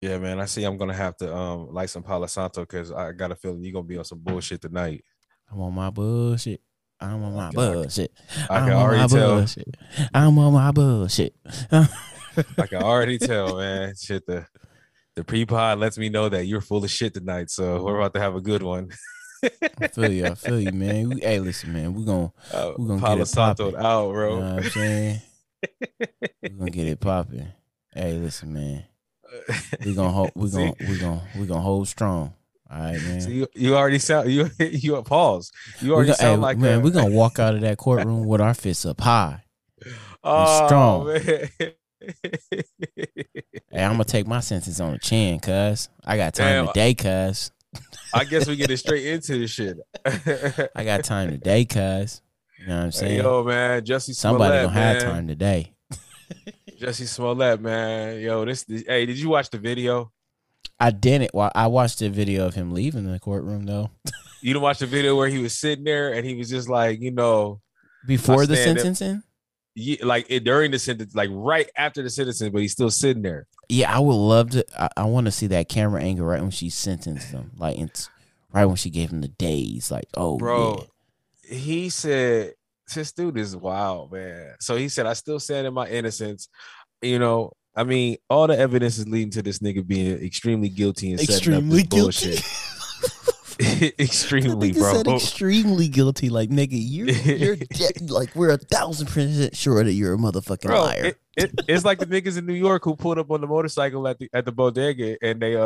Yeah, man. I see I'm going to have to like some Palo Santo because I got a feeling you're going to be on some bullshit tonight. I'm on my bullshit. I'm on my bullshit. I can already tell. I'm on my bullshit. I can already tell, man. Shit, the pre-pod lets me know that you're full of shit tonight. So we're about to have a good one. I feel you, man. Hey, listen, man. We're gonna Palo Santo out, bro. You know what I'm saying? We're gonna get it popping. Hey, listen, man. We're gonna hold strong. All right, man. So you already sound you pause. You already sound like, man. We're gonna walk out of that courtroom with our fists up high. Oh, strong. Man. Hey, I'm gonna take my sentence on the chin, cuz I got time today, cuz. I guess we get it straight into this shit. I got time today, cuz. You know what I'm saying? Hey, yo, man, Jussie Smollett. Somebody gonna have time today. Jussie Smollett, man. Yo, hey, did you watch the video? I didn't. Well, I watched the video of him leaving the courtroom, though. You didn't watch the video where he was sitting there and he was just like, you know, before the sentencing? Yeah, like during the sentence, like right after the sentencing, but he's still sitting there. Yeah, I would love to. I want to see that camera angle right when she sentenced him, like it's right when she gave him the days. Like, oh, bro, yeah. He said, "This dude is wild, man." So he said, "I still stand in my innocence." You know, I mean, all the evidence is leading to this nigga being extremely guilty and extremely setting up this bullshit. Extremely, bro. Said extremely guilty. Like, nigga, you're dead. Like, we're 1,000% sure that you're a motherfucking liar. It's like the niggas in New York who pulled up on the motorcycle at the bodega and they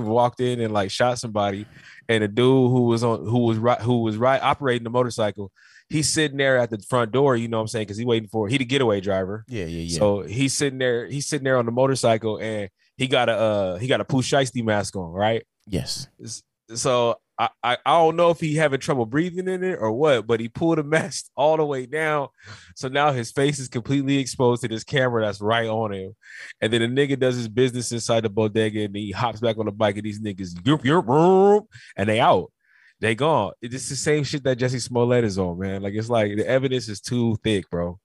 walked in and like shot somebody, and a dude who was operating the motorcycle. He's sitting there at the front door, you know what I'm saying, because he's waiting for the getaway driver. Yeah. So he's sitting there on the motorcycle, and he got a Pooh Shiesty mask on, right? Yes. So I don't know if he having trouble breathing in it or what, but he pulled a mask all the way down. So now his face is completely exposed to this camera that's right on him. And then the nigga does his business inside the bodega, and he hops back on the bike, and these niggas, and they out. They gone. It's the same shit that Jussie Smollett is on, man. Like, it's like the evidence is too thick, bro.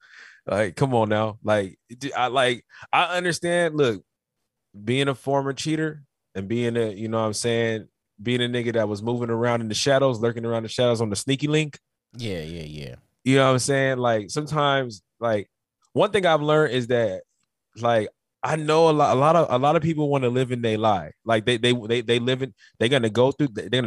Like, come on now. Like I understand, look, being a former cheater and being a, you know what I'm saying, being a nigga that was moving around in the shadows, lurking around the shadows on the sneaky link. Yeah. You know what I'm saying? Like, sometimes, like, one thing I've learned is that, like, I know a lot of people want to live in their lie. Like, they live in, they're gonna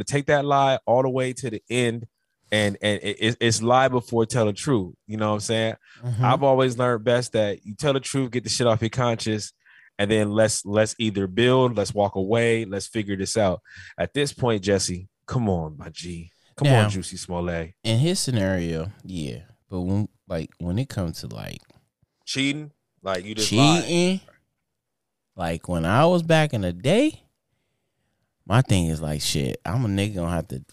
take that lie all the way to the end, and it's lie before tell the truth. You know what I'm saying? Mm-hmm. I've always learned best that you tell the truth, get the shit off your conscience, and then let's either build, let's walk away, let's figure this out. At this point, Jussie, come on, my G. Come on, Jussie Smollett. In his scenario, yeah. But when it comes to like cheating, like you just cheating, lied. Like when I was back in the day, my thing is like, shit, I'm a nigga gonna have to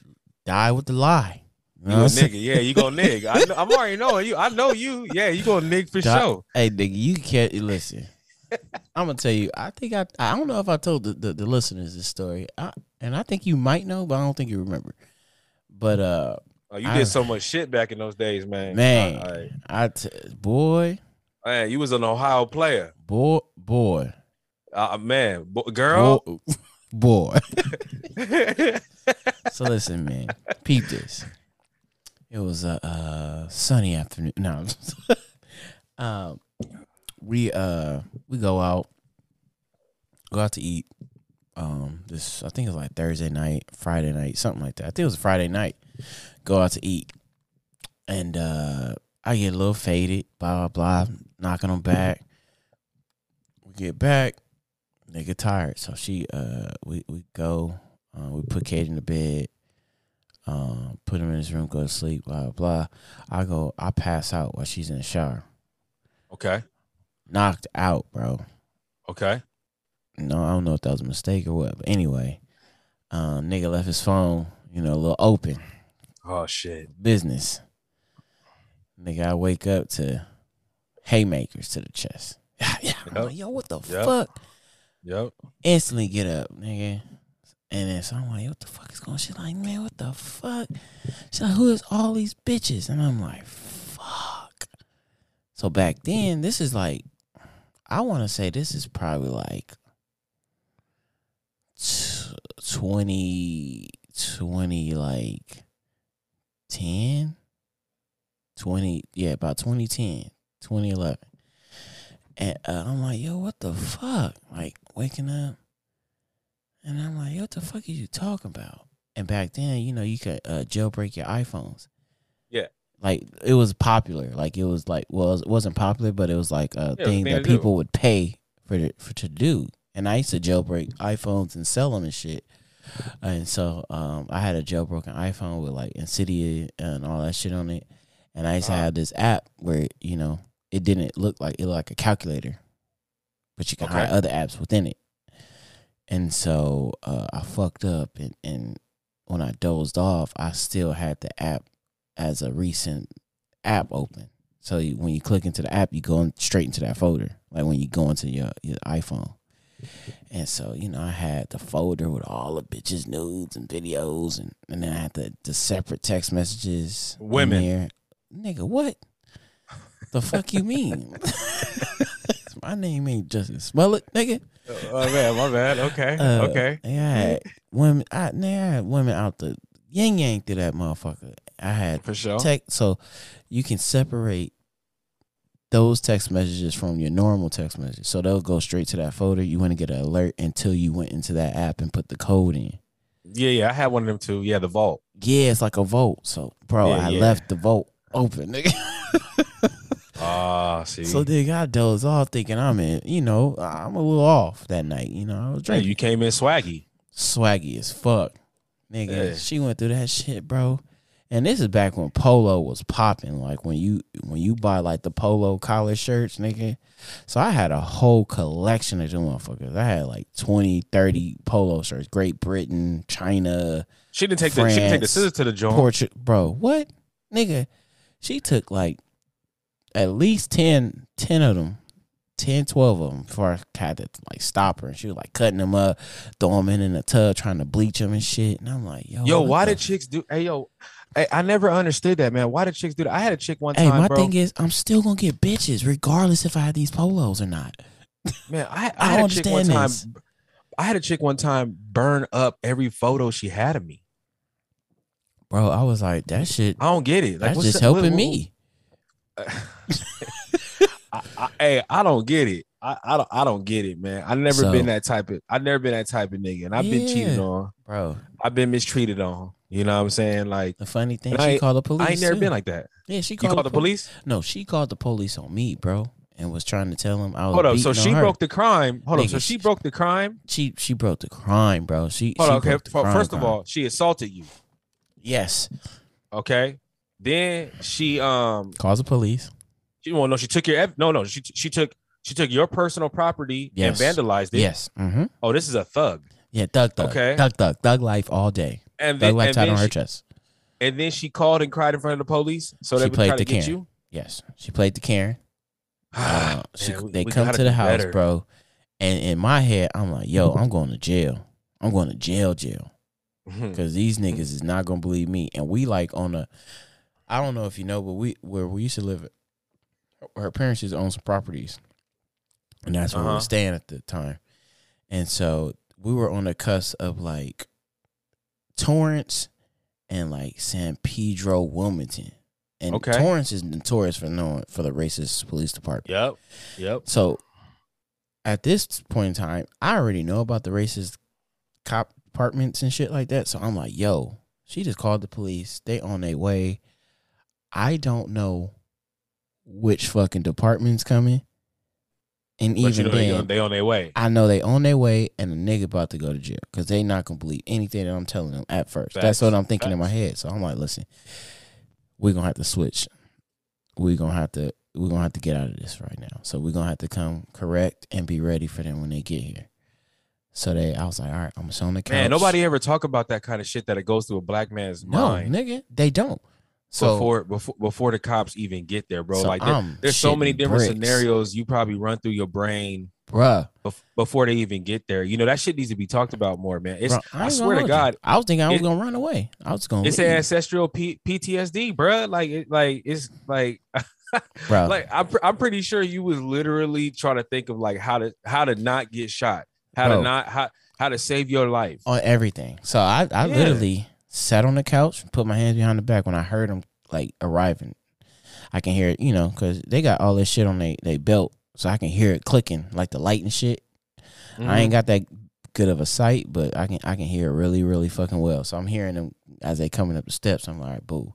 die with the lie. You a nigga, yeah, you gonna nig. I'm already knowing you. I know you. Yeah, you gonna nig for sure. Hey, nigga, you can't listen. I'm gonna tell you. I think I don't know if I told the listeners this story, and I think you might know, but I don't think you remember. But you did so much shit back in those days, man. Man, boy, man, you was an Ohio player, boy, man, girl, boy. So listen, man, peep this. It was a sunny afternoon. No, We go out to eat. I think it's like Thursday night, Friday night, something like that. I think it was Friday night. Go out to eat, and I get a little faded. Blah blah blah. Knocking them back. We get back. Nigga tired, so she we go. We put Kate in the bed. Put him in his room. Go to sleep. Blah blah. I go. I pass out while she's in the shower. Okay. Knocked out, bro. Okay. No, I don't know if that was a mistake or what. But anyway, nigga left his phone, you know, a little open. Oh, shit. Business. Nigga, I wake up to haymakers to the chest. Yeah. Yep. I'm like, yo, what the fuck? Yep. Instantly get up, nigga. And then so I'm like, what the fuck is going on? She's like, man, what the fuck? She's like, who is all these bitches? And I'm like, fuck. So back then, this is like, I want to say this is probably like about 2010, 2011. And I'm like, yo, what the fuck? Like, waking up. And I'm like, yo, what the fuck are you talking about? And back then, you know, you could jailbreak your iPhones. Yeah. Like, it was popular. Like, it was like, well, it wasn't popular, but it was like a thing that people would pay to do. And I used to jailbreak iPhones and sell them and shit. And so I had a jailbroken iPhone with, like, Insidia and all that shit on it. And I used to have this app where, you know, it didn't look like, it looked like a calculator, but you can hide other apps within it. And so I fucked up, and when I dozed off, I still had the app as a recent app open. So when you click into the app, you go straight into that folder, like when you go into your iPhone. And so, you know, I had the folder with all the bitches' nudes and videos, and then I had the separate text messages. Women. In there. Nigga, what the fuck you mean? My name ain't Jussie Smollett, nigga. Oh, man, my bad. Okay, okay. Yeah, I had women out the yang through that motherfucker. I had for sure. So you can separate those text messages from your normal text messages. So they'll go straight to that folder. You wouldn't get an alert until you went into that app and put the code in. Yeah, I had one of them too. Yeah, the vault. Yeah, it's like a vault. So, bro, I left the vault open, nigga. See. So then I dozed off thinking I'm in, you know, I'm a little off that night. You know, I was drinking. Hey, you came in swaggy. Swaggy as fuck. Nigga, She went through that shit, bro. And this is back when polo was popping. Like when you buy like the polo collar shirts, nigga. So I had a whole collection of them motherfuckers. I had like 20, 30 polo shirts. Great Britain, China. She didn't take France, she didn't take the scissors to the joint. Portrait, bro. What? Nigga. She took like at least 10 of them, 10, 12 of them before I had to like stop her. And she was like cutting them up, throwing them in the tub, trying to bleach them and shit. And I'm like, yo. Yo, why did chicks do? Hey, yo, I never understood that, man. Why did chicks do that? I had a chick one time, my bro. Thing is, I'm still going to get bitches regardless if I have these polos or not. Man, I had a chick one time. I had a chick one time burn up every photo she had of me. Bro, I was like, that shit. I don't get it. Like, that's just helping me. I don't get it. I don't get it, man. I've never been that type of nigga, and I've been cheated on, bro. I've been mistreated on. You know what I'm saying? Like the funny thing, she called the police. I ain't never been like that. Yeah, she called the police. No, she called the police on me, bro, and was trying to tell him I was. Hold up, so she broke the crime. Hold up, so she broke the crime. She broke the crime, bro. First of all, she assaulted you. Yes. Okay. Then she calls the police. She took your personal property and vandalized it. Yes. Mm-hmm. Oh, this is a thug. Yeah, thug. Okay. Thug life all day. And then, thug life tied on her chest. And then she called and cried in front of the police. So she played the Karen. You? Yes, she played the Karen. They come to the house, better. Bro. And in my head, I'm like, yo, I'm going to jail. I'm going to jail, because these niggas is not gonna believe me. And we like on a. I don't know if you know, but where we used to live, her parents used to own some properties, and that's where we were staying at the time. And so we were on the cusp of like Torrance and like San Pedro, Wilmington, and Torrance is notorious for the racist police department. Yep. So at this point in time, I already know about the racist cop departments and shit like that. So I'm like, yo, she just called the police. They on their way. I don't know which fucking department's coming. And but even you know, then, they on their way. I know they on their way, and a nigga about to go to jail because they not going to believe anything that I'm telling them at first. That's what I'm thinking in my head. So I'm like, listen, we're going to have to switch. We're going to have to get out of this right now. So we're going to have to come correct and be ready for them when they get here. So I was like, all right, I'm going to sit on the couch. Man, nobody ever talk about that kind of shit that it goes through a black man's mind. No, nigga, they don't. So, before the cops even get there, bro. So like there's so many different scenarios you probably run through your brain, bruh, before they even get there. You know that shit needs to be talked about more, man. It's bruh, I swear to God, I was thinking I was gonna run away. I was gonna. It's ancestral PTSD, bruh. Like it's like, bruh. Like I'm pretty sure you was literally trying to think of like how to not get shot, how bro. To not how. how to save your life. On everything. So I literally sat on the couch, put my hands behind the back when I heard them like arriving. I can hear it, you know, because they got all this shit on they belt. So I can hear it clicking, like the light and shit. Mm-hmm. I ain't got that good of a sight, but I can hear it really, really fucking well. So I'm hearing them as they coming up the steps. I'm like, all right, boo.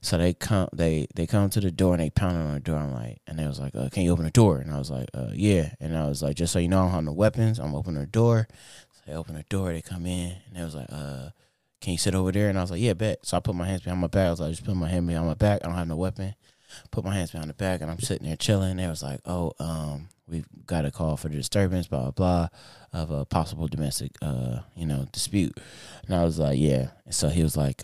So they come to the door and they pounding on the door. I'm like, and they was like, can you open the door? And I was like, yeah. And I was like, just so you know, I don't have no weapons. I'm opening the door. So they open the door. They come in and they was like, can you sit over there? And I was like, yeah, bet. So I put my hands behind my back. I was like, just put my hand behind my back. I don't have no weapon. Put my hands behind the back, and I'm sitting there chilling. They was like, oh, we've got a call for disturbance, blah, blah, blah, of a possible domestic, dispute. And I was like, yeah. And so he was like,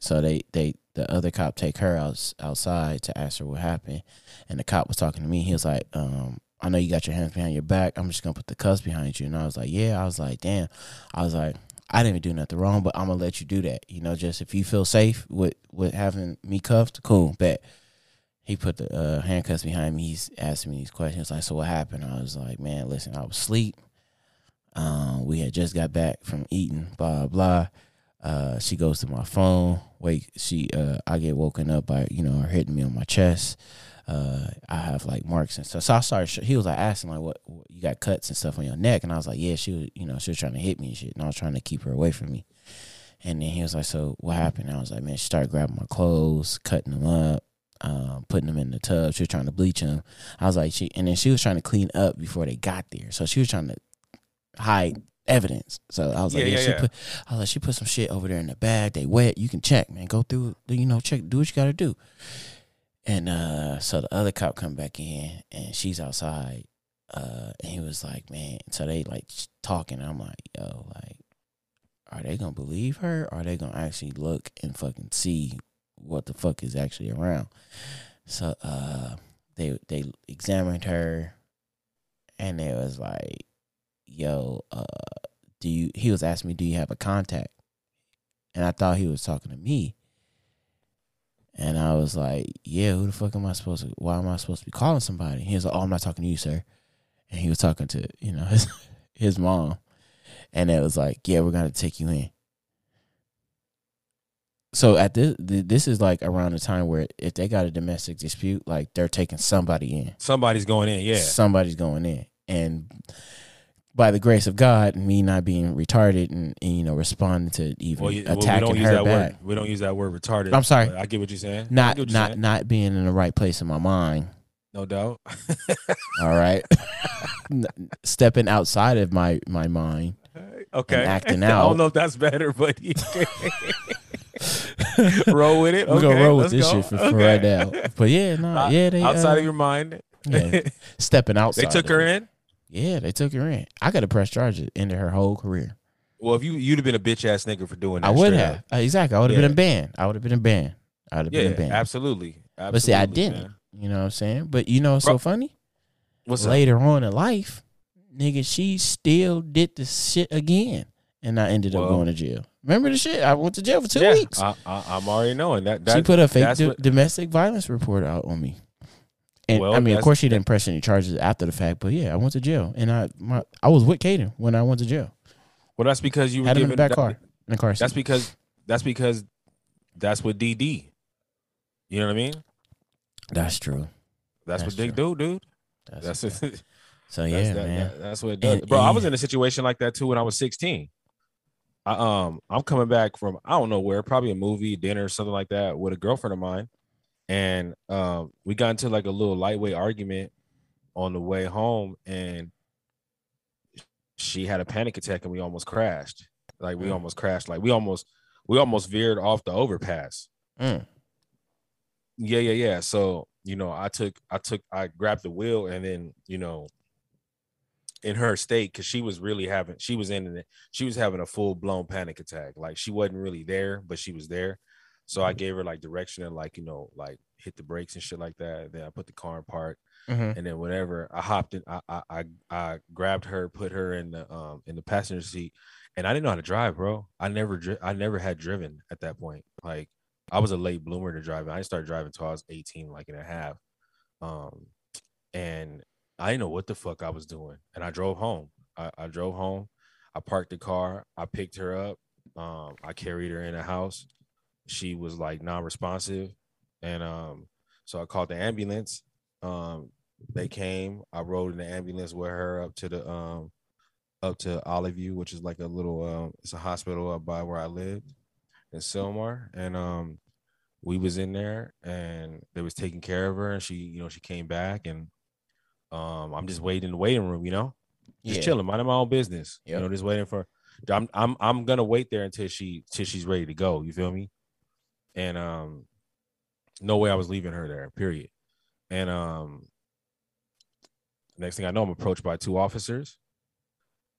so the other cop take her outside to ask her what happened. And the cop was talking to me. He was like, I know you got your hands behind your back. I'm just going to put the cuffs behind you. And I was like, yeah. I was like, damn. I was like, I didn't do nothing wrong, but I'm going to let you do that. You know, just if you feel safe with having me cuffed, cool, bet. He put the handcuffs behind me. He's asking me these questions. Like, so what happened? I was like, man, listen, I was asleep. We had just got back from eating, blah, blah. She goes to my phone. I get woken up by, you know, her hitting me on my chest. I have like marks and stuff. So I started, he was like asking like, what you got cuts and stuff on your neck? And I was like, yeah, she was, you know, she was trying to hit me and shit. And I was trying to keep her away from me. And then he was like, so what happened? And I was like, man, she started grabbing my clothes, cutting them up, putting them in the tub. She was trying to bleach them. I was like, she was trying to clean up before they got there. So she was trying to hide evidence. So I was she put some shit over there in the bag. They wet. You can check, man. Go through, you know, check, do what you got to do. And so the other cop come back in, and she's outside. And he was like, man. So they like talking. And I'm like, yo, like, are they gonna believe her? Or are they gonna actually look and fucking see what the fuck is actually around? So they examined her, and they was like, yo, he was asking me, do you have a contact? And I thought he was talking to me. And I was like, yeah, who the fuck am I supposed to, why am I supposed to be calling somebody? He was like, oh, I'm not talking to you, sir. And he was talking to, you know, his mom. And it was like, yeah, we're going to take you in. So at this is like around the time where if they got a domestic dispute, like they're taking somebody in. Somebody's going in, yeah. Somebody's going in. And by the grace of God, me not being retarded and you know, responding to even attacking her back. We don't use that word retarded. I'm sorry. I get what you're saying. Not being in the right place in my mind. No doubt. All right. Stepping outside of my mind. Okay. And acting out. I don't know if that's better, but roll with it. We're going to roll with this shit for right now. But yeah, they outside of your mind. Yeah, stepping outside. They took her in? Yeah, they took her in. I got to press charges into her whole career. Well, if you'd have been a bitch ass nigga for doing that, I would have. Exactly. I would have been banned. I would have been banned. I would have been banned. Absolutely. But see, I didn't. Man. You know what I'm saying? But you know what's so funny? What's later on in life, nigga, she still did the shit again, and I ended up going to jail. Remember the shit? I went to jail for 2 weeks. I'm already knowing that she put a fake domestic violence report out on me. And, well, I mean, of course, she didn't press any charges after the fact, but yeah, I went to jail, and I was with Kaden when I went to jail. Well, that's because you were given that car in the car seat. That's because that's what DD. You know what I mean? That's true. That's what Dick do, dude. That's it. So yeah, that's what it does, bro. I was in a situation like that too when I was 16. I'm coming back from I don't know where, probably a movie, dinner, something like that, with a girlfriend of mine. And we got into like a little lightweight argument on the way home, and she had a panic attack, and we almost crashed. Like we almost crashed. Like we almost veered off the overpass. Mm. Yeah. So you know, I grabbed the wheel, and then you know, in her state, because she was having a full blown panic attack. Like she wasn't really there, but she was there. So I gave her like direction and like, you know, like hit the brakes and shit like that. Then I put the car in park, and then whenever I hopped in, I grabbed her, put her in the passenger seat, and I didn't know how to drive, bro. I never had driven at that point. Like I was a late bloomer to driving. I didn't start driving till I was 18, like and a half. And I didn't know what the fuck I was doing. And I drove home. I drove home. I parked the car. I picked her up. I carried her in the house. She was like non-responsive. And so I called the ambulance. They came. I rode in the ambulance with her up to the up to Olive View, which is like a little it's a hospital up by where I lived in Sylmar. And we was in there and they was taking care of her, and she, you know, she came back, and I'm just waiting in the waiting room, you know, just chilling, minding my own business. Yep. You know, just waiting for I'm gonna wait there until she's ready to go. You feel me? And no way I was leaving her there, period. And next thing I know, I'm approached by two officers.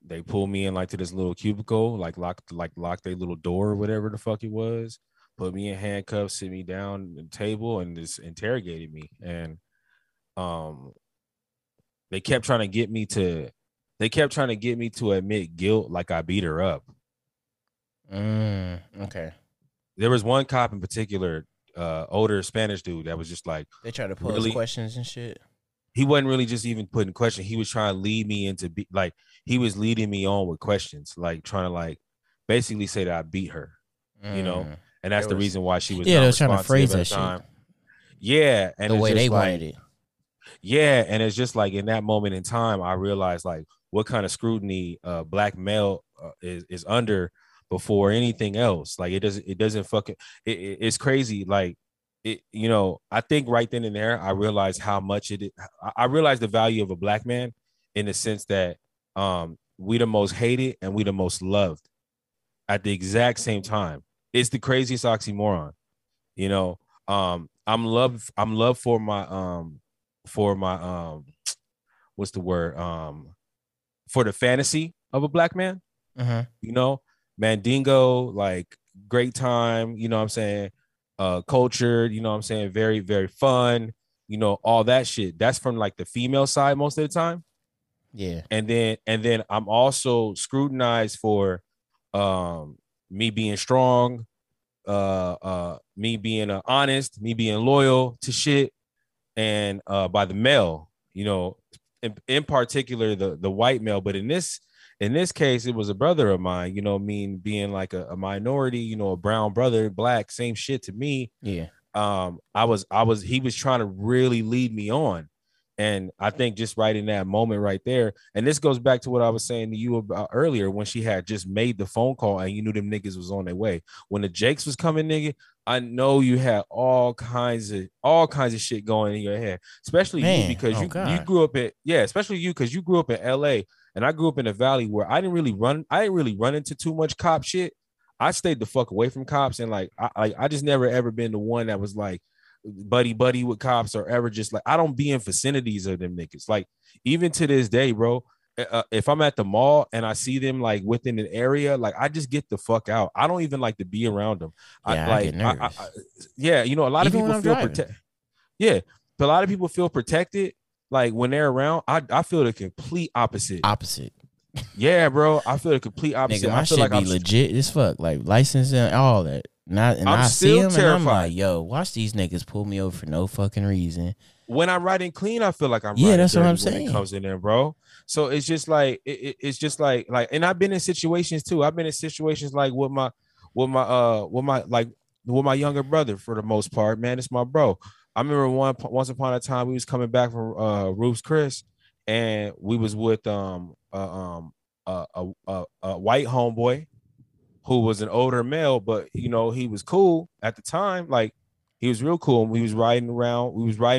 They pulled me in like to this little cubicle, like locked their little door or whatever the fuck it was, put me in handcuffs, sit me down at the table, and just interrogated me. And they kept trying to get me to admit guilt, like I beat her up. Okay. There was one cop in particular, older Spanish dude, that was just like, they tried to pose questions and shit. He wasn't really just even putting questions. He was trying to lead me into he was leading me on with questions, like trying to like basically say that I beat her, you know, and that's the reason why she was they were trying to phrase that shit. Yeah, and the way they wanted it. Yeah, and it's just like in that moment in time, I realized like what kind of scrutiny black male is under before anything else. Like it doesn't fucking it's crazy, like. It, you know, I think right then and there, I realized how much I realized the value of a black man in the sense that we the most hated and we the most loved at the exact same time. It's the craziest oxymoron, you know. I'm loved for my what's the word? For the fantasy of a black man, you know, Mandingo, like great time, you know what I'm saying? Cultured, you know what I'm saying, very, very fun, you know, all that shit. That's from like the female side most of the time. Yeah. And then I'm also scrutinized for me being strong, me being honest, me being loyal to shit, and by the male, you know, in particular the white male. But in this case, it was a brother of mine, you know, mean being like a minority, you know, a brown brother, black, same shit to me. Yeah. He was trying to really lead me on. And I think just right in that moment right there. And this goes back to what I was saying to you about earlier, when she had just made the phone call and you knew them niggas was on their way. When the Jakes was coming, nigga, I know you had all kinds of shit going in your head, especially you grew up in L.A. And I grew up in a valley where I didn't really run into too much cop shit. I stayed the fuck away from cops, and like I just never ever been the one that was like buddy with cops, or ever just like, I don't be in vicinities of them niggas. Like even to this day, bro, if I'm at the mall and I see them like within an area, like I just get the fuck out. I don't even like to be around them. Yeah, I get nervous. Yeah, you know, a lot of people feel protected. Yeah, but a lot of people feel protected. Like when they're around, I feel the complete opposite. Yeah, bro. I feel the complete opposite. Nigga, my shit be legit as fuck. Like license and all that. I see them and I'm like, yo, watch these niggas pull me over for no fucking reason. When I'm riding clean, I feel like I'm riding dirty. Yeah, that's what I'm saying. It comes in there, bro. So it's just like and I've been in situations too. I've been in situations like with my younger brother for the most part. Man, it's my bro. I remember once upon a time, we was coming back from Ruth's Chris, and we was with a white homeboy who was an older male, but you know, he was cool at the time. Like he was real cool. And we was riding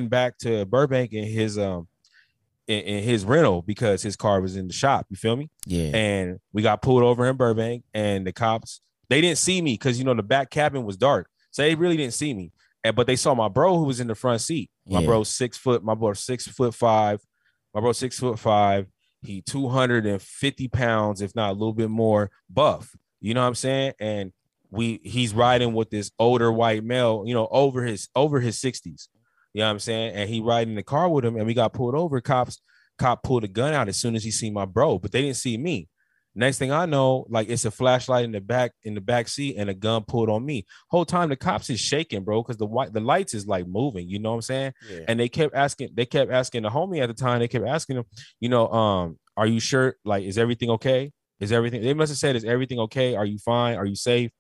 back to Burbank in his rental because his car was in the shop. You feel me? Yeah. And we got pulled over in Burbank, and the cops, they didn't see me because, you know, the back cabin was dark. So they really didn't see me. But they saw my bro who was in the front seat. My bro's 6 foot five. He 250 pounds, if not a little bit more, buff. You know what I'm saying? And he's riding with this older white male, you know, over his 60s. You know what I'm saying? And he riding in the car with him, and we got pulled over. Cop pulled a gun out as soon as he seen my bro, but they didn't see me. Next thing I know, like it's a flashlight in the back seat and a gun pulled on me. Whole time the cops is shaking, bro, because the lights is like moving. You know what I'm saying? Yeah. And they kept asking the homie at the time. They kept asking him, you know, are you sure? Like, is everything okay? Is everything? They must have said, is everything okay? Are you fine? Are you safe?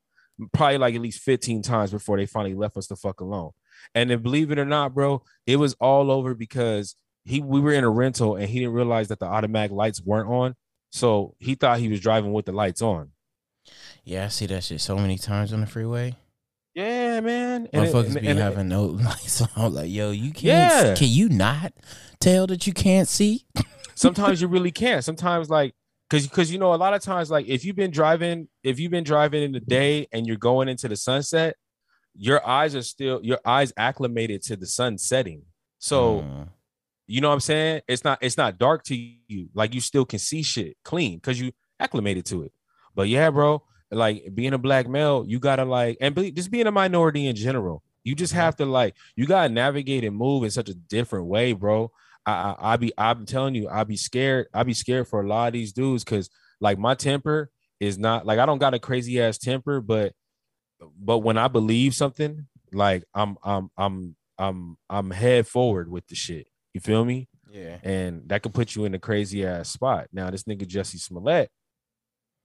Probably like at least 15 times before they finally left us the fuck alone. And then believe it or not, bro, it was all over because we were in a rental and he didn't realize that the automatic lights weren't on. So he thought he was driving with the lights on. Yeah, I see that shit so many times on the freeway. Yeah, man. Motherfuckers be having no lights on. Like, yo, you can't. Yeah. Can you not tell that you can't see? Sometimes you really can't. Sometimes, like, because you know, a lot of times, like, if you've been driving in the day and you're going into the sunset, your eyes acclimated to the sun setting. So, you know what I'm saying? It's not dark to you. Like, you still can see shit clean because you acclimated to it. But yeah, bro, like, being a black male, you gotta, like, and just being a minority in general, you just have to, like, you gotta navigate and move in such a different way, bro. I'm telling you, I be scared for a lot of these dudes because, like, my temper is not, like, I don't got a crazy ass temper, but when I believe something, like, I'm head forward with the shit. You feel me? Yeah. And that could put you in a crazy ass spot. Now this nigga Jussie Smollett,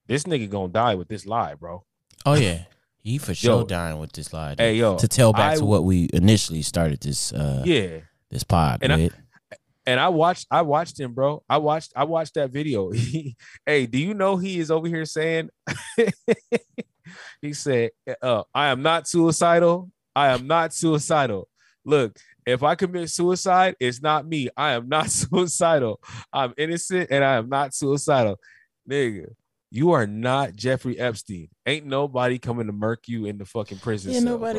this nigga gonna die with this lie, bro. Oh yeah, he for sure dying with this lie. Dude. Hey yo, to tell back to what we initially started this this pod with. I watched him, bro. I watched that video. Hey, do you know he is over here saying? He said, "I am not suicidal. I am not suicidal. Look, if I commit suicide, it's not me. I am not suicidal. I'm innocent and I am not suicidal." Nigga, you are not Jeffrey Epstein. Ain't nobody coming to murk you in the fucking prison. Yeah, nobody.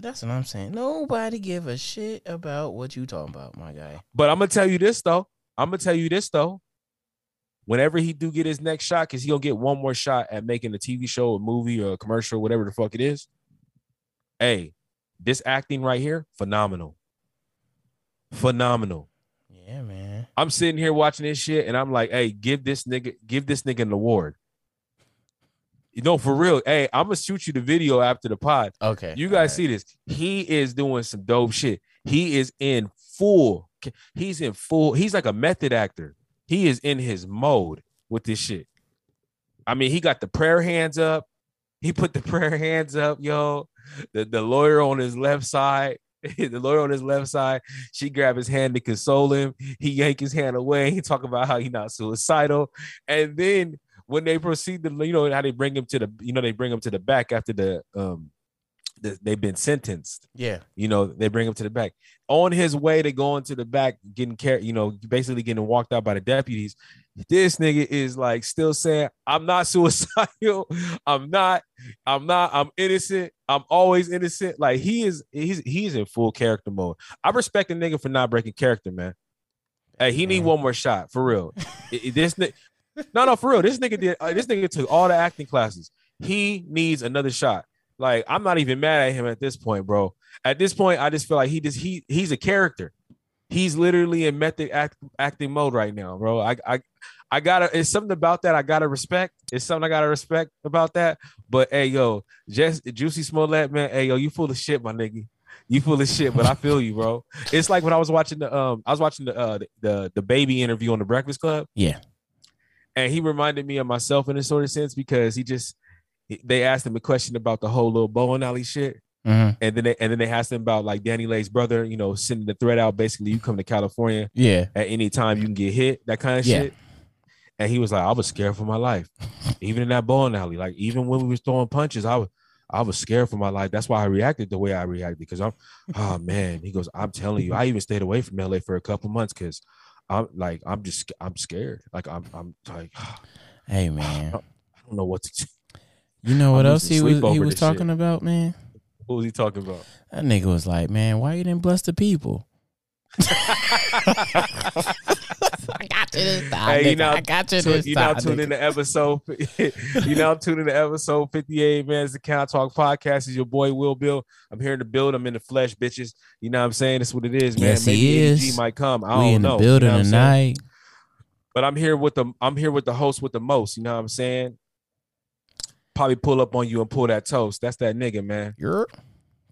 That's what I'm saying. Nobody give a shit about what you talking about, my guy. But I'm gonna tell you this though. Whenever he do get his next shot, because he'll get one more shot at making a TV show, a movie, or a commercial, whatever the fuck it is. Hey, this acting right here, phenomenal. Yeah, man. I'm sitting here watching this shit, and I'm like, hey, give this nigga an award. You know, for real. Hey, I'm gonna shoot you the video after the pod. Okay. You guys see this? He is doing some dope shit. He's in full. He's like a method actor. He is in his mode with this shit. I mean, he got the prayer hands up. He put the prayer hands up, yo. The lawyer on his left side. She grabbed his hand to console him. He yanked his hand away. He talked about how he's not suicidal. And then when they proceed to, you know, how they bring him to the, you know, they bring him to the back after they've been sentenced. Yeah. You know, they bring him to the back. On his way to going to the back, getting carried, you know, basically getting walked out by the deputies. This nigga is like still saying, I'm not suicidal. I'm not. I'm innocent. I'm always innocent. Like he's in full character mode. I respect a nigga for not breaking character, man. Hey, he need one more shot for real. For real. This nigga took all the acting classes. He needs another shot. Like, I'm not even mad at him at this point, bro. At this point, I just feel like he's a character. He's literally in method acting mode right now, bro. I gotta. It's something about that I gotta respect. It's something I gotta respect about that. But hey, yo, Jussie Smollett, man. Hey, yo, you full of shit, my nigga. You full of shit, but I feel you, bro. It's like when I was watching the Baby interview on the Breakfast Club. Yeah, and he reminded me of myself in a sort of sense because they asked him a question about the whole little bowling alley shit. Mm-hmm. And then they asked him about like Danny Lay's brother, you know, sending the threat out. Basically, you come to California, yeah, at any time you can get hit, that kind of shit. And he was like, I was scared for my life, even in that bowling alley. Like even when we was throwing punches, I was scared for my life. That's why I reacted the way I reacted because oh man. He goes, I'm telling you, I even stayed away from LA for a couple months because I'm scared. Like I'm like, hey man, I don't know what to do. You know what else he was talking shit. About, man. What was he talking about? That nigga was like, man, why you didn't bless the people? I got you this time. Hey, you now tune in to episode 58, man. It's the Can I Talk Podcast. It's your boy, Will Bill. I'm here in the build. I'm in the flesh, bitches. You know what I'm saying? That's what it is, man. Yes, maybe he is. AG might come. I don't know. We in the building tonight. But I'm here with the host with the most. You know what I'm saying? Probably pull up on you and pull that toast. That's that nigga, man. You're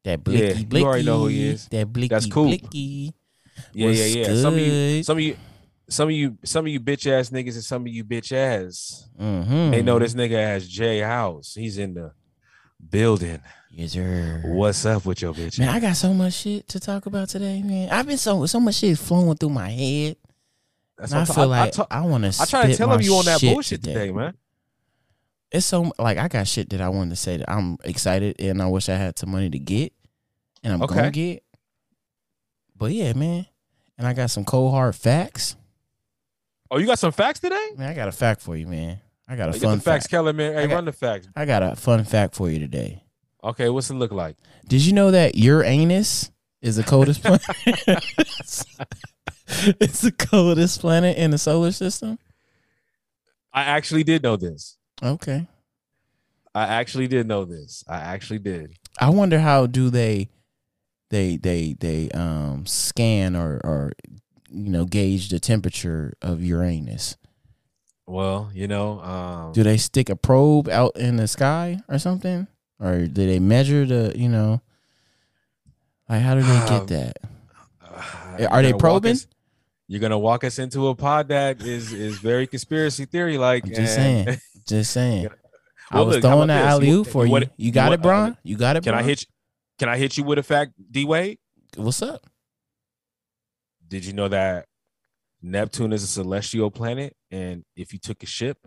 that blicky, blicky. You already know who he is. That blicky, that's Coop. Blicky. Yeah, yeah, yeah. Good? Some of you, some of you bitch ass niggas and some of you bitch ass. Mm-hmm. They know this nigga has Jay House. He's in the building. Yes, sir. What's up with your bitch? Man, I got so much shit to talk about today, man. I've been so much shit flowing through my head. That's what I feel like. I want to. I try to tell him you on that bullshit today, man. It's so like I got shit that I wanted to say that I'm excited and I wish I had some money to get, and I'm gonna get. But yeah, man, and I got some cold hard facts. Oh, you got some facts today? Man, I got a fact for you, man. I got a fun fact. Keller, man. Hey, run the facts. I got a fun fact for you today. Okay, what's it look like? Did you know that your anus is the coldest planet? It's the coldest planet in the solar system. I actually did know this. Okay. I actually did know this. I actually did. I wonder how do they scan or you know gauge the temperature of Uranus. Well, you know, do they stick a probe out in the sky or something? Or do they measure the, you know, like how do they get that? Are they probing? You're gonna walk us into a pod that is very conspiracy theory like. Just saying. Well, I was throwing that alley-oop for you. You got it, Bron? You got it, Bron? Can I hit you with a fact, D-Wade? What's up? Did you know that Neptune is a celestial planet, and if you took a ship,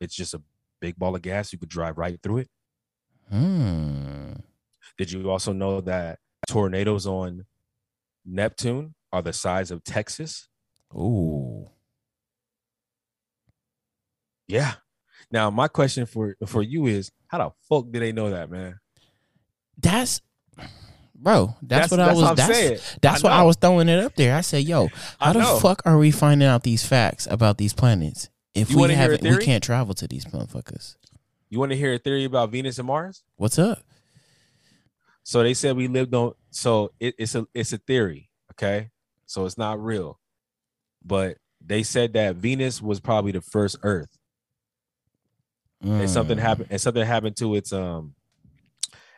it's just a big ball of gas. You could drive right through it. Did you also know that tornadoes on Neptune are the size of Texas? Ooh. Yeah. Now, my question for you is, how the fuck do they know that, man? That's why I was throwing it up there. I said, yo, how the fuck are we finding out these facts about these planets if we can't travel to these motherfuckers? You want to hear a theory about Venus and Mars? What's up? So they said we lived on, so it's a theory, okay? So it's not real. But they said that Venus was probably the first Earth. And something happened to its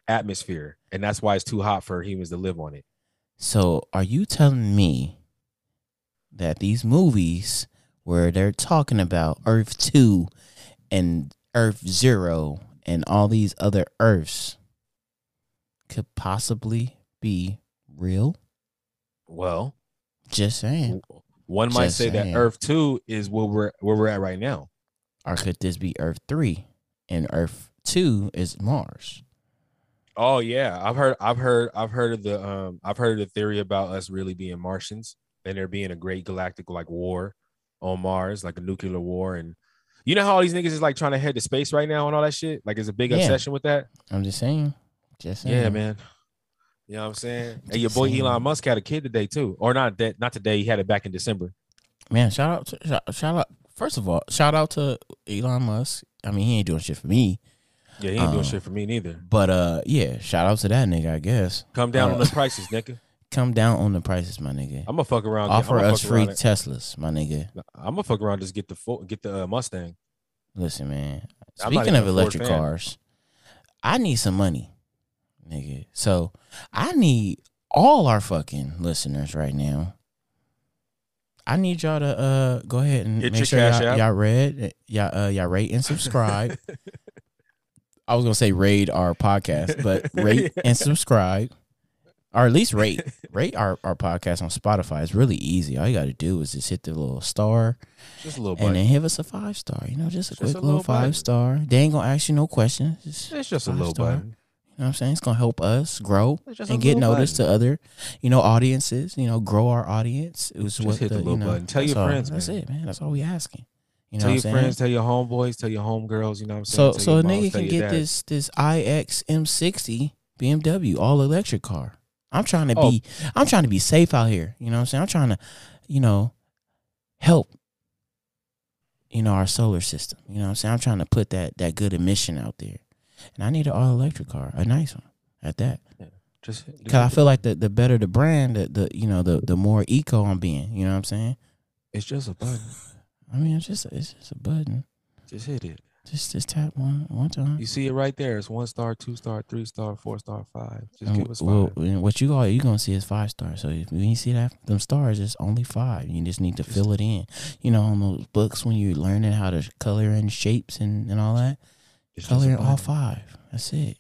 atmosphere, and that's why it's too hot for humans to live on it. So are you telling me that these movies where they're talking about Earth 2 and Earth 0 and all these other Earths could possibly be real? Well, just saying. One might say that Earth 2 is where we're at right now. Or could this be Earth 3 and Earth 2 is Mars? Oh yeah, I've heard the theory about us really being Martians and there being a great galactic like war on Mars, like a nuclear war, and you know how all these niggas is like trying to head to space right now and all that shit. Like, it's a big obsession with that. I'm just saying. Yeah, man. You know what I'm saying? Hey, your boy Elon Musk had a kid today too, or not today. He had it back in December. Man, shout out. First of all, shout out to Elon Musk. I mean, he ain't doing shit for me. Yeah, he ain't doing shit for me neither. But yeah, shout out to that nigga, I guess. Come down on the prices, nigga. Come down on the prices, my nigga. I'm going to fuck around. Offer us free Teslas, my nigga. I'm going to fuck around just get the Mustang. Listen, man. Speaking of electric cars, I need some money, nigga. So I need all our fucking listeners right now. I need y'all to go ahead and hit make sure y'all rate and subscribe. I was gonna say raid our podcast, but rate and subscribe, or at least rate our podcast on Spotify. It's really easy. All you got to do is just hit the little star, just a little, and then give us a 5-star. You know, just a quick little 5-star. They ain't gonna ask you no questions. It's just a little button. You know what I'm saying? It's going to help us grow and get noticed to other, you know, audiences, you know, grow our audience. It was just hit the little button. Tell your friends, man. That's it, man. That's all we asking. You know what I'm saying? Tell your friends, tell your homeboys, tell your homegirls, you know what I'm saying? So a nigga can get this iX M60 BMW all electric car. I'm trying to be safe out here. You know what I'm saying? I'm trying to, you know, help, you know, our solar system. You know what I'm saying? I'm trying to put that good emission out there. And I need an all-electric car, a nice one at that. Yeah, just because I feel like the better the brand, the more eco I'm being. You know what I'm saying? It's just a button. I mean, it's just a button. Just hit it. Just tap one time. You see it right there. It's 1 star, 2 star, 3 star, 4 star, 5. Just give us 5. Well, what you're going to see is 5 stars. So if you see that, them stars, it's only 5. You just need to fill it in. You know, on those books when you're learning how to color in shapes and all that, color in all 5. That's it.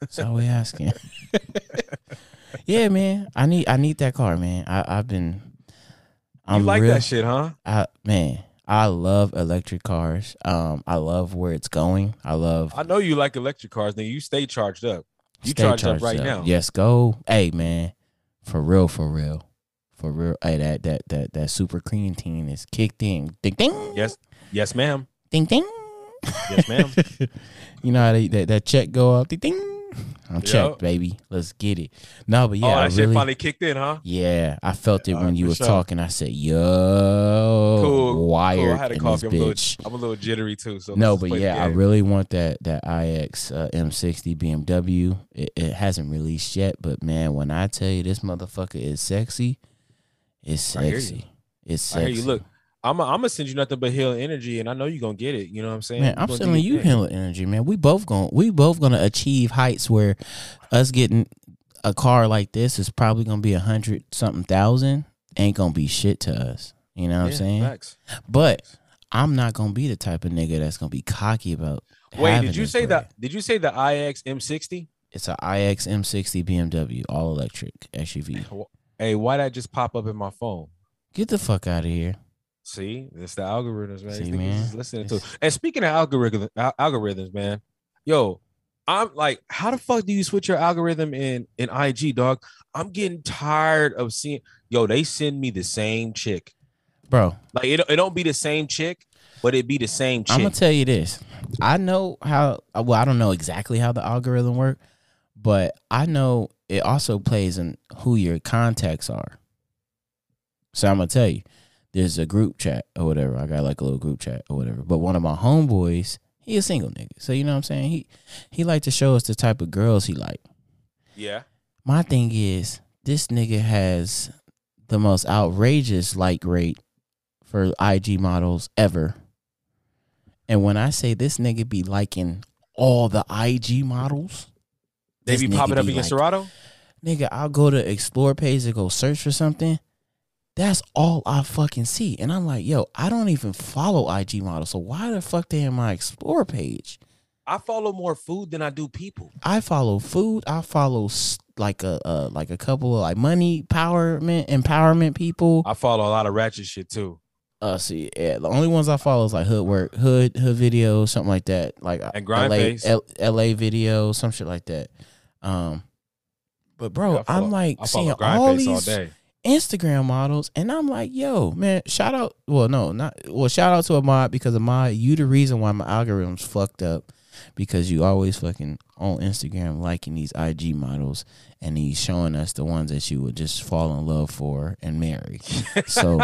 That's all we're asking. Yeah, man. I need that car, man. You like that shit, huh? I love electric cars. I love where it's going. I know you like electric cars. Then you stay charged up. You charged up right now. Yes, go. Hey, man, for real. Hey, that super creatine is kicked in. Ding ding. Yes, ma'am. Ding ding. Yes, ma'am. You know how that check go up. Ding ding. I'm checked, baby. Let's get it. No, but yeah. Oh, that shit finally kicked in, huh? Yeah. I felt it when you were talking. I said, yo. Cool. Wired. I had a coffee. I'm a little jittery, too. So no, but yeah, I really want that iX M60 BMW. It hasn't released yet, but man, when I tell you this motherfucker is sexy, it's sexy. I hear you. Look. I'm gonna send you nothing but healing energy, and I know you're gonna get it. You know what I'm saying? Man, I'm sending you healing energy, man. We both gonna achieve heights where us getting a car like this is probably gonna be 100-something thousand. Ain't gonna be shit to us. You know what I'm saying? Facts. But I'm not gonna be the type of nigga that's gonna be cocky about. Wait, did you say that? Did you say the iX M60? It's an iX M60 BMW all electric SUV. Hey, why'd that just pop up in my phone? Get the fuck out of here. See, it's the algorithms, man. See, man. Listening to it. And speaking of algorithms, man, yo, I'm like, how the fuck do you switch your algorithm in IG, dog? I'm getting tired of seeing, yo, they send me the same chick, bro. Like it don't be the same chick, but it be the same chick. I'm gonna tell you this. I know how. Well, I don't know exactly how the algorithm works, but I know it also plays in who your contacts are. So I'm gonna tell you. There's a group chat or whatever. I got like a little group chat or whatever. But one of my homeboys, he a single nigga. So you know what I'm saying? He like to show us the type of girls he like. Yeah. My thing is, this nigga has the most outrageous like rate for IG models ever. And when I say this nigga be liking all the IG models. They be popping up against Serato? Nigga, I'll go to explore page and go search for something. That's all I fucking see. And I'm like, yo, I don't even follow IG models. So why the fuck they in my explore page? I follow more food than I do people. I follow food. I follow like a couple of like money, empowerment people. I follow a lot of ratchet shit too. See, yeah, the only ones I follow is like hood videos, something like that. Like and Grindface. LA videos, some shit like that. But bro, yeah, I'm like seeing all these all day. Instagram models, and I'm like, yo, man, shout out. Well, no, not well. Shout out to Ahmad, because Ahmad, you the reason why my algorithm's fucked up, because you always fucking on Instagram liking these IG models, and he's showing us the ones that you would just fall in love for and marry. So,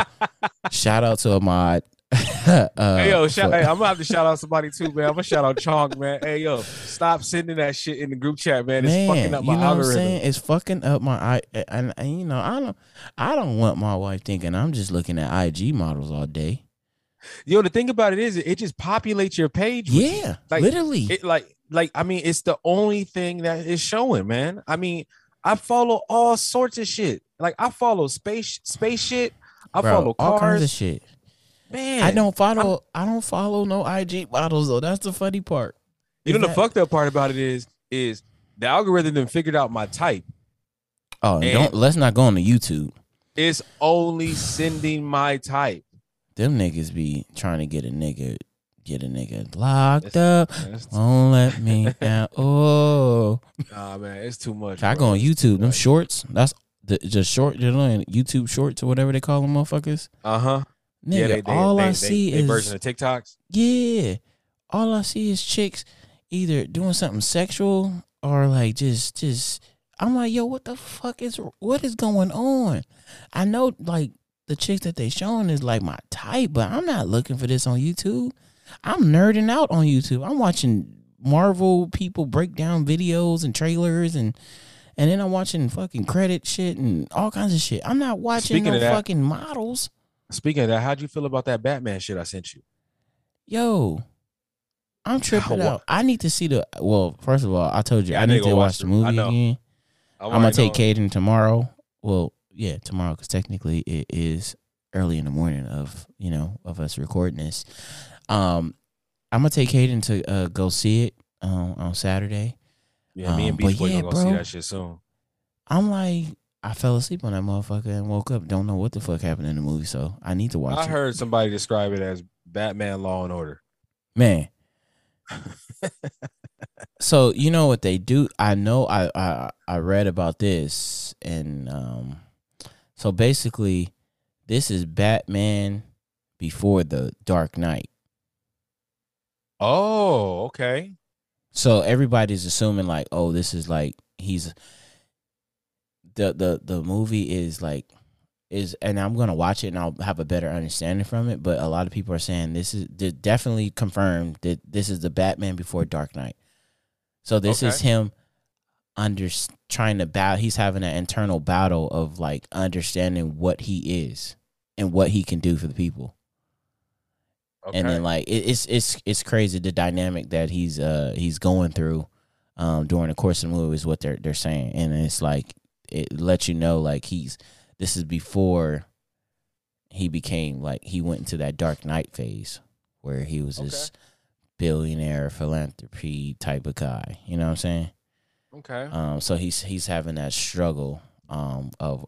shout out to Ahmad. Hey yo, hey, I'm gonna have to shout out somebody too, man. I'm gonna shout out Chong, man. Hey yo, stop sending that shit in the group chat, man. It's fucking up my algorithm. It's fucking up my and you know, I don't want my wife thinking I'm just looking at IG models all day. Yo, the thing about it is, it just populates your page. Yeah, like, literally. It, like I mean, it's the only thing that is showing, man. I mean, I follow all sorts of shit. Like I follow space shit. I follow cars. All kinds of shit. Man, I don't follow no IG models though. That's the funny part. You know the fucked up part about it is the algorithm then figured out my type. Oh, let's not go on to YouTube. It's only sending my type. Them niggas be trying to get a nigga locked up. Won't let me down. Oh, nah, man, it's too much. I go on YouTube. Them shorts. That's just short. You know, YouTube shorts or whatever they call them, motherfuckers. Uh huh. Nigga, yeah, all I see is version of TikToks. Yeah, all I see is chicks either doing something sexual or like just. I'm like, yo, what the fuck is going on? I know like the chicks that they showing is like my type, but I'm not looking for this on YouTube. I'm nerding out on YouTube. I'm watching Marvel people break down videos and trailers and then I'm watching fucking credit shit and all kinds of shit. I'm not watching fucking models. Speaking of that, how'd you feel about that Batman shit I sent you? Yo, I'm tripping out. I need to see the. Well, first of all, I told you I need to watch the movie again. I'm gonna take Caden tomorrow. Well, yeah, tomorrow, because technically it is early in the morning of of us recording this. I'm gonna take Caden to go see it on Saturday. Yeah, me and B Boy gonna go see that shit soon. I'm like, I fell asleep on that motherfucker and woke up. Don't know what the fuck happened in the movie, so I need to watch it. I heard somebody describe it as Batman Law and Order. Man. So you know what they do? I know I read about this, and so basically this is Batman before the Dark Knight. Oh, okay. So everybody's assuming like, oh, this is like he's the movie is like is, and I'm gonna watch it and I'll have a better understanding from it. But a lot of people are saying this is definitely confirmed that this is the Batman before Dark Knight. So this is him trying to battle. He's having an internal battle of like understanding what he is and what he can do for the people. Okay. And then like it's crazy the dynamic that he's going through during the course of the movie is what they're saying. And it's like it lets you know like this is before he became like he went into that Dark Knight phase where he was this billionaire philanthropy type of guy. You know what I'm saying? Okay. So he's having that struggle of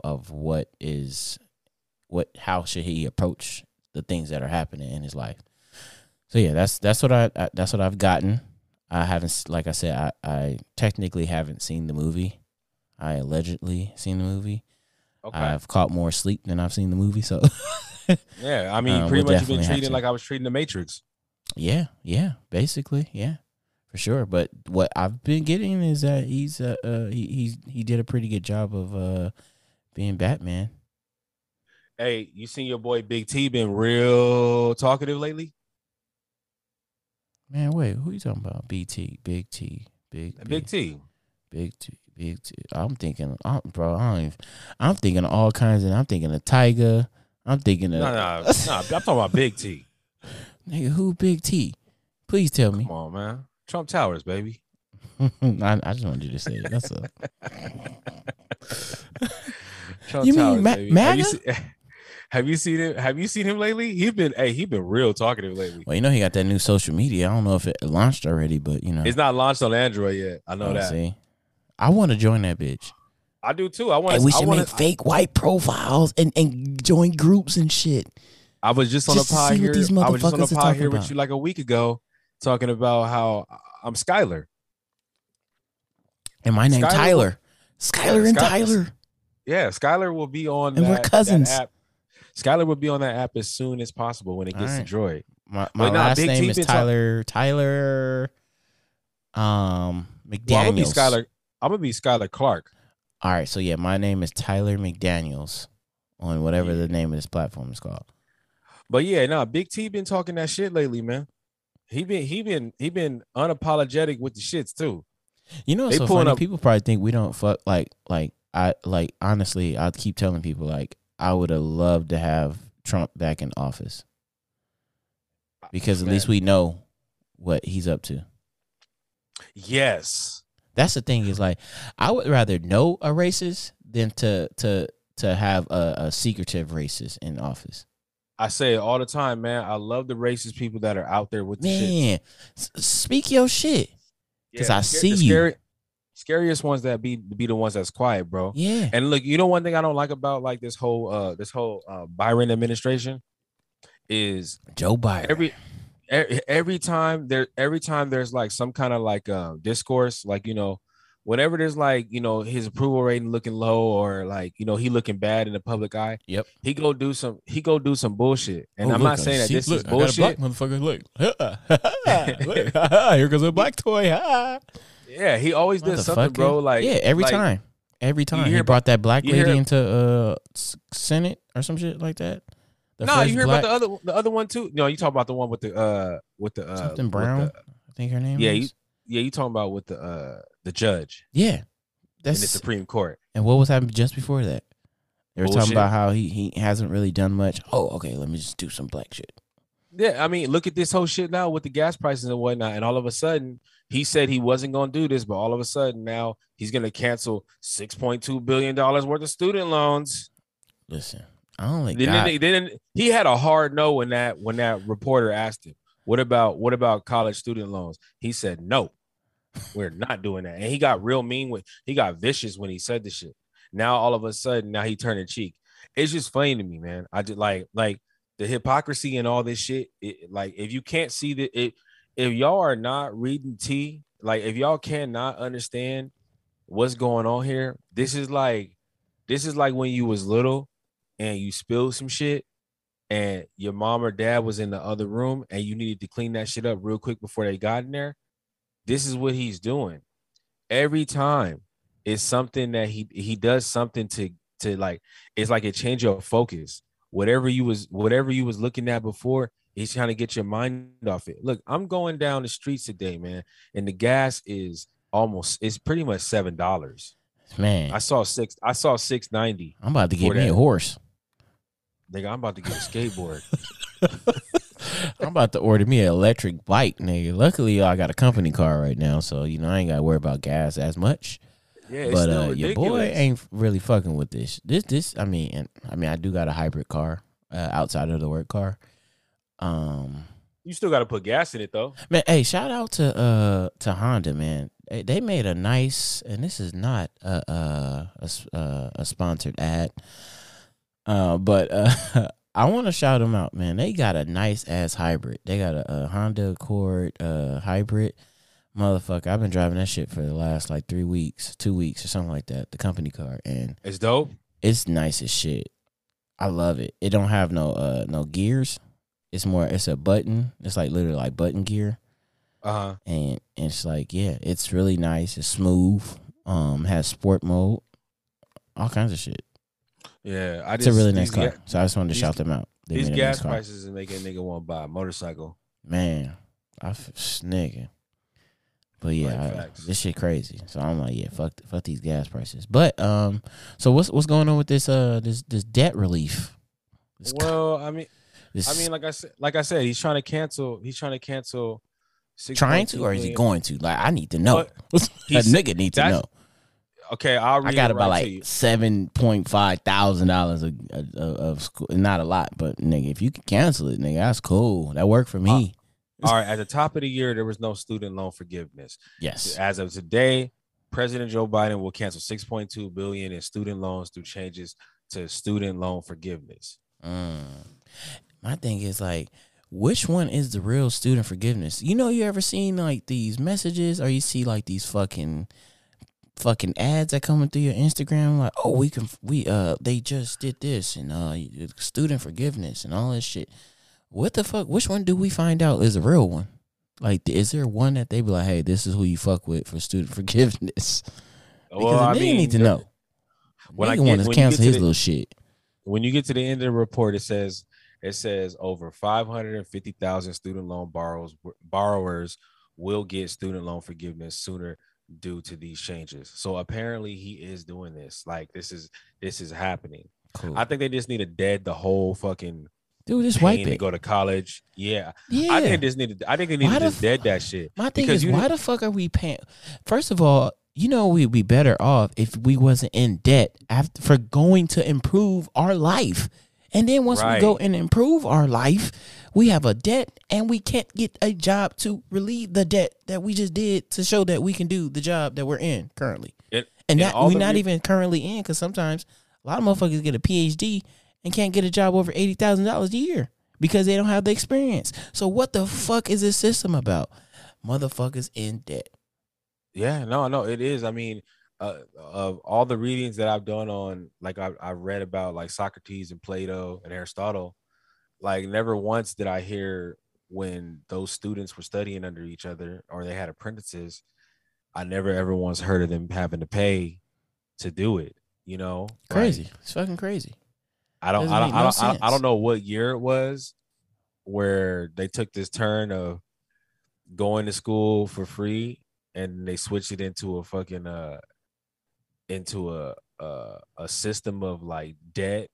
how should he approach the things that are happening in his life. So yeah, that's what I've gotten. I haven't, like I said, I technically haven't seen the movie. I allegedly seen the movie. Okay. I've caught more sleep than I've seen the movie. So yeah, I mean, pretty much been treated like I was treating The Matrix. Yeah, basically, yeah, for sure. But what I've been getting is that he did a pretty good job of being Batman. Hey, you seen your boy Big T been real talkative lately? Man, wait, who you talking about? Big T. I'm thinking of all kinds, and I'm thinking of Tiger. I'm thinking of no. I'm talking about Big T. Nigga, who Big T? Please tell me. Come on, man. Trump Towers, baby. I just wanted you to say it. That's up. Trump you Towers, mean baby. MAGA? Have you seen him lately? He's been real talkative lately. Well, you know he got that new social media. I don't know if it launched already, but you know it's not launched on Android yet. I know that. See? I want to join that bitch. I do too. I want. And we should make fake white profiles and join groups and shit. I was just on a pod here. I was just on a pod here with you like a week ago, talking about how I'm Skyler. And my name Tyler. Skyler and Tyler. Yeah, Skyler will be on. And we're cousins. Skyler will be on that app as soon as possible when it gets to Droid. My last name is Tyler. Tyler. McDaniels. Well, I'm gonna be Skyler Clark. All right, so yeah, my name is Tyler McDaniels on whatever the name of this platform is called. But yeah, Big T been talking that shit lately, man. He been unapologetic with the shits too. You know, so funny. People probably think we don't fuck like honestly, I keep telling people like I would have loved to have Trump back in office because at least we know what he's up to. Yes, that's the thing is like I would rather know a racist than to have a secretive racist in office. I say it all the time, man. I love the racist people that are out there with the shit. Speak your shit, because I see you. Scariest ones that be the ones that's quiet, bro. Yeah. And look, you know one thing I don't like about like this whole Biden administration is Joe Biden. Every time there's like some kind of like discourse, like whenever there's like his approval rating looking low or like he looking bad in the public eye. Yep. He go do some bullshit, and I'm not saying that this is bullshit. I got a black motherfucker, look. Here goes a black toy. Yeah, he always does something, bro. Like every time he brought that black lady into Senate or some shit like that. No, you hear about the other one too? No, you talking about the one with the something Brown? I think her name. Yeah, is. You talking about with the judge? Yeah, that's in the Supreme Court. And what was happening just before that? They were talking about how he hasn't really done much. Oh, okay, let me just do some black shit. Yeah, I mean, look at this whole shit now with the gas prices and whatnot. And all of a sudden, he said he wasn't going to do this, but all of a sudden now he's going to cancel $6.2 billion worth of student loans. Listen, I only got... Then he had a hard no when that reporter asked him, what about college student loans? He said, no, we're not doing that. And he got real mean. He got vicious when he said this shit. Now, all of a sudden, now he turned a cheek. It's just funny to me, man. I just like the hypocrisy and all this shit. If you can't see that, if y'all are not reading tea, like if y'all cannot understand what's going on here, this is like when you was little and you spilled some shit and your mom or dad was in the other room and you needed to clean that shit up real quick before they got in there. This is what he's doing. Every time it's something that he does something to like, it's like it changes your focus. Whatever you was looking at before, he's trying to get your mind off it. Look, I'm going down the streets today, man, and the gas is it's pretty much $7. Man, I saw $6.90. I'm about to get me a horse. Nigga, I'm about to get a skateboard. I'm about to order me an electric bike, nigga. Luckily, I got a company car right now, so you know I ain't gotta worry about gas as much. Yeah, but your boy ain't really fucking with this. I mean, I do got a hybrid car outside of the work car. You still got to put gas in it though. Man, hey, shout out to Honda, man. They made a nice, and this is not a sponsored ad, but I want to shout them out, man. They got a nice ass hybrid. They got a Honda Accord hybrid. Motherfucker, I've been driving that shit for the last like 3 weeks, 2 weeks or something like that, the company car. And it's dope. It's nice as shit. I love it. It don't have no gears. It's a button. It's like literally like button gear. Uh-huh. And it's like, yeah, it's really nice. It's smooth. Has sport mode. All kinds of shit. Yeah. It's a really nice car. So I just wanted to shout them out. These gas prices is making a nigga want to buy a motorcycle. Man, nigga. But yeah, this shit crazy. So I'm like, yeah, fuck these gas prices. But so what's going on with this this debt relief? Like I said, he's trying to cancel. He's trying to cancel. Trying to, or is he going to? Like, I need to know. A nigga needs to know. Okay, I'll read. I got about like $7,500 of school. Not a lot, but nigga, if you can cancel it, nigga, that's cool. That worked for me. All right, at the top of the year, there was no student loan forgiveness. Yes. As of today, President Joe Biden will cancel $6.2 billion in student loans through changes to student loan forgiveness. My thing is, like, which one is the real student forgiveness? You know, you ever seen, like, these messages or you see, like, these fucking ads that coming through your Instagram? Like, oh, they just did this and student forgiveness and all this shit. What the fuck? Which one do we find out is the real one? Like, is there one that they be like, hey, this is who you fuck with for student forgiveness? Because they need to know. They want to cancel his little shit. When you get to the end of the report, it says over 550,000 student loan borrowers will get student loan forgiveness sooner due to these changes. So apparently he is doing this. Like, this is happening. Cool. I think they just need to dead the whole fucking... Dude, just wipe it. Go to college. Yeah. I think they need to just dead that shit. My thing is, why the fuck are we paying? First of all, you know we'd be better off if we wasn't in debt for going to improve our life. And then once we go and improve our life, we have a debt and we can't get a job to relieve the debt that we just did to show that we can do the job that we're in currently. And we're not even currently in, because sometimes a lot of motherfuckers get a PhD and can't get a job over $80,000 a year because they don't have the experience. So what the fuck is this system about? Motherfuckers in debt. Yeah, no, it is. I mean, of all the readings that I've done on, like I read about like Socrates and Plato and Aristotle, like never once did I hear when those students were studying under each other or they had apprentices, I never ever once heard of them having to pay to do it, you know? Crazy. Like, it's fucking crazy. I don't know what year it was where they took this turn of going to school for free and they switched it into a fucking into a system of like debt,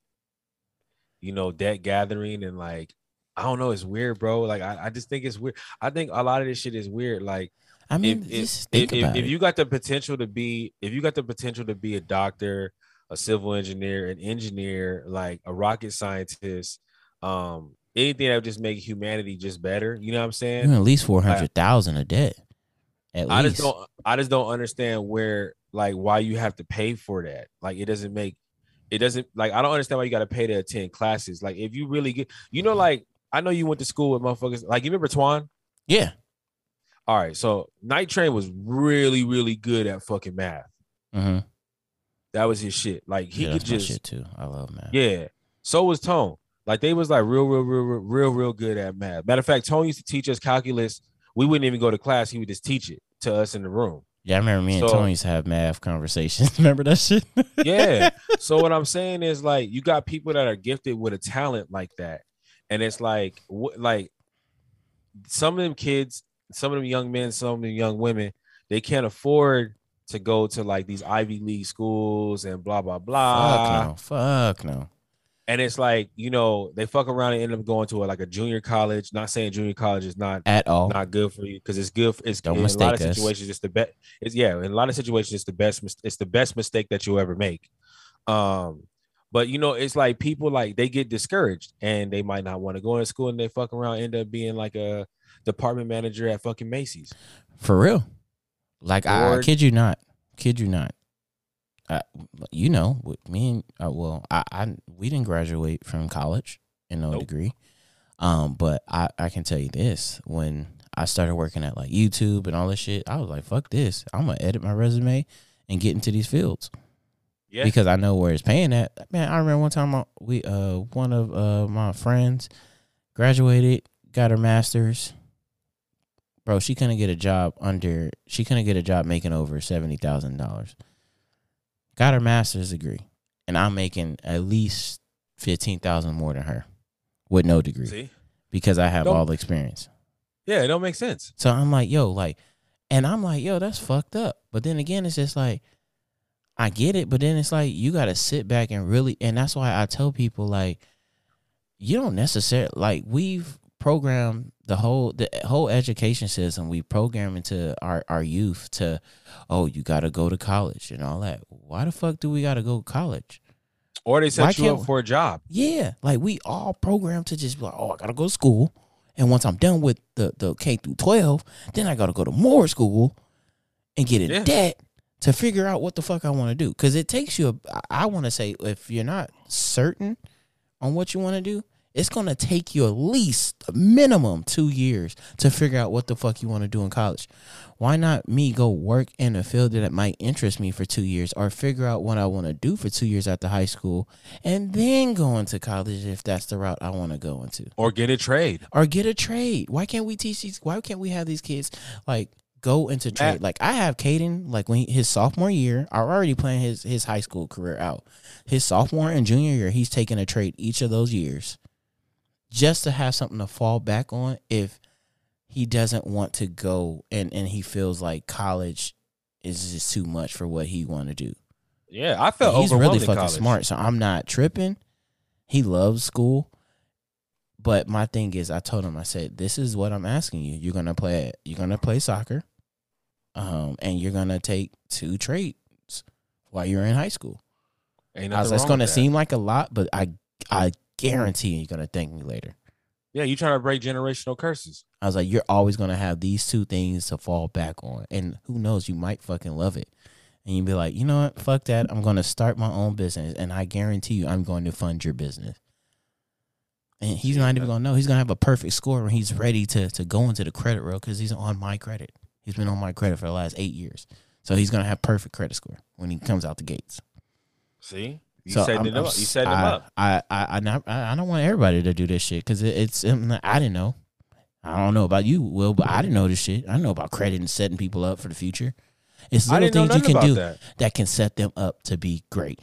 you know, debt gathering and like I don't know. It's weird, bro. Like, I just think it's weird. I think a lot of this shit is weird. Like, I mean, if you got the potential to be, if you got the potential to be a doctor, a civil engineer, an engineer, like a rocket scientist, anything that would just make humanity just better. You know what I'm saying? You know, at least 400,000 a day. I just don't understand where, like, why you have to pay for that. Like, I don't understand why you got to pay to attend classes. Like, if you really get, you know, like, I know you went to school with motherfuckers. Like, you remember Twan? Yeah. All right. So Night Train was really, really good at fucking math. Mm-hmm. That was his shit. Like, he could just shit too. I love math. Yeah. So was Tone. Like, they was like real good at math. Matter of fact, Tone used to teach us calculus. We wouldn't even go to class. He would just teach it to us in the room. Yeah, I remember me and Tony used to have math conversations. Remember that shit? Yeah. So what I'm saying is, like, you got people that are gifted with a talent like that. And it's like, like, some of them kids, some of them young men, some of them young women, they can't afford to go to, like, these Ivy League schools and blah, blah, blah. Fuck no. And it's like, you know, they fuck around and end up going to a junior college. Not saying junior college is not at all not good for you, because it's good. In a lot of situations, it's the best. It's the best mistake that you'll ever make. But, you know, it's like people, like, they get discouraged and they might not want to go to school, and they fuck around and end up being like a department manager at fucking Macy's. For real, like, I kid you not. You know, with me and we didn't graduate from college in no degree. But I can tell you this, when I started working at like YouTube and all this shit, I was like, fuck this. I'm going to edit my resume and get into these fields. Yeah. Because I know where it's paying at. Man, I remember one time one of my friends graduated, got her master's. Bro, she couldn't get a job making over $70,000. Got her master's degree, and I'm making at least $15,000 more than her with no degree. See? Because I have all the experience. Yeah, it don't make sense. So I'm like, yo, that's fucked up. But then again, it's just like, I get it, but then it's like, you got to sit back and really, and that's why I tell people, like, you don't necessarily, like, we've programmed the whole education system. We program into our youth to, oh, you gotta go to college and all that. Why the fuck do we gotta go to college? Or they set you up for a job. Yeah, like, we all programmed to just be like, oh, I gotta go to school, and once I'm done with the K through 12, then I gotta go to more school and get in debt to figure out what the fuck I want to do. Because it takes you, I want to say, if you're not certain on what you want to do, it's going to take you at least minimum 2 years to figure out what the fuck you want to do in college. Why not me go work in a field that might interest me for 2 years, or figure out what I want to do for 2 years after high school, and then go into college if that's the route I want to go into? Or get a trade. Why can't we teach these? Why can't we have these kids, like, go into trade? Like, I have Caden, like, when his sophomore year, I already planned his high school career out. His sophomore and junior year, he's taking a trade each of those years, just to have something to fall back on if he doesn't want to go and he feels like college is just too much for what he want to do. Yeah, I felt overwhelmed. He's really fucking smart, so I'm not tripping. He loves school. But my thing is, I told him, I said, this is what I'm asking you. You're gonna play soccer, and you're gonna take 2 trades while you're in high school. That's gonna seem like a lot, but I guarantee you're gonna thank me later. Yeah, you trying to break generational curses. I was like, you're always gonna have these 2 things to fall back on, and who knows, you might fucking love it, and you'd be like, you know what, fuck that, I'm gonna start my own business, and I guarantee you, I'm going to fund your business. And he's not even gonna know. He's gonna have a perfect score when he's ready to go into the credit row, because he's on my credit. He's been on my credit for the last 8 years, so he's gonna have perfect credit score when he comes out the gates. See. You set them up. I don't want everybody to do this shit, because it's I didn't know. I don't know about you, Will, but I didn't know this shit. I didn't know about credit and setting people up for the future. It's little things you can do that can set them up to be great.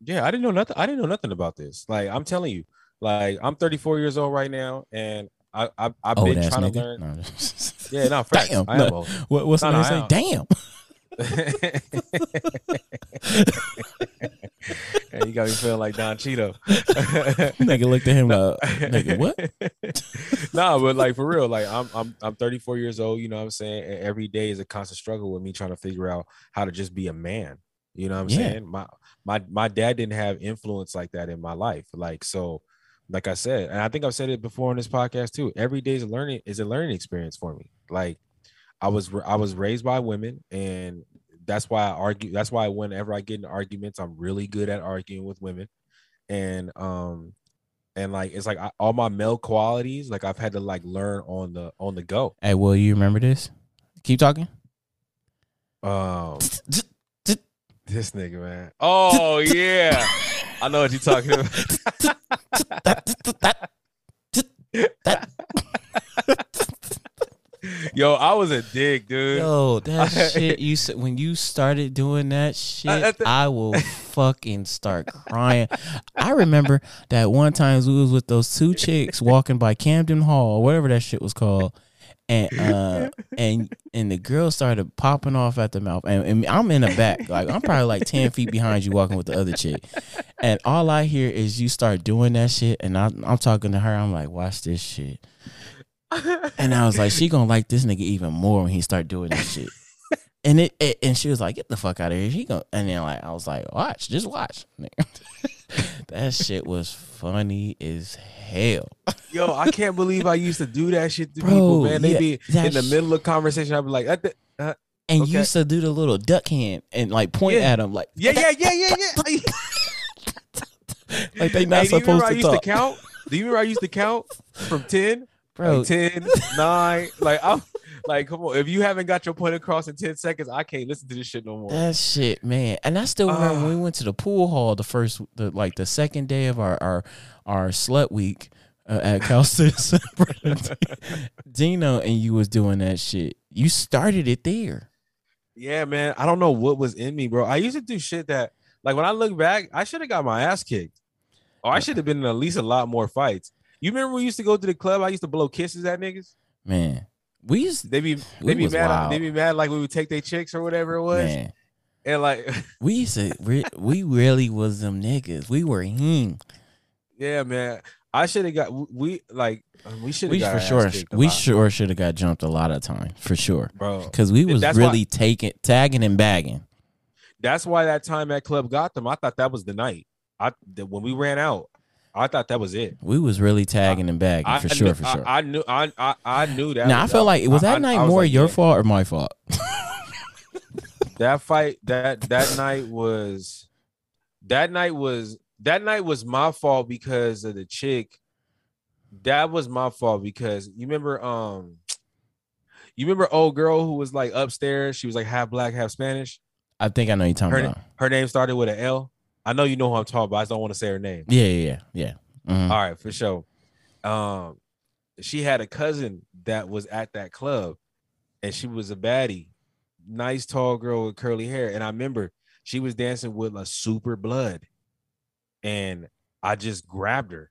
Yeah, I didn't know nothing about this. Like, I'm telling you, like, I'm 34 years old right now, and I've been trying to learn. No. Yeah, no, facts. Damn. I am old. What's the name? Damn. Hey, you got me feeling like Don Cheeto. Nigga looked at him like, nigga, what? Nah, but like for real, like I'm 34 years old, you know what I'm saying? And every day is a constant struggle with me trying to figure out how to just be a man. You know what I'm saying? My dad didn't have influence like that in my life. Like, so like I said, and I think I've said it before on this podcast too, every day is a learning experience for me. Like I was raised by women, and that's why I argue. That's why whenever I get into arguments, I'm really good at arguing with women. And like, it's like all my male qualities, like I've had to like learn on the go. Hey, Will, you remember this? Keep talking. This nigga, man. Oh, yeah. I know what you're talking about. Yo, I was a dick, dude. Yo, that shit you said when you started doing that shit, I will fucking start crying. I remember that one time we was with those two chicks walking by Camden Hall, or whatever that shit was called, and the girl started popping off at the mouth, and I'm in the back, like I'm probably like 10 feet behind you, walking with the other chick, and all I hear is you start doing that shit, and I'm talking to her, I'm like, watch this shit. And I was like, she gonna like this nigga even more when he start doing this shit. And and she was like, get the fuck out of here. And then like I was like, watch, just watch. That shit was funny as hell. Yo, I can't believe I used to do that shit to people, man. They be in the middle of conversation, I'd be like, and okay. You used to do the little duck hand and like point at him, like yeah. Like they not supposed to talk. Do you remember I used to count from 10? Bro, like 10, 9, like I'm like, come on. If you haven't got your point across in 10 seconds, I can't listen to this shit no more. That shit, man. And I still remember when we went to the pool hall the second day of our slut week at Cal Citizen. Dino and you was doing that shit. You started it there. Yeah, man. I don't know what was in me, bro. I used to do shit that, like, when I look back, I should have got my ass kicked. Or I should have been in at least a lot more fights. You remember we used to go to the club? I used to blow kisses at niggas. Man, they be mad. Wild. They be mad like we would take their chicks or whatever it was. Man. And like we used to, we really was them niggas. We were him. Yeah, man. I should have got we should have got jumped a lot of time for sure, bro. Because we was tagging and bagging. That's why that time at Club Gotham, I thought that was the night. When we ran out. I thought that was it. We was really tagging and bagging for sure. I knew that. Now I felt like was that night more your fault or my fault? That night was my fault because of the chick. That was my fault because you remember old girl who was like upstairs. She was like half black, half Spanish. I think I know you're talking about. Her name started with an L. I know you know who I'm talking about. I just don't want to say her name. Yeah. Mm-hmm. All right, for sure. She had a cousin that was at that club, and she was a baddie. Nice, tall girl with curly hair. And I remember she was dancing with a super blood, and I just grabbed her,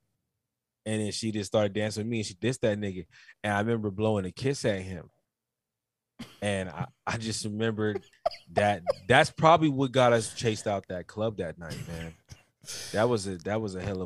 and then she just started dancing with me, and she dissed that nigga. And I remember blowing a kiss at him. And I just remembered that's probably what got us chased out that club that night, man. That was a hell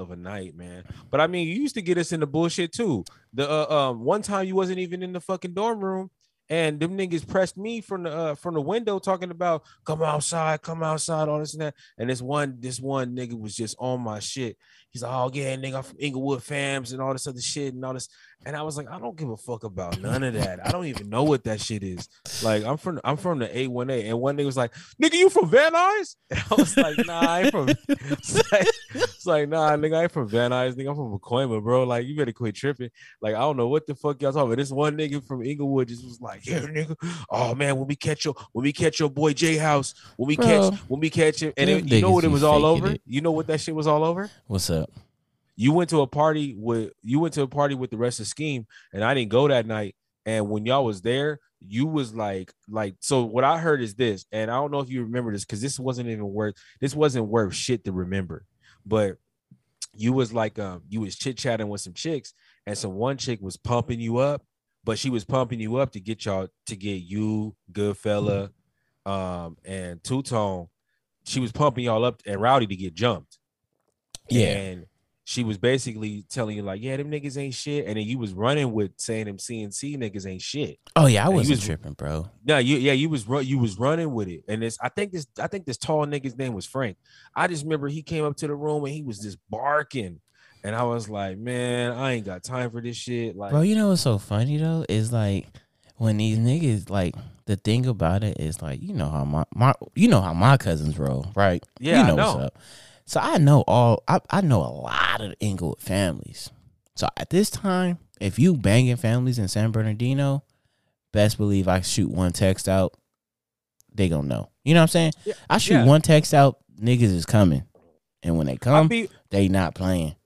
of a night, man. But I mean, you used to get us in the bullshit too. The one time you wasn't even in the fucking dorm room, and them niggas pressed me from the window talking about come outside, all this and that. And this one nigga was just on my shit. He's like, oh yeah, nigga, I'm from Inglewood fams and all this other shit and all this. And I was like, I don't give a fuck about none of that. I don't even know what that shit is. Like, I'm from the 818. And one nigga was like, nigga, you from Van Nuys? And I was like, nah, I ain't from. It's like, nah, nigga, I ain't from Van Nuys. Nigga, I'm from Pacoima, bro. Like, you better quit tripping. Like, I don't know what the fuck y'all talking about. This one nigga from Inglewood just was like, yeah, nigga. Oh man, when we catch your boy J House, when we catch him, and it, you know what it was all over. It. You know what that shit was all over. What's up? You went to a party with the rest of Scheme, and I didn't go that night. And when y'all was there, you was like. So what I heard is this, and I don't know if you remember this because this wasn't worth shit to remember. But you was like, you was chit chatting with some chicks, and one chick was pumping you up, but she was pumping you up to get you, Goodfella, and Two Tone she was pumping y'all up at Rowdy to get jumped. Yeah. And she was basically telling you like, yeah, them niggas ain't shit. And then you was running with saying them CNC niggas ain't shit. Oh yeah, I wasn't tripping, bro. No, you was running with it. And this, I think this tall nigga's name was Frank. I just remember he came up to the room and he was just barking. And I was like, man, I ain't got time for this shit. Like, bro, you know what's so funny though? Is like when these niggas, like, the thing about it is like, you know how my cousins roll, right? Yeah, you know, I know what's up. So I know I know a lot of the Inglewood families. So at this time, if you banging families in San Bernardino, best believe I shoot one text out, they gonna know. You know what I'm saying? Yeah, I shoot one text out, niggas is coming. And when they come, they not playing.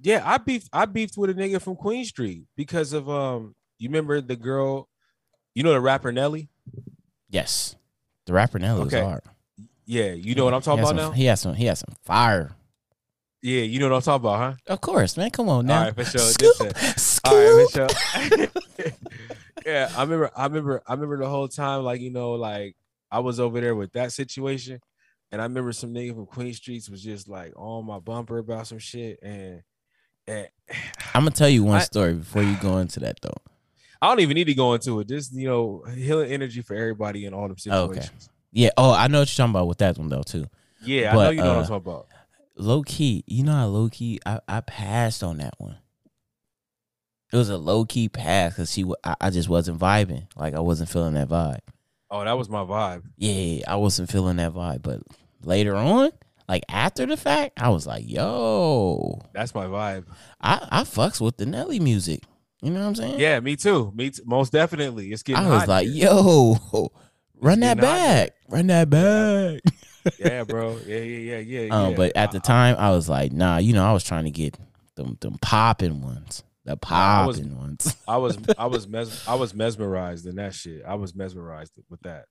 Yeah, I beefed with a nigga from Queen Street because of you remember the girl, you know the rapper Nelly? Yes. The rapper Nelly was hard. Yeah, you know what I'm talking about now? He has some fire. Yeah, you know what I'm talking about, huh? Of course, man. Come on now. All right, for sure. Scoop. All right, for sure. Yeah, I remember the whole time, like, you know, like I was over there with that situation, and I remember some nigga from Queen Streets was just like on my bumper about some shit. And I'm gonna tell you one story before you go into that though. I don't even need to go into it. Just, you know, healing energy for everybody in all them situations. Okay. Yeah. Oh, I know what you're talking about with that one though too. Yeah, but, I know you know what I'm talking about. Low key, you know how low key I passed on that one. It was a low key pass because I just wasn't vibing. Like I wasn't feeling that vibe. Oh, that was my vibe. Yeah, I wasn't feeling that vibe. But later on, like after the fact, I was like, yo, that's my vibe. I fucks with the Nelly music. You know what I'm saying? Yeah, me too. Most definitely. It's getting hot. I was like, yo, run that back. Run that back. Yeah, bro. Yeah. But at the time, I was like, nah, you know, I was trying to get them popping ones. The popping ones. I was mesmerized in that shit. I was mesmerized with that.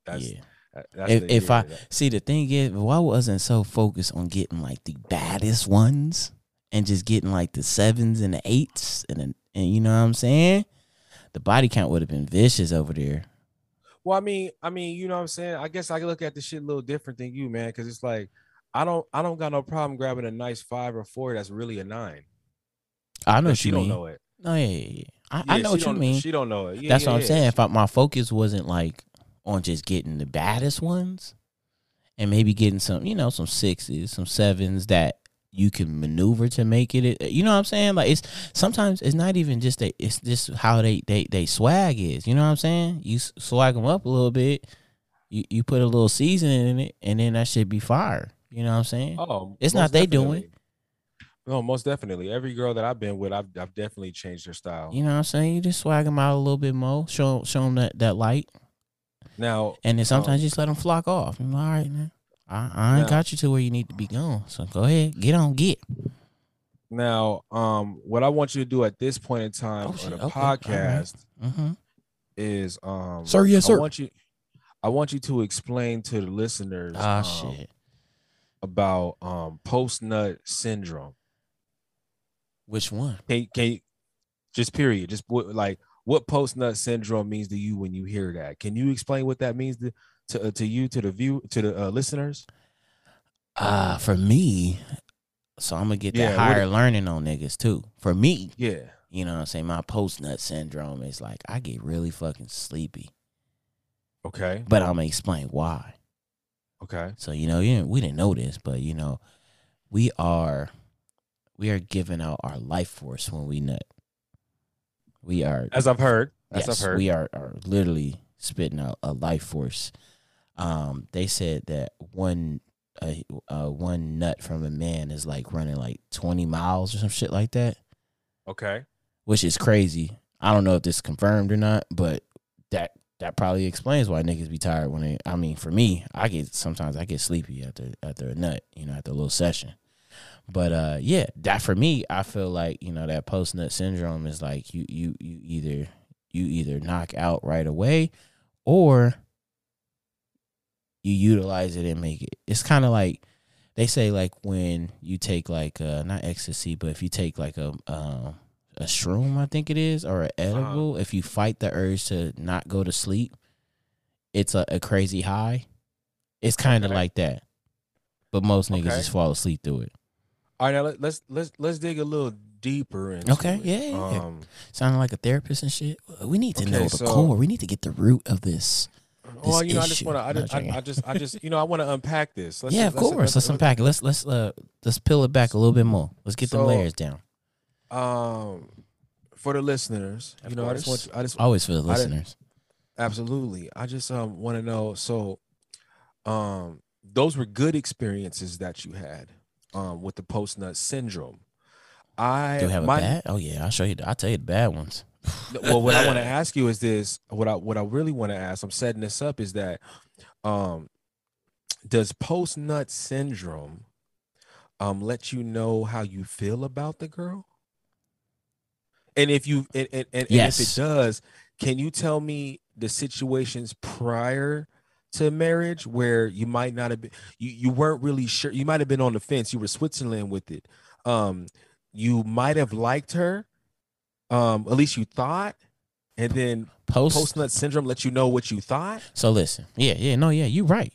See, the thing is, if I wasn't so focused on getting like the baddest ones and just getting like the 7s and the 8s and you know what I'm saying, the body count would have been vicious over there. Well, I mean, you know what I'm saying. I guess I can look at the shit a little different than you, man, because it's like I don't got no problem grabbing a nice 5 or 4 that's really a 9. I know what you mean. Don't know it. No, yeah. I know what you mean. She don't know it. Yeah, that's what I'm saying. If my focus wasn't like on just getting the baddest ones and maybe getting some, you know, some 6s, some 7s that you can maneuver to make it. You know what I'm saying? Like, it's sometimes it's not even just that, it's just how they swag is. You know what I'm saying? You swag them up a little bit. You put a little seasoning in it and then that shit be fire. You know what I'm saying? Oh, it's not they doing. No, most definitely. Every girl that I've been with, I've definitely changed her style. You know what I'm saying? You just swag them out a little bit more. Show them that light. Now, and then sometimes you just let them flock off. I'm like, all right, man, I ain't got you to where you need to be going. So go ahead, get on. Now, what I want you to do at this point in time podcast is, sir, yes, sir. I want you to explain to the listeners about post nut syndrome. Which one? Can you, just period? Just like. What post-nut syndrome means to you when you hear that? Can you explain what that means to you, to the listeners? For me, so I'm going to get that higher learning on niggas too. For me, you know what I'm saying? My post-nut syndrome is like, I get really fucking sleepy. Okay. But I'm going to explain why. Okay. So, you know, we didn't know this, but, you know, we are giving out our life force when we nut. We are, as I've heard, we are literally spitting out a life force. They said that one nut from a man is like running like 20 miles or some shit like that. Okay, which is crazy. I don't know if this is confirmed or not, but that probably explains why niggas be tired when they. I mean, for me, I get sleepy after a nut, you know, after a little session. But that for me, I feel like, you know, that post nut syndrome is like you either knock out right away or you utilize it and make it. It's kind of like they say, like when you take like not ecstasy, but if you take like a shroom, I think it is, or an edible, if you fight the urge to not go to sleep, it's a crazy high. It's kind of like that. but most niggas just fall asleep through it. All right, now let's dig a little deeper into it. Sounding like a therapist and shit. We need to know the core. We need to get the root of this. Well, you know, issue. I just you know, I want to unpack this. Let's unpack it. Let's peel it back a little bit more. Let's get the layers down. For the listeners, of course. I just always for the listeners. Absolutely. I just want to know. So, those were good experiences that you had with the post nut syndrome. Do you have a bad? Oh yeah, I'll tell you the bad ones. Well, what I want to ask you is this. What I really want to ask, I'm setting this up, is that does post nut syndrome let you know how you feel about the girl? And if you and if it does, can you tell me the situations prior to marriage where you might not have been, you weren't really sure, you might have been on the fence, you were Switzerland with it. You might have liked her, at least you thought, and then post-nut syndrome let you know what you thought. So listen, you're right.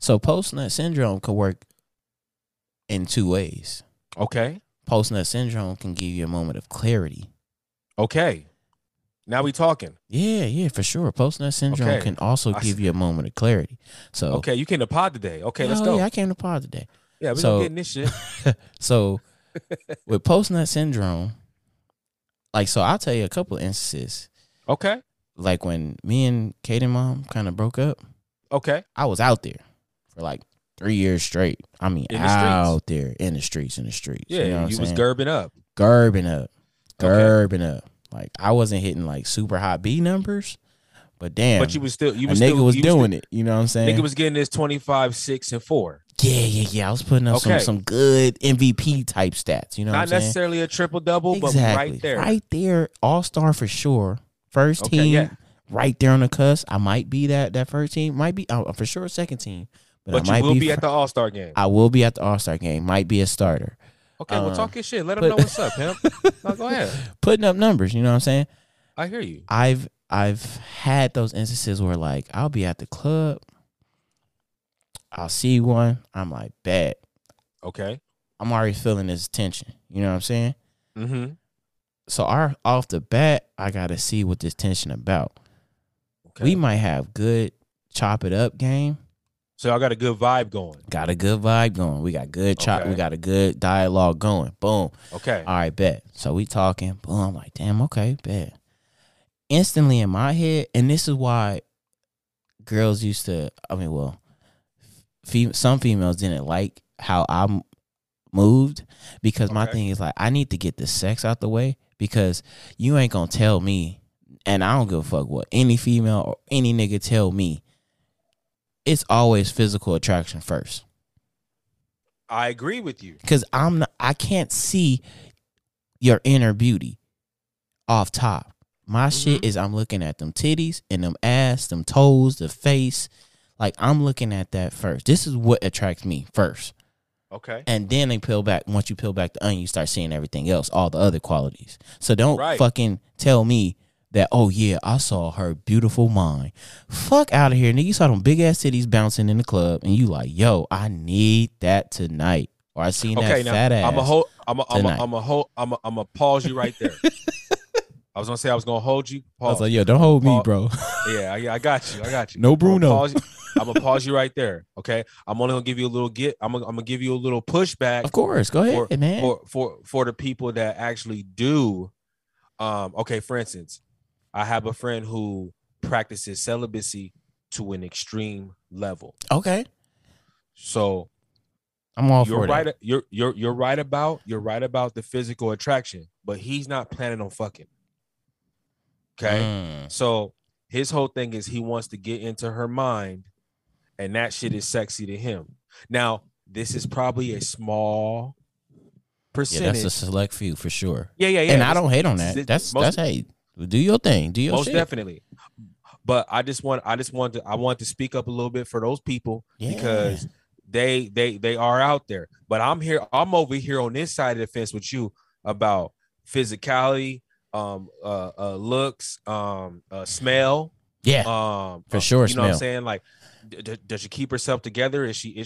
So post-nut syndrome could work in two ways. Okay. Post-nut syndrome can give you a moment of clarity. Okay. Now we talking. Yeah, for sure. Post-nut syndrome can also give you a moment of clarity. So you came to pod today. Let's go. Yeah, I came to pod today. Yeah, we're getting this shit. So with post-nut syndrome, I'll tell you a couple instances. Okay. Like when me and Kate and Mom kind of broke up. Okay. I was out there for 3 years straight. I mean, out there in the streets. Yeah, you know what I'm saying? Was Gurbing up. Like, I wasn't hitting super hot B numbers, but damn. But you was still doing it. You know what I'm saying? Nigga was getting this 25, 6, and 4. Yeah. I was putting up some good MVP type stats. You know, not necessarily a triple double, but right there, all star for sure. First team, right there on the cusp. I might be that first team. Might be for sure second team, but I will be at the all star game. I will be at the all star game. Might be a starter. Okay, well, talk your shit. Let them know what's up, him. No, go ahead. Putting up numbers, you know what I'm saying? I hear you. I've had those instances where, I'll be at the club, I'll see one, I'm like, bad. Okay. I'm already feeling this tension, you know what I'm saying? Mm-hmm. So off the bat, I got to see what this tension about. Okay. We might have good chop it up game. So y'all got a good vibe going. We got good chop. We got a good dialogue going. Boom. Okay. All right, bet. So we talking. Boom. I'm like, damn, okay, bet. Instantly in my head, and this is why girls used to, some females didn't like how I moved because my thing is I need to get the sex out the way because you ain't going to tell me, and I don't give a fuck what any female or any nigga tell me. It's always physical attraction first. I agree with you. Because I can't see your inner beauty off top. My shit is I'm looking at them titties and them ass, them toes, the face. I'm looking at that first. This is what attracts me first. Okay. And then they peel back. Once you peel back the onion, you start seeing everything else, all the other qualities. So don't fucking tell me that, I saw her beautiful mind. Fuck out of here, nigga. You saw them big-ass titties bouncing in the club, and you I need that tonight. Or I seen that fat ass. I'm a pause you right there. I was going to say I was going to hold you. Pause. I was like, don't hold me, bro. Yeah, I got you. No, Bruno. I'm going to pause you right there, okay? I'm only going to give you a little pushback. Of course. Go ahead, man. For the people that actually do, for instance, I have a friend who practices celibacy to an extreme level. Okay. So I'm all for that. You're right about the physical attraction, but he's not planning on fucking. Okay? So his whole thing is he wants to get into her mind and that shit is sexy to him. Now, this is probably a small percentage. Yeah, that's a select few for sure. Yeah. And I don't hate on that. That's hate. Do your thing. Do your shit. Most definitely. But I want to speak up a little bit for those people because they are out there. But I'm over here on this side of the fence with you about physicality, looks, smell. Yeah. For sure. You know what I'm saying? Does she keep herself together? Does she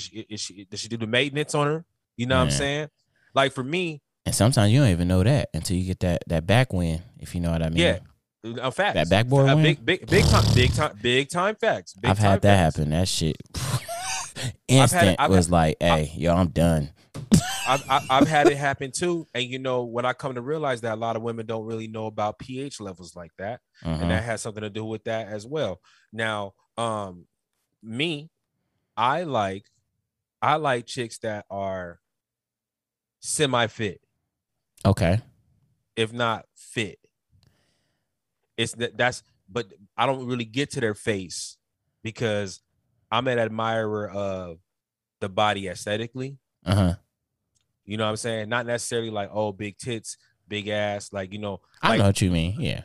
do the maintenance on her? You know what I'm saying? Like for me. And sometimes you don't even know that until you get that back win, if you know what I mean. Yeah. Facts. That backboard win. Big time facts. Big I've time had that facts. Happen. That shit instant I'm done. I've had it happen too. And you know, when I come to realize that a lot of women don't really know about pH levels like that. Mm-hmm. And that has something to do with that as well. Now, I like chicks that are semi-fit. Okay. If not fit. But I don't really get to their face because I'm an admirer of the body aesthetically. Uh-huh. You know what I'm saying? Not necessarily like, oh, big tits, big ass, like, you know. I know what you mean. Yeah.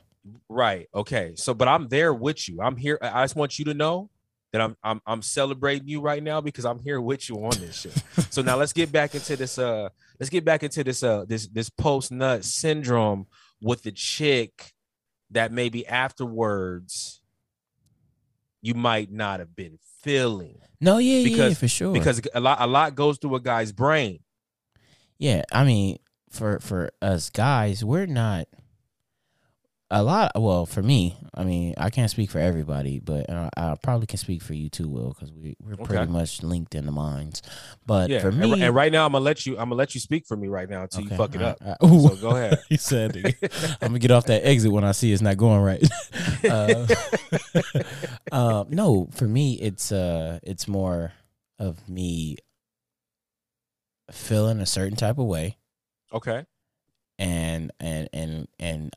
Right. Okay. So, but I'm there with you. I'm here. I just want you to know that I'm celebrating you right now because I'm here with you on this shit. So now let's get back into this. This post nut syndrome with the chick that maybe afterwards you might not have been feeling. No, yeah, for sure. Because a lot goes through a guy's brain. Yeah, I mean, for us guys, we're not a lot. Well, for me, I mean, I can't speak for everybody, but I probably can speak for you too, Will, because we're pretty much linked in the minds. But for me, and right now, I'm gonna let you speak for me right now until you fuck it up. So go ahead. He said, "I'm gonna get off that exit when I see it's not going right." No, for me, it's more of me feeling a certain type of way. Okay. And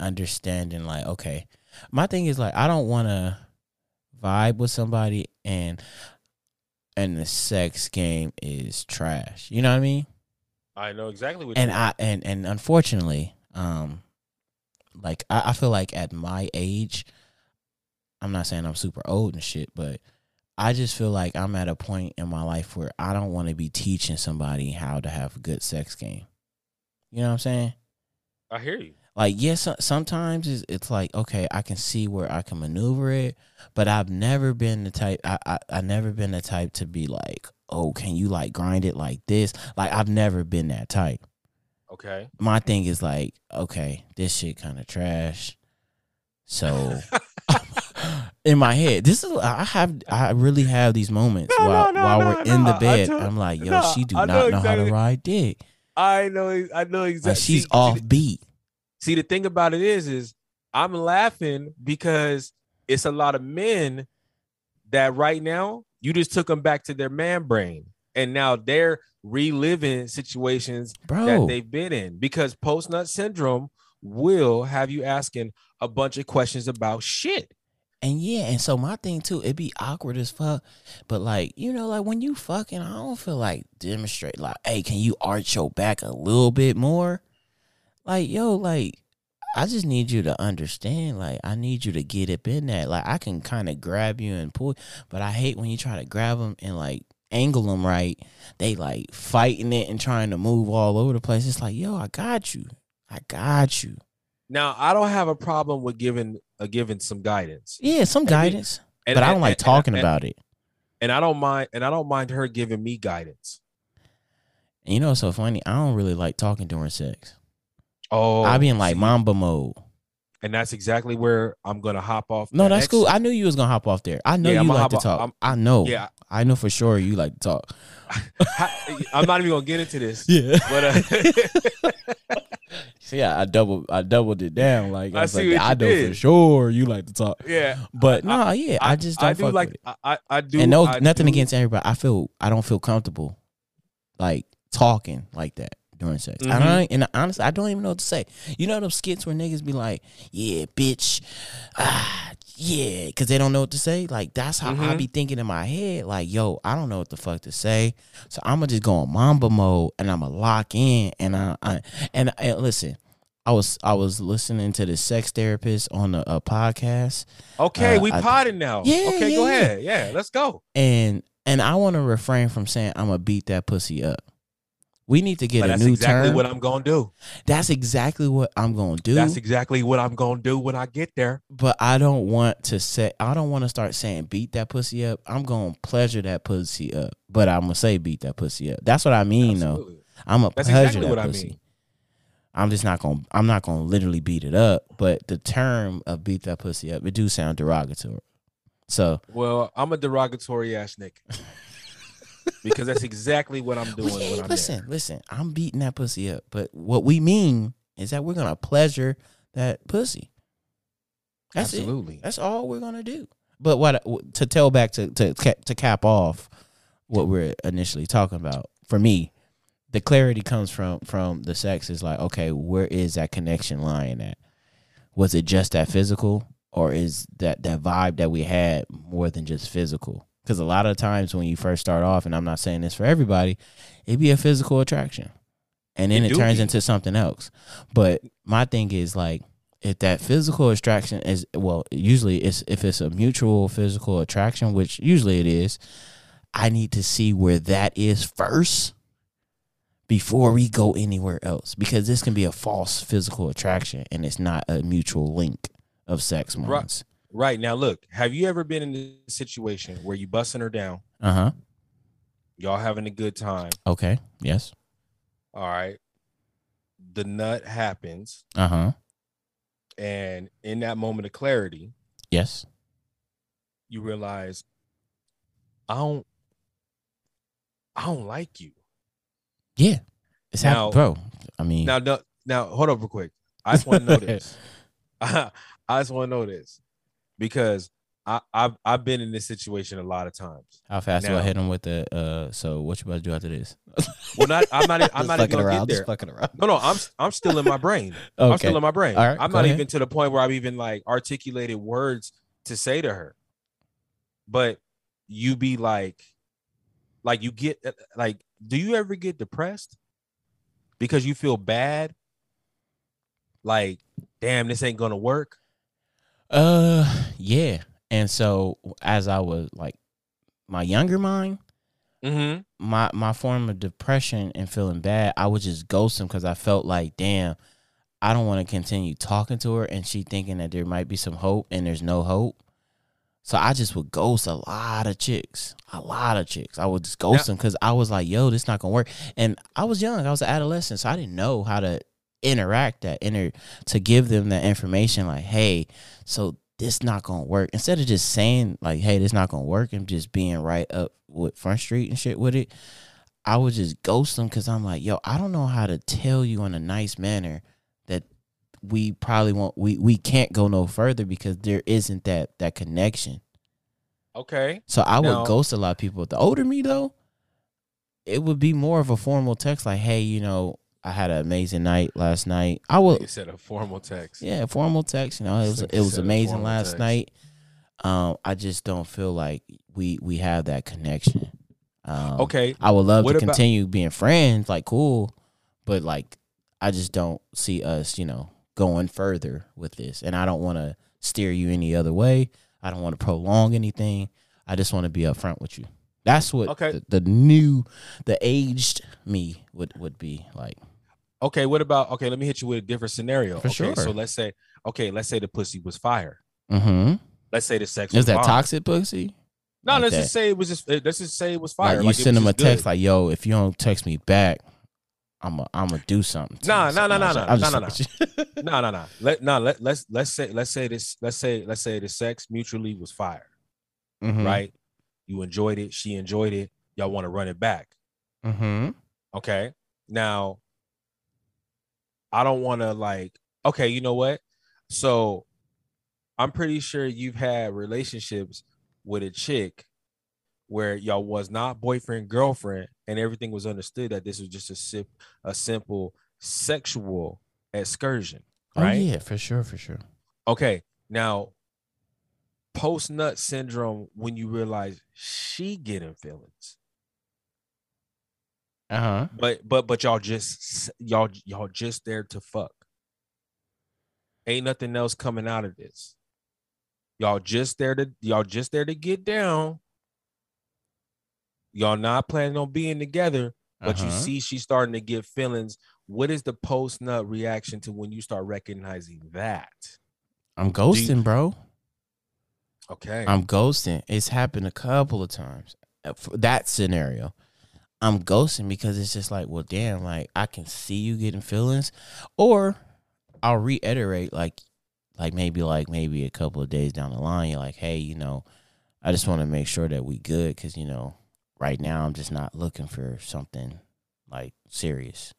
understanding, like, okay, my thing is, like, I don't want to vibe with somebody and the sex game is trash. You know what I mean? I know exactly what you mean. And unfortunately, like I feel like at my age, I'm not saying I'm super old and shit, but I just feel like I'm at a point in my life where I don't want to be teaching somebody how to have a good sex game. You know what I'm saying? I hear you. Like, yes, sometimes it's like, okay, I can see where I can maneuver it, but I've never been the type. I never been the type to be like, oh, can you like grind it like this? Like, I've never been that type. Okay. My thing is like, okay, this shit kind of trash. So, in my head, I really have these moments while we're in the bed. I'm like, yo, she do not know how to ride dick. I know exactly. Like she's off beat. See, the thing about it is I'm laughing because it's a lot of men that right now you just took them back to their man brain, and now they're reliving situations that they've been in because post nut syndrome will have you asking a bunch of questions about shit. And yeah, and so my thing too, it'd be awkward as fuck, but like, you know, like when you fucking, I don't feel like demonstrate like, hey, can you arch your back a little bit more? Like, yo, like, I just need you to understand, like, I need you to get up in that. Like, I can kind of grab you and pull, but I hate when you try to grab them and like angle them right. They like fighting it and trying to move all over the place. It's like, yo, I got you. Now, I don't have a problem with giving some guidance. Yeah, some guidance. But I don't like talking about it. And I don't mind her giving me guidance. And you know what's so funny? I don't really like talking during sex. Oh. I be in like Mamba mode. And that's exactly where I'm going to hop off. No, that's cool. I knew you was going to hop off there. I know you like to talk. I know. Yeah. I know for sure you like to talk. I'm not even going to get into this. Yeah. But see, I doubled it down. Like I was like, I know for sure you like to talk. Yeah, but no, yeah, I just don't fuck with it. I do. And no, nothing against everybody. I don't feel comfortable like talking like that during sex. Mm-hmm. And honestly, I don't even know what to say. You know those skits where niggas be like, "Yeah, bitch," yeah, because they don't know what to say. Like that's how I be thinking in my head. Like, yo, I don't know what the fuck to say, so I'm gonna just go on Mamba mode and I'm gonna lock in. And I listen. I was listening to the sex therapist on a podcast. Okay, we potting now. Yeah, okay, go ahead. Yeah, let's go. And I want to refrain from saying I'm gonna beat that pussy up. We need to get a new term. That's exactly what I'm going to do. That's exactly what I'm going to do. That's exactly what I'm going to do when I get there. But I don't want to say, I don't want to start saying beat that pussy up. I'm going to pleasure that pussy up. But I'm going to say beat that pussy up. That's what I mean, Absolutely. Though. I'm going to pleasure exactly that what pussy. I mean. I'm just not going to, I'm not going to literally beat it up. But the term of beat that pussy up, it do sound derogatory. So. Well, I'm a derogatory ass nigga. Because that's exactly what I'm doing. When I'm listen, I'm beating that pussy up. But what we mean is that we're going to pleasure that pussy. That's Absolutely. It. That's all we're going to do. But what to tell back to cap off what we're initially talking about, for me, the clarity comes from the sex is like, okay, where is that connection lying at? Was it just that physical, or is that vibe that we had more than just physical? Because a lot of times when you first start off, and I'm not saying this for everybody, it'd be a physical attraction. And then it turns into something else. But my thing is, like, if that physical attraction is, well, usually it's if it's a mutual physical attraction, which usually it is, I need to see where that is first before we go anywhere else. Because this can be a false physical attraction, and it's not a mutual link of sex moments. Right. Right. Now, look, have you ever been in a situation where you busting her down? Uh-huh. Y'all having a good time. Okay. Yes. All right. The nut happens. Uh-huh. And in that moment of clarity. Yes. You realize, I don't like you. Yeah. It's happening, bro. I mean. Now, hold up real quick. I just want to know this. I just want to know this. Because I've been in this situation a lot of times. How fast do I hit him with the? So what you about to do after this? Well, I'm not even gonna get there. Just fucking around. No, I'm still in my brain. Okay. I'm still in my brain. All right, I'm not even to the point where I've even like articulated words to say to her. But you be like you get like, do you ever get depressed because you feel bad? Like, damn, this ain't gonna work. Yeah. And so as I was like my younger mind, mm-hmm. my form of depression and feeling bad, I would just ghost him because I felt like, damn, I don't want to continue talking to her and she thinking that there might be some hope and there's no hope. So I just would ghost a lot of chicks. I would just ghost them because I was like, yo, this not going to work. And I was young. I was an adolescent. So I didn't know how to to give them that information like, hey, so this not gonna work. Instead of just saying like, hey, this not gonna work, and just being right up with front street and shit with it, I would just ghost them because I'm like, yo, I don't know how to tell you in a nice manner that we probably won't, we can't go no further because there isn't that connection. Okay. So I would ghost a lot of people. The older me though, it would be more of a formal text like, hey, you know, I had an amazing night last night. I would. You said a formal text. Yeah, formal text. You know, it was amazing last night. I just don't feel like we have that connection. Okay. I would love to continue being friends, like cool, but like I just don't see us, you know, going further with this. And I don't want to steer you any other way. I don't want to prolong anything. I just want to be upfront with you. That's what the aged me would be like. Okay, what about, okay, let me hit you with a different scenario. For sure. So let's say the pussy was fire. Mm-hmm. Let's say the sex was that toxic pussy? No, like let's just say it was fire. Like you send them a text like, yo, if you don't text me back, I'm a do something. Let's say the sex mutually was fire. Mm-hmm. Right? You enjoyed it. She enjoyed it. Y'all want to run it back. Mm-hmm. Okay. Now, I don't want to like, okay, you know what? So I'm pretty sure you've had relationships with a chick where y'all was not boyfriend, girlfriend, and everything was understood that this was just a simple sexual excursion. Right? Oh, yeah, for sure. Okay. Now, post-nut syndrome, when you realize she getting feelings, but y'all just there to fuck. Ain't nothing else coming out of this. Y'all just there to get down. Y'all not planning on being together, but you see she's starting to give feelings. What is the post-nut reaction to when you start recognizing that? I'm ghosting, bro. Okay. I'm ghosting. It's happened a couple of times. That scenario. I'm ghosting because it's just like, well, damn, like I can see you getting feelings. Or I'll reiterate, like maybe a couple of days down the line, you're like, hey, you know, I just want to make sure that we good because, you know, right now I'm just not looking for something like serious.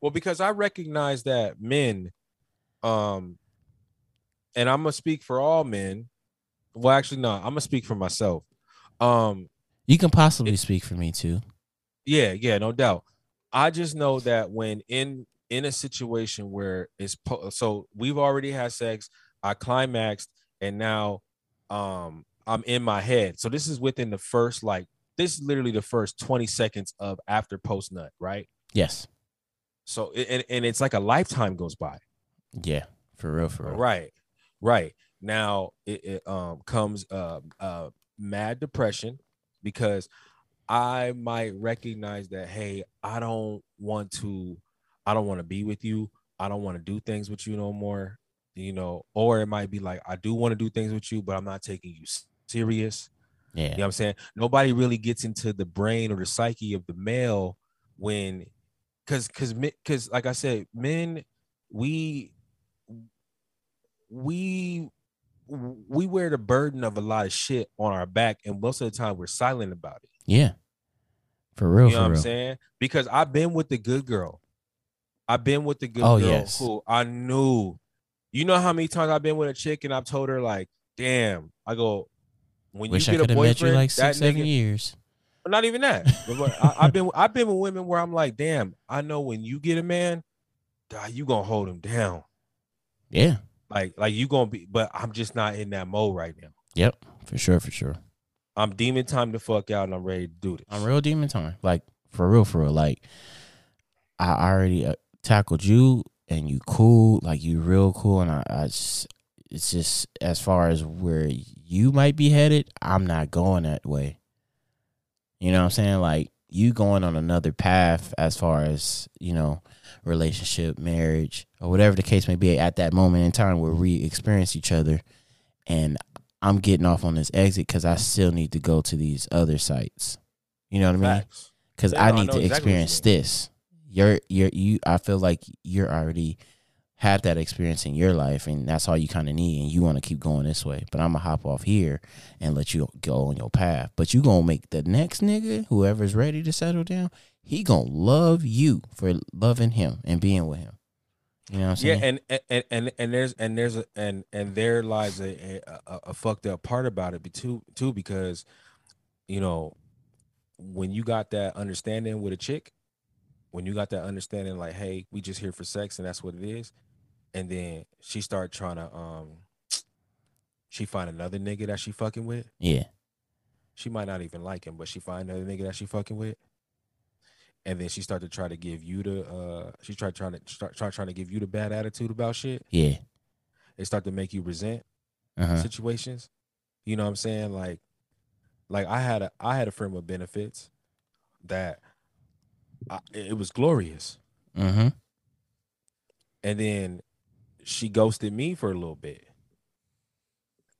Well, because I recognize that men, and I'm going to speak for all men. Well, actually, no, I'm going to speak for myself. You can possibly speak for me, too. Yeah, no doubt. I just know that when in a situation where it's so we've already had sex, I climaxed, and now I'm in my head. So this is within the first, like, this is literally the first 20 seconds of after post nut, right? Yes. So and it's like a lifetime goes by. Yeah, for real. Right. Now it comes mad depression because I might recognize that, hey, I don't want to be with you. I don't want to do things with you no more, you know, or it might be like, I do want to do things with you, but I'm not taking you serious. Yeah. You know what I'm saying? Nobody really gets into the brain or the psyche of the male when, because like I said, men, we wear the burden of a lot of shit on our back, and most of the time we're silent about it. Yeah. For real. I'm saying? Because I've been with the good girl. I've been with the good girl yes. Who I knew. You know how many times I've been with a chick and I've told her, like, damn, I go, when wish you get I a boyfriend, met you like six, that nigga, 7 years. Not even that. I've been with women where I'm like, damn, I know when you get a man, God, you gonna hold him down. Yeah. Like you gonna be, but I'm just not in that mode right now. Yep, for sure. I'm demon time to fuck out, and I'm ready to do this. I'm real demon time, like for real. Like I already tackled you, and you cool, like you real cool, and it's just as far as where you might be headed, I'm not going that way. You know what I'm saying? Like you going on another path as far as, you know, relationship, marriage, or whatever the case may be at that moment in time where we experience each other, and I'm getting off on this exit because I still need to go to these other sites. You know what I mean? Because I need to experience this. You. I feel like you're already had that experience in your life, and that's all you kind of need, and you want to keep going this way. But I'm going to hop off here and let you go on your path. But you going to make the next nigga, whoever's ready to settle down, he going to love you for loving him and being with him. You know what I'm saying? Yeah, and there lies a fucked up part about it too, because, you know, when you got that understanding with a chick, like, hey, we just here for sex and that's what it is, and then she start trying to she find another nigga that she fucking with. Yeah, she might not even like him, but she find another nigga that she fucking with. And then she started to try to give you the trying to give you the bad attitude about shit. Yeah. They start to make you resent situations. You know what I'm saying? Like I had a friend with benefits that it was glorious. Mm-hmm. And then she ghosted me for a little bit.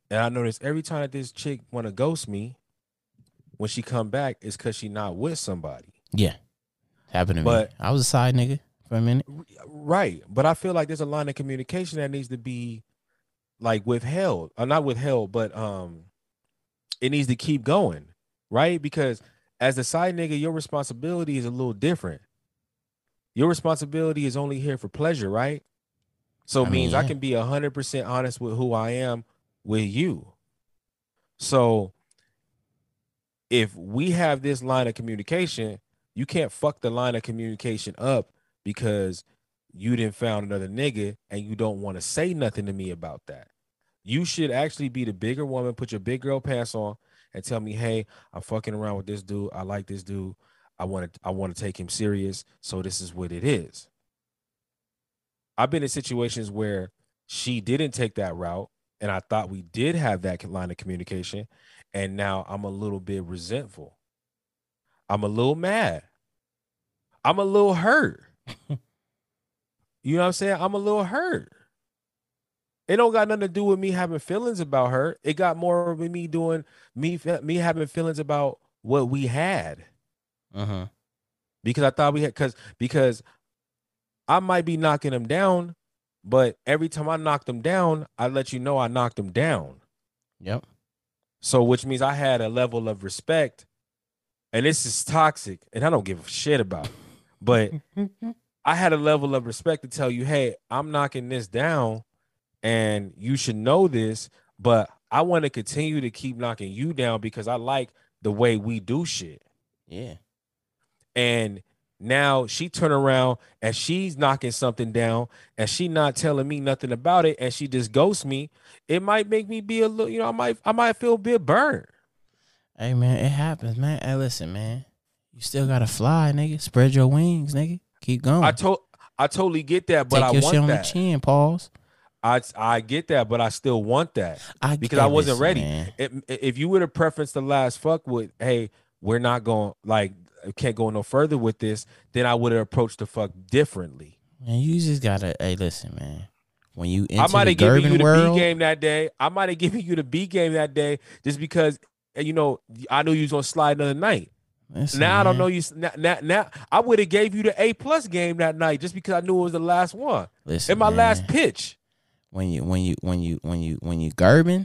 And I noticed every time that this chick wanna ghost me, when she come back, it's cause she not with somebody. Yeah. Happened to me. I was a side nigga for a minute. Right. But I feel like there's a line of communication that needs to be like withheld. Not withheld, but it needs to keep going. Right? Because as a side nigga, your responsibility is a little different. Your responsibility is only here for pleasure, right? So it means I can be 100% honest with who I am with you. So if we have this line of communication, you can't fuck the line of communication up because you didn't found another nigga and you don't want to say nothing to me about that. You should actually be the bigger woman, put your big girl pants on and tell me, hey, I'm fucking around with this dude. I like this dude. I want to take him serious. So this is what it is. I've been in situations where she didn't take that route, and I thought we did have that line of communication, and now I'm a little bit resentful. I'm a little mad I'm a little hurt. You know what I'm saying? I'm a little hurt. It don't got nothing to do with me having feelings about her. It got more with me doing me having feelings about what we had. Uh-huh. Because I thought we had because I might be knocking them down, but every time I knocked them down, I let you know I knocked them down. Yep. So which means I had a level of respect, and this is toxic, and I don't give a shit about it. But I had a level of respect to tell you, hey, I'm knocking this down and you should know this, but I want to continue to keep knocking you down because I like the way we do shit. Yeah. And now she turn around and she's knocking something down and she not telling me nothing about it and she just ghosts me. It might make me be a little, you know, I might feel a bit burned. Hey, man, it happens, man. Hey, listen, man. You still gotta fly, nigga. Spread your wings, nigga. Keep going. I totally get that, but I want that. Take your shit on the chin, pause. I get that, but I still want that because I wasn't ready. If you would have preferenced the last fuck with, hey, we're not going, like, can't go no further with this, then I would have approached the fuck differently. Man, you just gotta, hey, listen, man. When you into the Durbin world, I might have given you the B game that day just because, you know, I knew you was gonna slide another night. Listen, now man. I don't know you. Now I would have gave you the A+ game that night just because I knew it was the last one. Listen, and my man. Last pitch. When you Gerbin,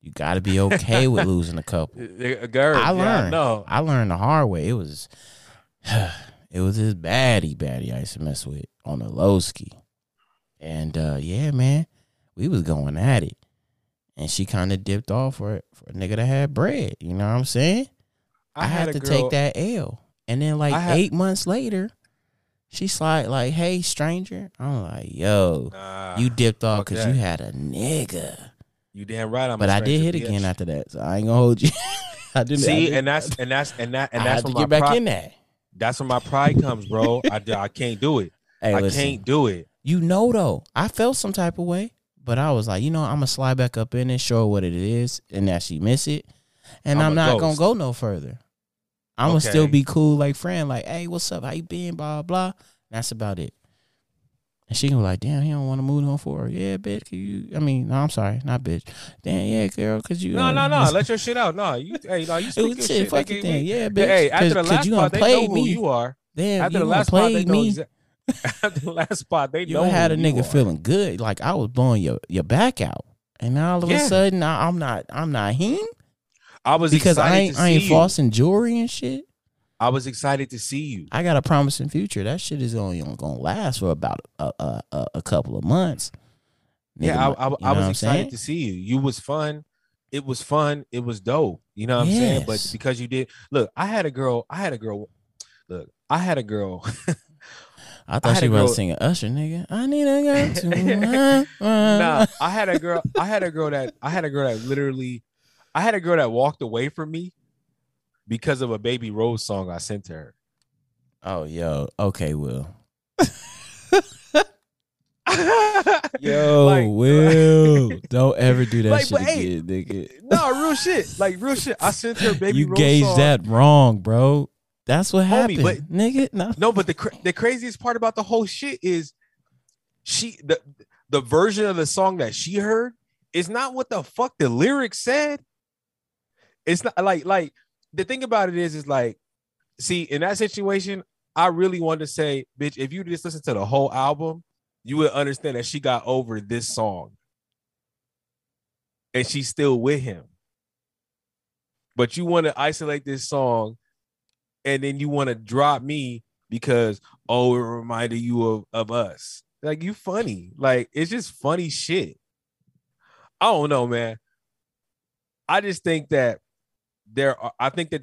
you gotta be okay with losing a couple. Gerb, I learned. Yeah, no. I learned the hard way. It was this baddie I used to mess with on the low ski, and yeah, man, we was going at it, and she kind of dipped off for a nigga that had bread. You know what I'm saying? I had to take that L. And then, like, 8 months later, she slide like, hey, stranger. I'm like, yo, you dipped off because you had a nigga. You damn right. But I did hit again after that, so I ain't going to hold you. I didn't. And that's when my pride. I had to get back in that. That's when my pride comes, bro. I can't do it. Hey, listen, can't do it. You know, though, I felt some type of way, but I was like, you know, I'm going to slide back up in it, show her what it is, and that she miss it. And I'm not going to go no further. I'm going to still be cool, like, friend, like, hey, what's up? How you been? Blah, blah. That's about it. And she going to be like, damn, he don't want to move on for her. Yeah, bitch, can you? I mean, no, I'm sorry. Not bitch. Damn, yeah, girl, because you. No. Let your shit out. No, you, hey, no, you speak your shit. Fuck your thing. Yeah, bitch. Hey, after the last spot, they know who you are. Damn, after the last spot, they know. After the last spot, they know who you are. You had a nigga feeling good. Like, I was blowing your back out. And now all of a sudden, I'm not him. I was because excited to see I ain't flossing jewelry and shit. I was excited to see you. I got a promising future. That shit is only gonna last for about a couple of months. Nigga, yeah, I was excited to see you. You was fun. It was fun. It was dope. You know what I'm saying? But because you did look, I had a girl. Look, I had a girl. I thought she was singing Usher, nigga. I need a girl to. Nah, I had a girl that literally. I had a girl that walked away from me because of a Baby Rose song I sent to her. Oh, yo. Okay, Will. Yo, like, Will. Like, don't ever do that like, shit again, nigga. No, real shit. Like, real shit. I sent her a Baby Rose song. You gauged that wrong, bro. That's what happened, but, nigga. No, but the craziest part about the whole shit is she the version of the song that she heard is not what the fuck the lyrics said. It's not like the thing about it is like, see, in that situation, I really wanted to say, bitch, if you just listen to the whole album, you would understand that she got over this song and she's still with him. But you want to isolate this song and then you want to drop me because, oh, it reminded you of us. Like, you funny. Like, it's just funny shit. I don't know, man. I just think that there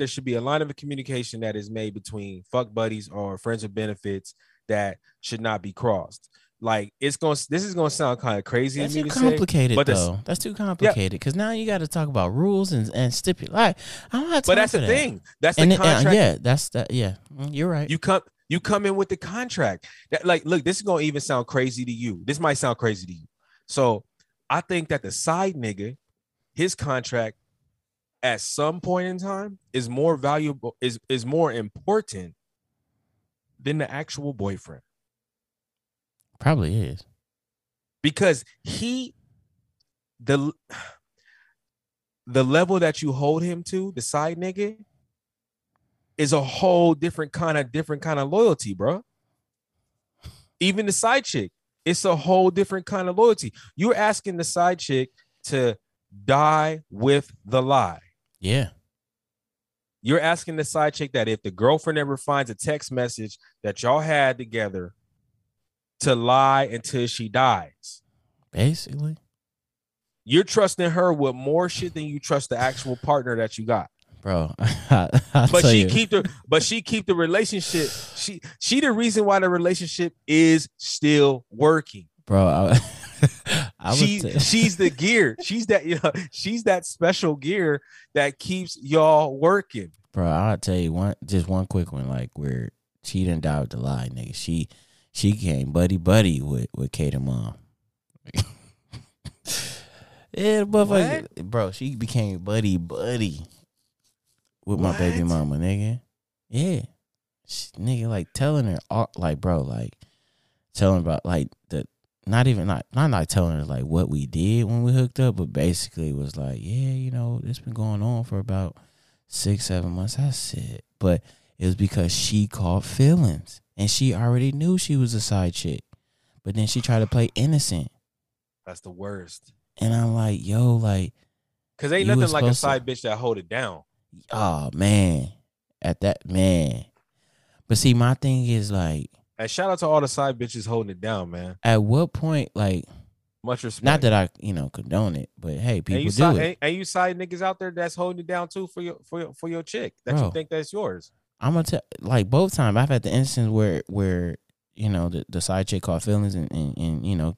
should be a line of communication that is made between fuck buddies or friends with benefits that should not be crossed. Like, this is gonna sound kind of crazy to me to say. That's too complicated, though. That's too complicated because now you got to talk about rules and stipulate. Like, I'm not. But that's the thing. That's the contract. Yeah, that's that. Yeah, you're right. You come in with the contract. That, like, look, this is gonna even sound crazy to you. This might sound crazy to you. So. I think that the side nigga, his contract at some point in time is more valuable, is more important than the actual boyfriend. Probably is. Because the level that you hold him to, the side nigga, is a whole different kind of loyalty, bro. Even the side chick, it's a whole different kind of loyalty. You're asking the side chick to die with the lie. Yeah. You're asking the side chick that if the girlfriend ever finds a text message that y'all had together, to lie until she dies. Basically. You're trusting her with more shit than you trust the actual partner that you got. Bro, But she keep the relationship. She the reason why the relationship is still working. Bro, she's the gear. She's that special gear that keeps y'all working. Bro, I'll tell you one quick one. Like where she didn't die with the lie, nigga. She came buddy with Kate's mom. Yeah, but bro, she became buddy. With my baby mama, nigga. Yeah. She, nigga, like telling her like, bro, like telling about like the not telling her like what we did when we hooked up, but basically was like, yeah, you know, it's been going on for about 6-7 months. I said, but it was because she caught feelings and she already knew she was a side chick, but then she tried to play innocent. That's the worst. And I'm like, yo, like, cause ain't nothing like a side bitch that hold it down. Oh man, at that man. But see, my thing is like, and shout out to all the side bitches holding it down, man. At what point, like, much respect. Not that I, condone it, but hey, people do it. And you side niggas out there that's holding it down too for your chick that Bro, you think that's yours. I'm gonna tell, like, both times I've had the instance where the side chick caught feelings and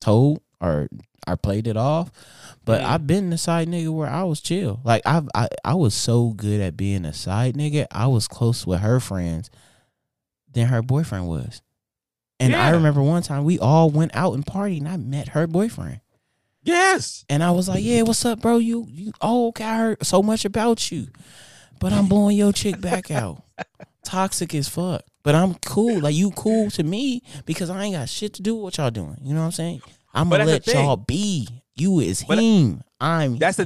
told or I played it off, but yeah. I've been the side nigga where I was chill. Like I was so good at being a side nigga. I was close with her friends than her boyfriend was. And yeah. I remember one time we all went out and partied and I met her boyfriend. Yes. And I was like, yeah, what's up, bro? You, okay, I heard so much about you, but I'm blowing your chick back out. Toxic as fuck. But I'm cool. Like you cool to me because I ain't got shit to do with what y'all doing. You know what I'm saying? I'm going to let y'all be. You is him. I'm him. That's the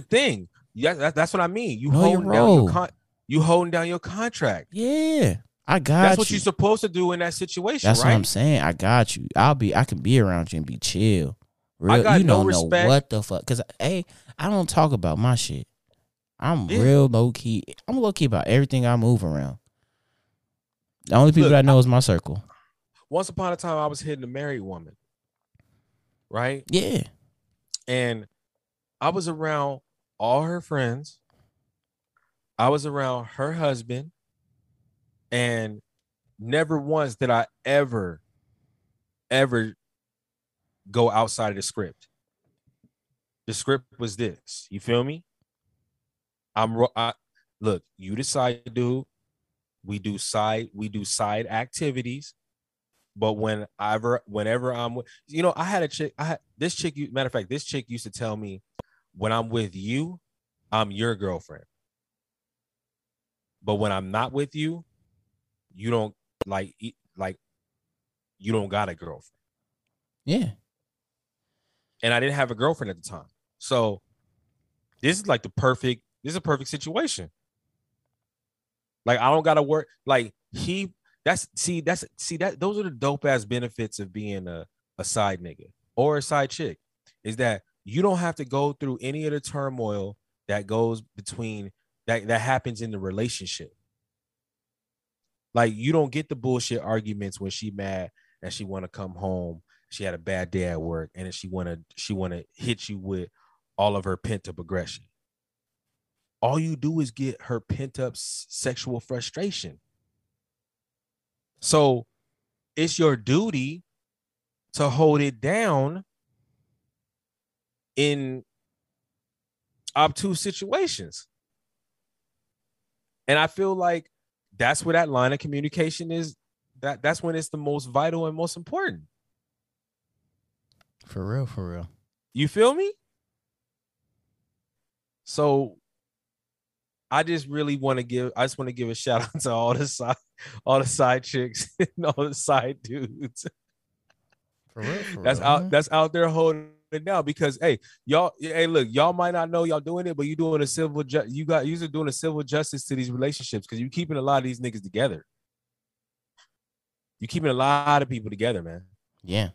thing. Yeah, that's what I mean. You holding down your contract. Yeah, I got you. That's what you're supposed to do in that situation, that's right? That's what I'm saying. I got you. I can be around you and be chill. Real, I got you don't know what the fuck. Because, hey, I don't talk about my shit. I'm real low-key. I'm low-key about everything I move around. The only people I know is my circle. Once upon a time, I was hitting a married woman, right? Yeah. And I was around all her friends. I was around her husband. And never once did I ever go outside of the script. The script was this. You feel me? Look, you decide to do. We do side activities. But whenever I'm with, I had a chick, matter of fact, this chick used to tell me, when I'm with you, I'm your girlfriend. But when I'm not with you, you don't like you don't got a girlfriend. Yeah. And I didn't have a girlfriend at the time. So this is like this is a perfect situation. Like I don't got to work. Like he. That's those are the dope ass benefits of being a side nigga or a side chick, is that you don't have to go through any of the turmoil that goes between that happens in the relationship. Like you don't get the bullshit arguments when she mad and she want to come home, she had a bad day at work, and then she wanna hit you with all of her pent up aggression. All you do is get her pent up sexual frustration. So it's your duty to hold it down in obtuse situations. And I feel like that's where that line of communication is. That's when it's the most vital and most important. For real. You feel me? So I just want to give a shout out to all the side chicks and all the side dudes. For real. That's out there holding it now, because y'all might not know y'all doing it, but you doing a civil justice to these relationships, because you're keeping a lot of these niggas together. You're keeping a lot of people together, man. Yeah.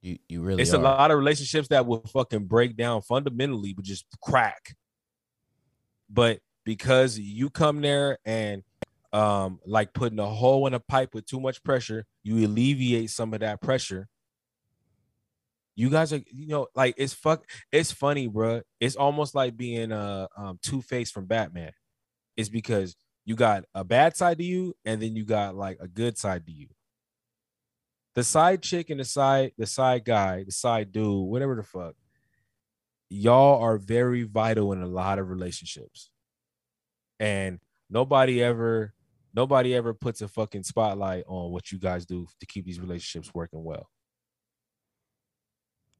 You really it's are. A lot of relationships that will fucking break down fundamentally, but just crack. But because you come there and like putting a hole in a pipe with too much pressure, you alleviate some of that pressure. You guys are, like it's funny, bro. It's almost like being Two-Face from Batman. It's because you got a bad side to you, and then you got like a good side to you. The side chick and the side guy, the side dude, whatever the fuck, y'all are very vital in a lot of relationships. And nobody ever puts a fucking spotlight on what you guys do to keep these relationships working well.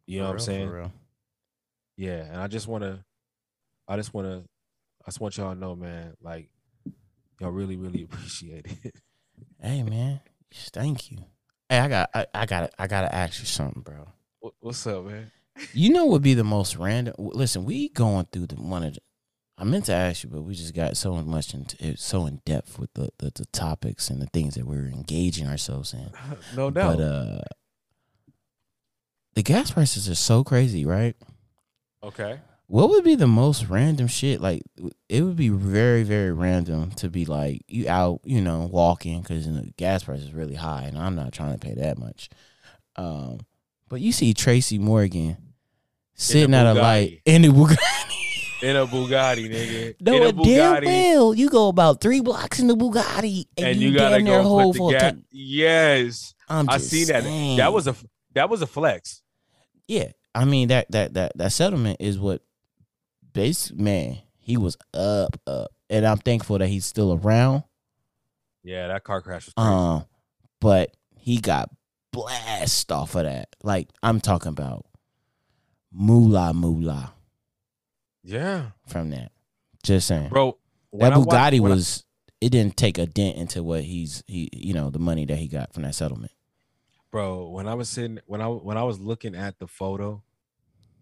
You know what I'm saying? For real. Yeah, and I just want y'all to know, man, like y'all really, really appreciate it. Hey, man, thank you. Hey, I gotta ask you something, bro. What's up, man? You know what would be the most random? Listen, we going through I meant to ask you, but we just got so much in depth with the topics and the things that we're engaging ourselves in. No doubt. But the gas prices are so crazy, right? Okay. What would be the most random shit? Like, it would be very, very random to be like, you out, walking, because the gas price is really high, and I'm not trying to pay that much. But you see Tracy Morgan sitting at a light in a Bugatti. In a Bugatti, nigga. No, a damn well. You go about 3 blocks in the Bugatti, and you gotta go whole put the gas. Yes, I see that. That was a flex. Yeah, I mean that settlement is what. Man, he was up, and I'm thankful that he's still around. Yeah, that car crash was crazy. But he got blast off of that. Like, I'm talking about moolah. Yeah, from that. Just saying, bro. That Bugatti it didn't take a dent into what the money that he got from that settlement. Bro, when I was looking at the photo,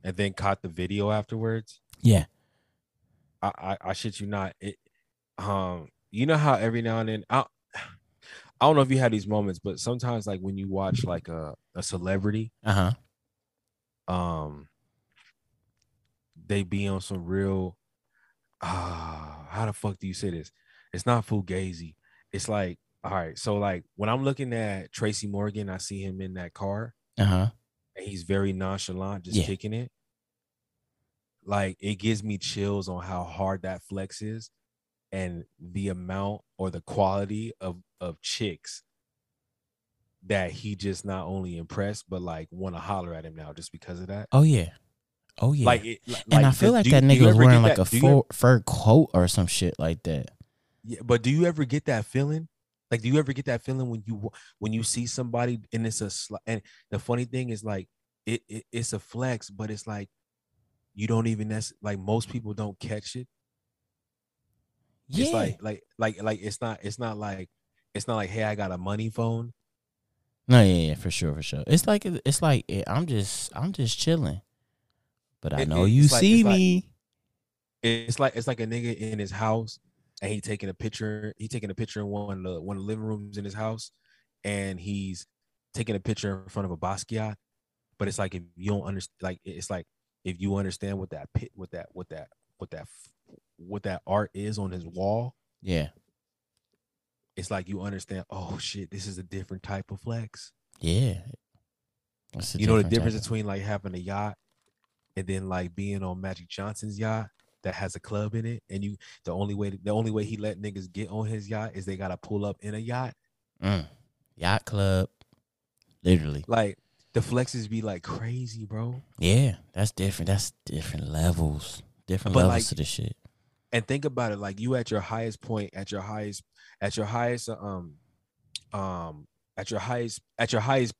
and then caught the video afterwards. Yeah, I shit you not. It, you know how every now and then I don't know if you had these moments, but sometimes like when you watch like a celebrity, they be on some real. How the fuck do you say this? It's not fugazi. It's like, all right. So like when I'm looking at Tracy Morgan, I see him in that car. And he's very nonchalant, just kicking it. Like, it gives me chills on how hard that flex is, and the amount or the quality of chicks that he just not only impressed, but like want to holler at him now just because of that. Oh yeah. And I feel like that nigga was wearing like a fur coat or some shit like that. Yeah, but do you ever get that feeling? Like, do you ever get that feeling when you see somebody and it's and the funny thing is like it's a flex, but it's like. You don't even like most people don't catch it. Yeah. It's like it's not like hey, I got a money phone. No, yeah, for sure. It's like I'm just chilling, but I know you see me. It's like a nigga in his house and he taking a picture. He taking a picture in one of the living rooms in his house, and he's taking a picture in front of a Basquiat. But it's like if you don't understand, like it's like. If you understand what that art is on his wall, yeah, it's like you understand. Oh shit, this is a different type of flex. Yeah, you know the difference between like having a yacht and then like being on Magic Johnson's yacht that has a club in it, and the only way he let niggas get on his yacht is they gotta pull up in a yacht, yacht club, literally like. The flexes be like crazy, bro. Yeah, that's different. That's different levels. Different levels to the shit. And think about it, like you at your highest point, at your highest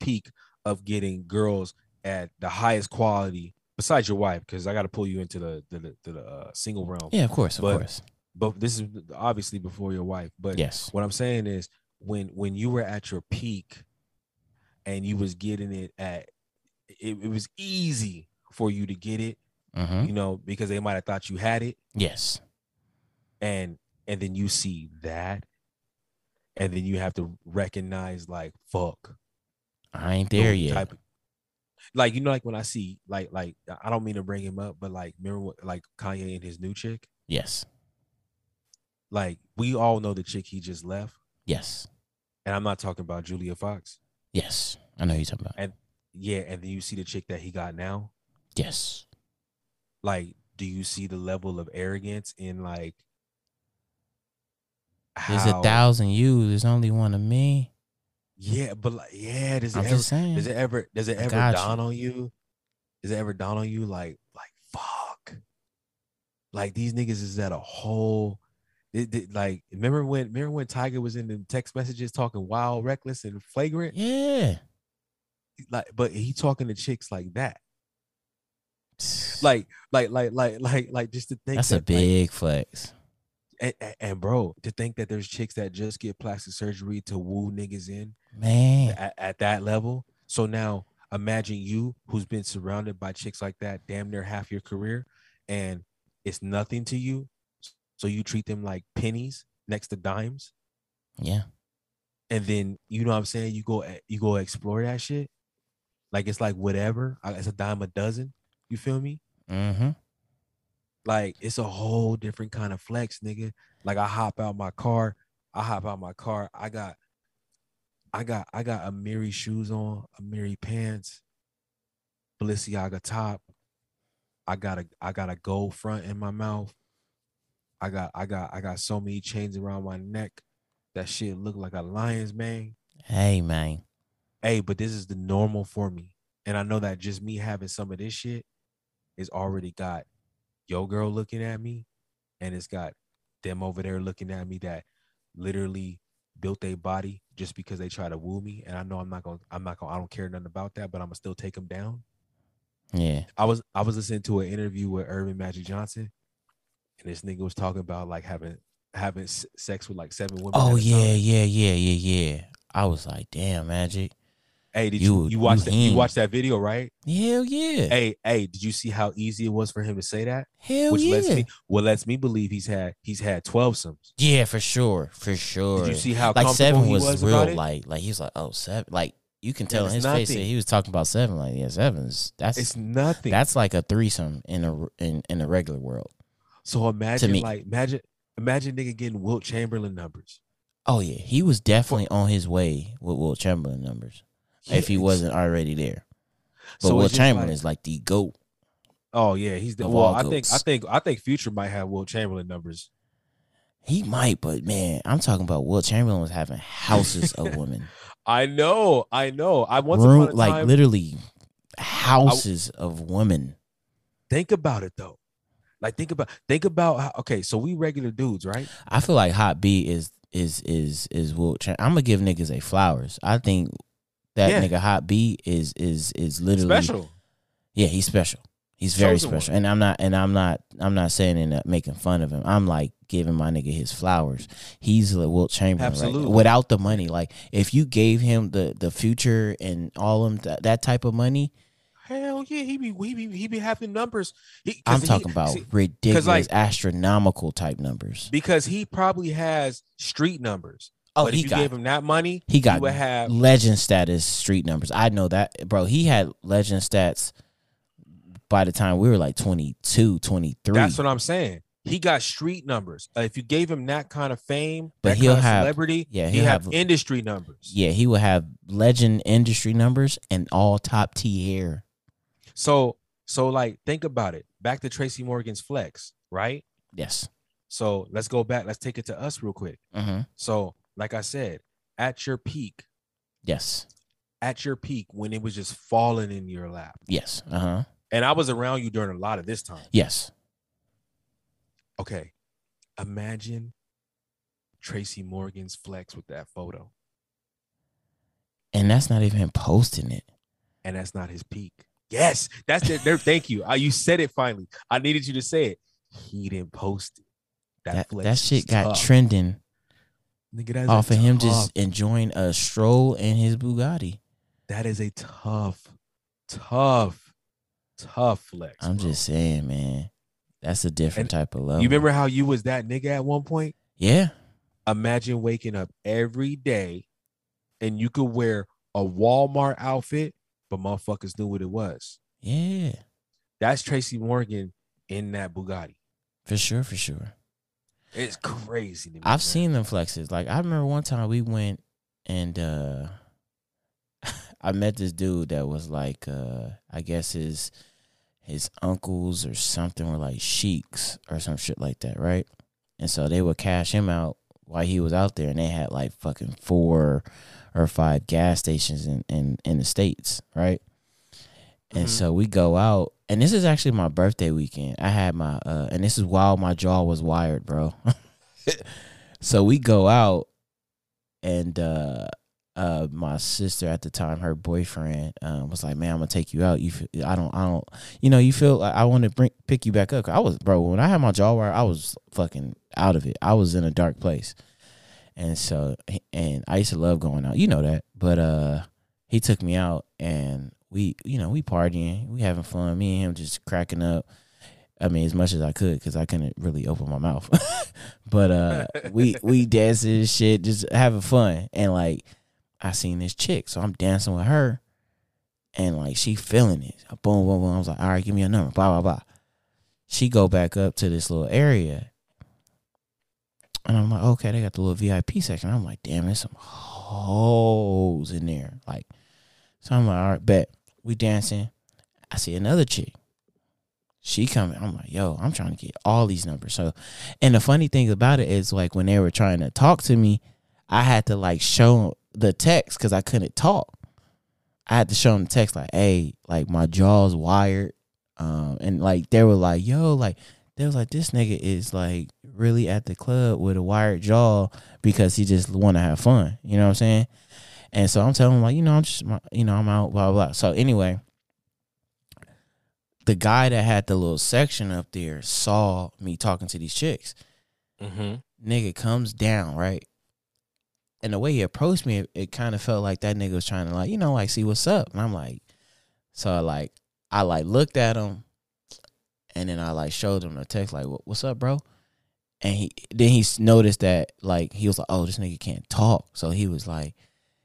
peak of getting girls at the highest quality, besides your wife, because I got to pull you into the single realm. Yeah, of course. but this is obviously before your wife. But yes, what I'm saying is when you were at your peak and you was getting it at, it was easy for you to get it, you know, because they might have thought you had it. Yes. And then you see that, and then you have to recognize, like, fuck, I ain't there yet. Like, you know, like when I see, like I don't mean to bring him up, but like, remember what, like Kanye and his new chick? Yes. Like, we all know the chick he just left. Yes. And I'm not talking about Julia Fox. Yes, I know you're talking about. And yeah, and then you see the chick that he got now. Yes. Like, do you see the level of arrogance in, like, how... There's 1,000 you. There's only one of me. Yeah, but like, yeah, does it ever dawn on you? Does it ever dawn on you like fuck? Like, these niggas is at a whole like, remember when Tiger was in the text messages talking wild, reckless, and flagrant? Yeah. Like, but he talking to chicks like that. Like just to think that's a big flex. And bro, to think that there's chicks that just get plastic surgery to woo niggas in, man, at that level. So now imagine you, who's been surrounded by chicks like that damn near half your career, and it's nothing to you. So you treat them like pennies next to dimes. Yeah. And then, you know what I'm saying, you go explore that shit. Like, it's like whatever. It's a dime a dozen. You feel me? Mm-hmm. Like, it's a whole different kind of flex, nigga. Like, I hop out my car. I got Amiri shoes on, Amiri pants, Balenciaga top. I got a gold front in my mouth. I got so many chains around my neck. That shit look like a lion's mane. Hey, man. Hey, but this is the normal for me. And I know that just me having some of this shit is already got your girl looking at me, and it's got them over there looking at me that literally built their body just because they try to woo me. And I know I don't care nothing about that, but I'm gonna still take them down. Yeah. I was listening to an interview with Urban Magic Johnson, and this nigga was talking about like having sex with like 7 women. Oh yeah. I was like, damn, Magic. Hey, did you watch that video, right? Hell yeah. Hey, did you see how easy it was for him to say that? Hell yeah. Which lets me believe he's had 12-somes. Yeah, for sure. Did you see how like 7 was real light? Like, he was like, oh, 7. Like, you can tell in his face that he was talking about 7. Like, yeah, 7's it's nothing. That's like a threesome in the regular world. So imagine nigga getting Wilt Chamberlain numbers. Oh yeah, he was definitely on his way with Wilt Chamberlain numbers. Yeah, if he wasn't already there. But so Will Chamberlain is like the GOAT. Oh yeah, he's the well. I think Future might have Will Chamberlain numbers. He might, but man, I'm talking about Will Chamberlain was having houses of women. I know. I once upon a time, like literally houses of women. Think about it though. Like think about how, okay, so we regular dudes, right? I feel like Hot B is Will Chamberlain. I'm gonna give niggas their flowers. I think that nigga Hot B is literally special. Yeah, he's special. He's very special. And I'm not saying in making fun of him. I'm like giving my nigga his flowers. He's like Wilt Chamberlain, right? Without the money. Like, if you gave him the Future and all of them, that type of money, hell yeah, he be having numbers. I'm talking about ridiculous, like, astronomical type numbers. Because he probably has street numbers. Oh, but if you gave him that money, he would have legend status street numbers. I know that, bro. He had legend stats by the time we were like 22, 23. That's what I'm saying. He got street numbers. If you gave him that kind of fame, but he'll have celebrity, yeah, he'll have industry numbers. Yeah, he would have legend industry numbers and all top tier. So like, think about it. Back to Tracy Morgan's flex, right? Yes. So let's go back. Let's take it to us real quick. So, like I said, at your peak. Yes. At your peak, when it was just falling in your lap. Yes. Uh-huh. And I was around you during a lot of this time. Yes. Okay. Imagine Tracy Morgan's flex with that photo. And that's not even posting it. And that's not his peak. Yes. That's it. Thank you. You said it finally. I needed you to say it. He didn't post it. That shit got trending off of him just enjoying a stroll in his Bugatti. That is a tough flex. I'm just saying, man, that's a different type of love. You remember how you was that nigga at one point? Yeah. Imagine waking up every day and you could wear a Walmart outfit, but motherfuckers knew what it was. Yeah. That's Tracy Morgan in that Bugatti. For sure. It's crazy to me. I've seen them flexes. Like, I remember one time we went and I met this dude that was like, I guess his uncles or something were like sheiks or some shit like that, right? And so they would cash him out while he was out there, and they had like fucking 4 or 5 gas stations in the States, right? And so we go out, and this is actually my birthday weekend. I had my, and this is while my jaw was wired, bro. So we go out, and my sister at the time, her boyfriend, was like, "Man, I'm gonna take you out. You feel like I want to pick you back up." I was, bro, when I had my jaw wired, I was fucking out of it. I was in a dark place, and I used to love going out, you know that. But he took me out, and we partying, we having fun. Me and him just cracking up. I mean, as much as I could, because I couldn't really open my mouth. But we dancing and shit, just having fun. And like, I seen this chick, so I'm dancing with her, and like, she feeling it. Boom, boom, boom. I was like, all right, give me a number. Blah, blah, blah. She go back up to this little area, and I'm like, okay, they got the little VIP section. I'm like, damn, there's some hoes in there. Like, so I'm like, all right, bet. We dancing. I see another chick. She coming. I'm like, yo, I'm trying to get all these numbers. So, and the funny thing about it is, like, when they were trying to talk to me, I had to like show the text because I couldn't talk. I had to show them the text, like, hey, like, my jaw's wired, and like, they were like, yo, like, they was like, this nigga is like really at the club with a wired jaw because he just want to have fun. You know what I'm saying? And so I'm telling him, like, you know, I'm just, you know, I'm out, blah, blah, blah. So anyway, the guy that had the little section up there saw me talking to these chicks. Mm-hmm. Nigga comes down, right? And the way he approached me, it kind of felt like that nigga was trying to, like, you know, like, see what's up. And I'm like, so I looked at him, and then I, like, showed him the text, like, what's up, bro? And he noticed that, like, he was like, oh, this nigga can't talk. So he was like,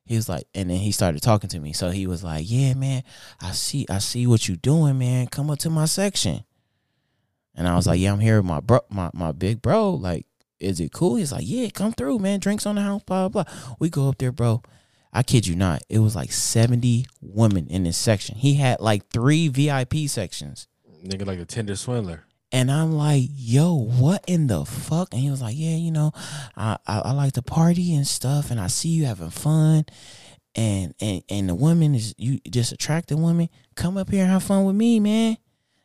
and then he started talking to me. So he was like, yeah, man, I see what you doing, man. Come up to my section. And I was like, yeah, I'm here with my bro, my big bro. Like, is it cool? He's like, yeah, come through, man. Drinks on the house, blah, blah, blah. We go up there, bro. I kid you not. It was like 70 women in this section. He had like 3 VIP sections. Nigga like a Tinder swindler. And I'm like, yo, what in the fuck? And he was like, yeah, you know, I like to party and stuff, and I see you having fun, and the women is, you just attract the women. Come up here and have fun with me, man.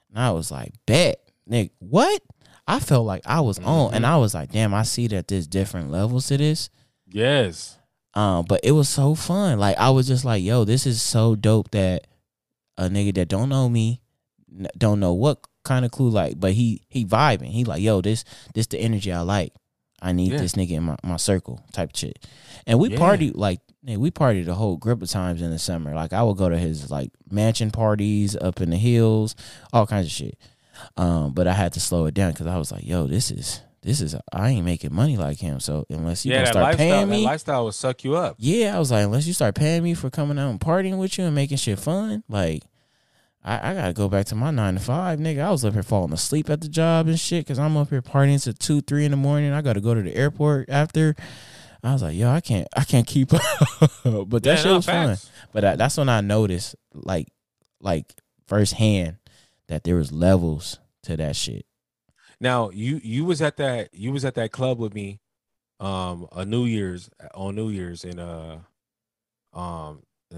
And I was like, bet, nigga, what? I felt like I was on, and I was like, damn, I see that there's different levels to this. Yes. But it was so fun. Like, I was just like, yo, this is so dope that a nigga that don't know me, don't know what kind of clue, like, but he vibing. He like, yo, this the energy I like. I need this nigga in my circle type shit. And we partied, like, we partied a whole grip of times in the summer. Like, I would go to his like mansion parties up in the hills, all kinds of shit. But I had to slow it down because I was like, yo, this is I ain't making money like him. So unless you start paying me, that lifestyle will suck you up. Yeah, I was like, unless you start paying me for coming out and partying with you and making shit fun, like, I gotta go back to my 9 to 5, nigga. I was up here falling asleep at the job and shit because I'm up here partying till 2, 3 in the morning. I gotta go to the airport after. I was like, yo, I can't keep up. But that shit was fun. But that's when I noticed, like firsthand, that there was levels to that shit. Now you was at that club with me, on New Year's in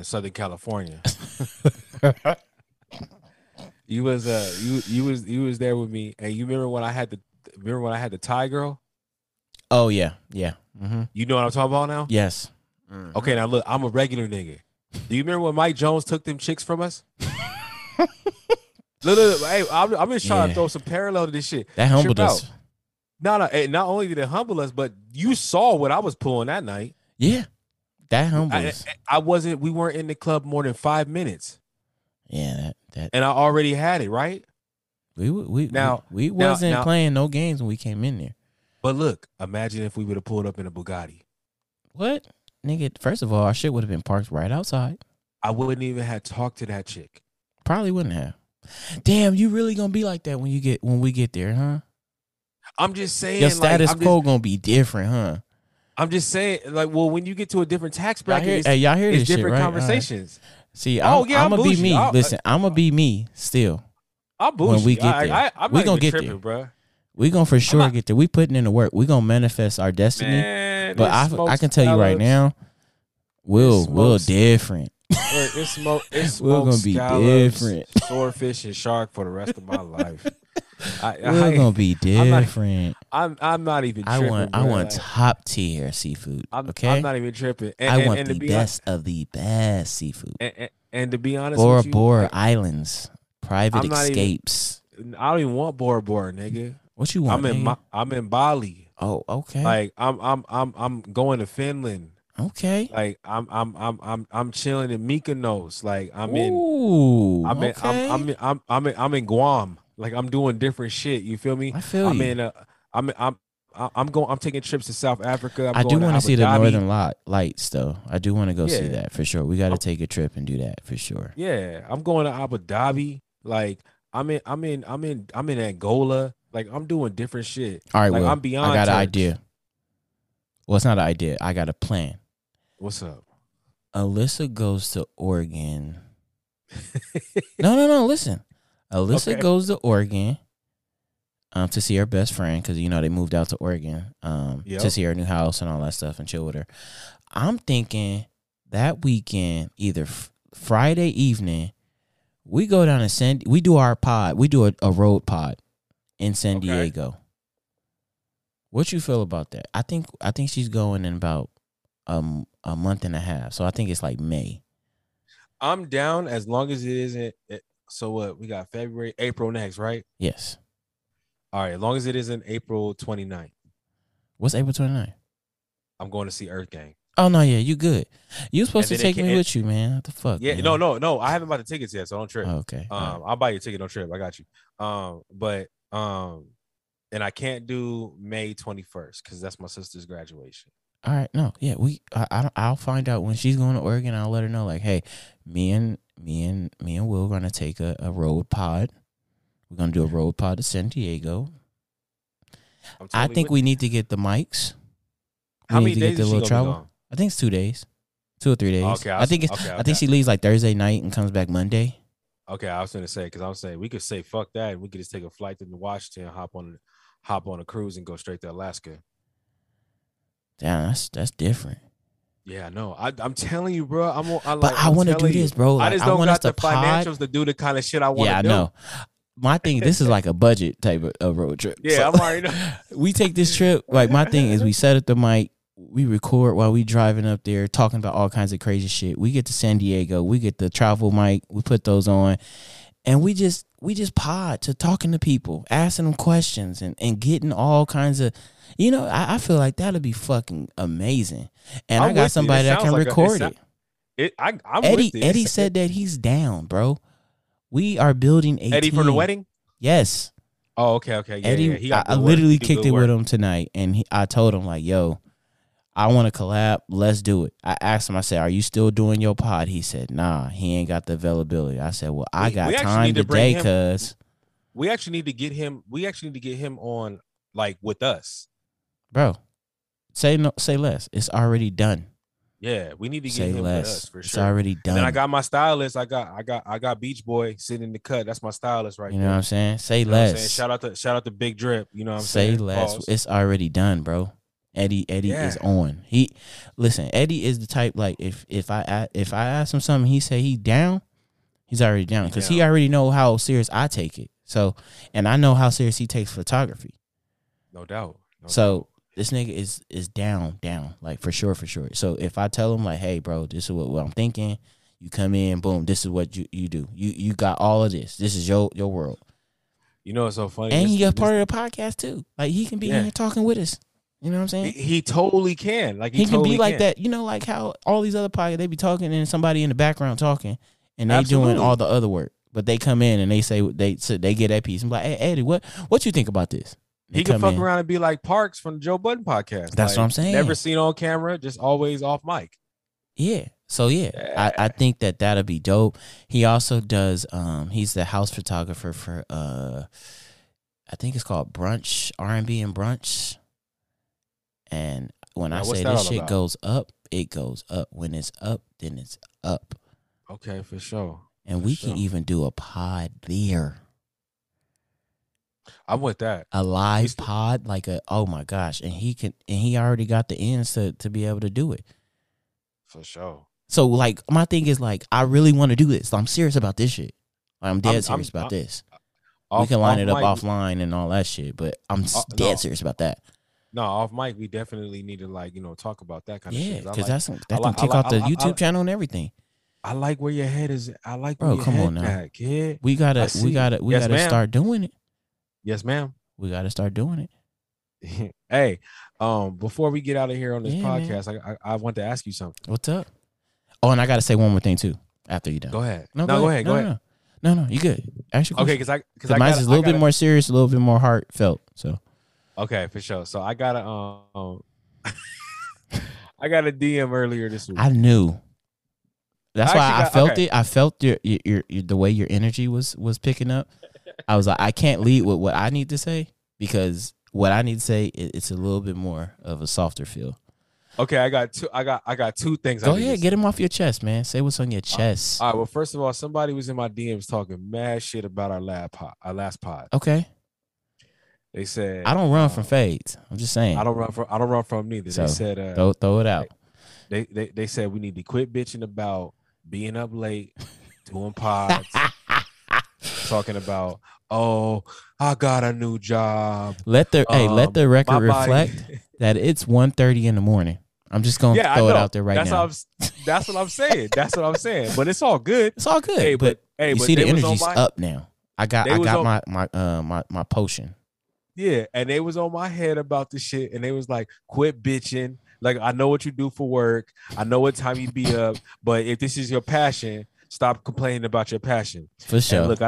Southern California. You was there with me, and you remember when I had the Thai girl? Oh yeah. Mm-hmm. You know what I'm talking about now? Yes. Mm-hmm. Okay, now look, I'm a regular nigga. Do you remember when Mike Jones took them chicks from us? look, hey, I'm just trying to throw some parallel to this shit. That humbled us. No. And not only did it humble us, but you saw what I was pulling that night. Yeah, that humbles. I wasn't. We weren't in the club more than 5 minutes. Yeah, that. And I already had it right. We wasn't playing no games when we came in there. But look, imagine if we would have pulled up in a Bugatti. What? Nigga, first of all, our shit would have been parked right outside. I wouldn't even have talked to that chick. Probably wouldn't have. Damn, you really gonna be like that when we get there, huh? I'm just saying. Your status quo gonna be different, huh? I'm just saying, like, well, when you get to a different tax bracket, y'all hear this different shit, right? Conversations. Right. See, I'm gonna be me. Listen, I'm gonna be me still. I'm bougie. When we get there, we gonna get tripping, there, bro. We gonna for sure get there. We putting in the work. We gonna manifest our destiny. Man, but I can tell you right now, we'll different. We're gonna be different. Swordfish and shark for the rest of my life. We're gonna be different. I'm not even tripping. I want top tier seafood. Okay, I'm not even tripping. I want the best of the best seafood. And to be honest, Bora Bora Islands, private escapes. I don't even want Bora Bora, nigga. What you want? I'm in Bali. Oh, okay. Like I'm going to Finland. Okay. Like I'm chilling in Mykonos. Like I'm in Guam. Like I'm doing different shit. You feel me? I feel you. I'm taking trips to South Africa. I do want to see the Northern Lights, though. I do want to go see that for sure. We got to take a trip and do that for sure. Yeah, I'm going to Abu Dhabi. Like I'm in Angola. Like I'm doing different shit. All right, like, well, I'm beyond. I got an idea. Well, it's not an idea. I got a plan. What's up? Alyssa goes to Oregon. No. Listen, Alyssa goes to Oregon to see her best friend because you know they moved out to Oregon to see her new house and all that stuff and chill with her. I'm thinking that weekend, either Friday evening, we go down to we do our pod. We do a road pod in San Diego. What you feel about that? I think she's going in about a month and a half. So I think it's like May. I'm down as long as it isn't. So what? We got February, April next, right? Yes. All right. As long as it isn't April 29th. What's April 29th? I'm going to see Earth Gang. Oh, no. Yeah, you good. You supposed to take me with you, man. What the fuck? Yeah. Man? No. I haven't bought the tickets yet, so don't trip. Oh, okay. Right. I'll buy your ticket. Don't trip. I got you. And I can't do May 21st because that's my sister's graduation. All right, no, yeah, I'll find out when she's going to Oregon. I'll let her know, like, hey, me and Will are gonna take a road pod. We're gonna do a road pod to San Diego. I think we need to get the mics. How many days is she gonna be gone? I think it's 2 days, 2 or 3 days. Okay, I think she leaves like Thursday night and comes back Monday. Okay, I was gonna say because I'm saying we could say fuck that and we could just take a flight to Washington, hop on a cruise and go straight to Alaska. Damn, that's different. Yeah, no, I'm telling you, bro. I want to do this, bro. Like, I just don't got the financials to do the kind of shit I want to do. Yeah, I know. My thing, this is like a budget type of road trip. Yeah, so, I'm already know. We take this trip. Like my thing is, we set up the mic, we record while we driving up there, talking about all kinds of crazy shit. We get to San Diego, we get the travel mic, we put those on, and we just pod to talking to people, asking them questions and getting all kinds of, you know, I feel like that'll be fucking amazing. And I got somebody that can record it. Eddie said that he's down, bro. We are building a Eddie team. For the wedding? Yes. Oh, okay. Yeah, Eddie, yeah. I literally kicked it with him tonight, and I told him, like, yo, I want to collab. Let's do it. I asked him, I said, are you still doing your pod? He said, nah, he ain't got the availability. I said, well, I got time today, cuz. We actually need to get him. We actually need to get him on, like, with us. Bro, say less. It's already done. Yeah, we need to get him with us for sure. It's already done. And I got my stylist. I got Beach Boy sitting in the cut. That's my stylist right now. You know what I'm saying? Say less. Shout out to Big Drip. You know what I'm saying? Say less. It's already done, bro. Eddie is on. He listen. Eddie is the type, like, if I ask him something, he say he down. He's already down because he already know how serious I take it. So, and I know how serious he takes photography. No doubt. This nigga is down, like, for sure. So if I tell him, like, hey, bro, this is what I'm thinking. You come in, boom. This is what you do. You got all of this. This is your world. You know what's so funny? And he's part of the podcast too. Like he can be here talking with us. You know what I'm saying? He totally can. Like he totally can be like that. You know, like how all these other podcasts, they be talking and somebody in the background talking, and they doing all the other work, but they come in and they say they get that piece. I'm like, hey Eddie, what you think about this? He could fuck around and be like Parks from the Joe Budden podcast. That's like, what I'm saying. Never seen on camera, just always off mic. Yeah. So, yeah. I think that'll be dope. He also does, he's the house photographer for, I think it's called Brunch, R&B and Brunch. And when I say this shit goes up, it goes up. When it's up, then it's up. Okay, for sure. And we can even do a pod there. I'm with that. A live pod, like a, oh my gosh. And he already got the ends to be able to do it. For sure. So like my thing is like I really want to do this. I'm serious about this shit. I'm dead serious about this. We can line it up offline and all that shit, but I'm dead serious about that. No, off mic we definitely need to like, you know, talk about that kind of shit. Yeah, because that's gonna kick off the YouTube channel and everything. I like where your head is. I like where your head at, kid. We gotta start doing it. Yes, ma'am. We gotta start doing it. Hey, before we get out of here on this podcast, I want to ask you something. What's up? Oh, and I got to say one more thing too. After you done, go ahead. No, go ahead. No, you good? Actually, okay, because mine's is a little bit more serious, a little bit more heartfelt. So, okay, for sure. So I got a, I got a DM earlier this week. I knew. That's why I felt it. I felt your the way your energy was picking up. I was like, I can't lead with what I need to say because. What I need to say, it's a little bit more of a softer feel. Okay, I got two things. Go ahead, get them off your chest, man. Say what's on your chest. All right. Well, first of all, somebody was in my DMs talking mad shit about our last pod. Okay. They said I don't run from fades. I'm just saying I don't run from neither. So, they said throw it out. They said we need to quit bitching about being up late, doing pods, talking about. Oh, I got a new job. Let the record reflect that it's 1:30 in the morning. I'm just gonna throw it out there right now. That's what I'm saying. That's what I'm saying. But it's all good. It's all good. Hey, but see the energy's up now. I got my potion. Yeah, and they was on my head about the shit, and they was like, "Quit bitching." Like I know what you do for work. I know what time you be up. But if this is your passion, stop complaining about your passion. For sure. And look,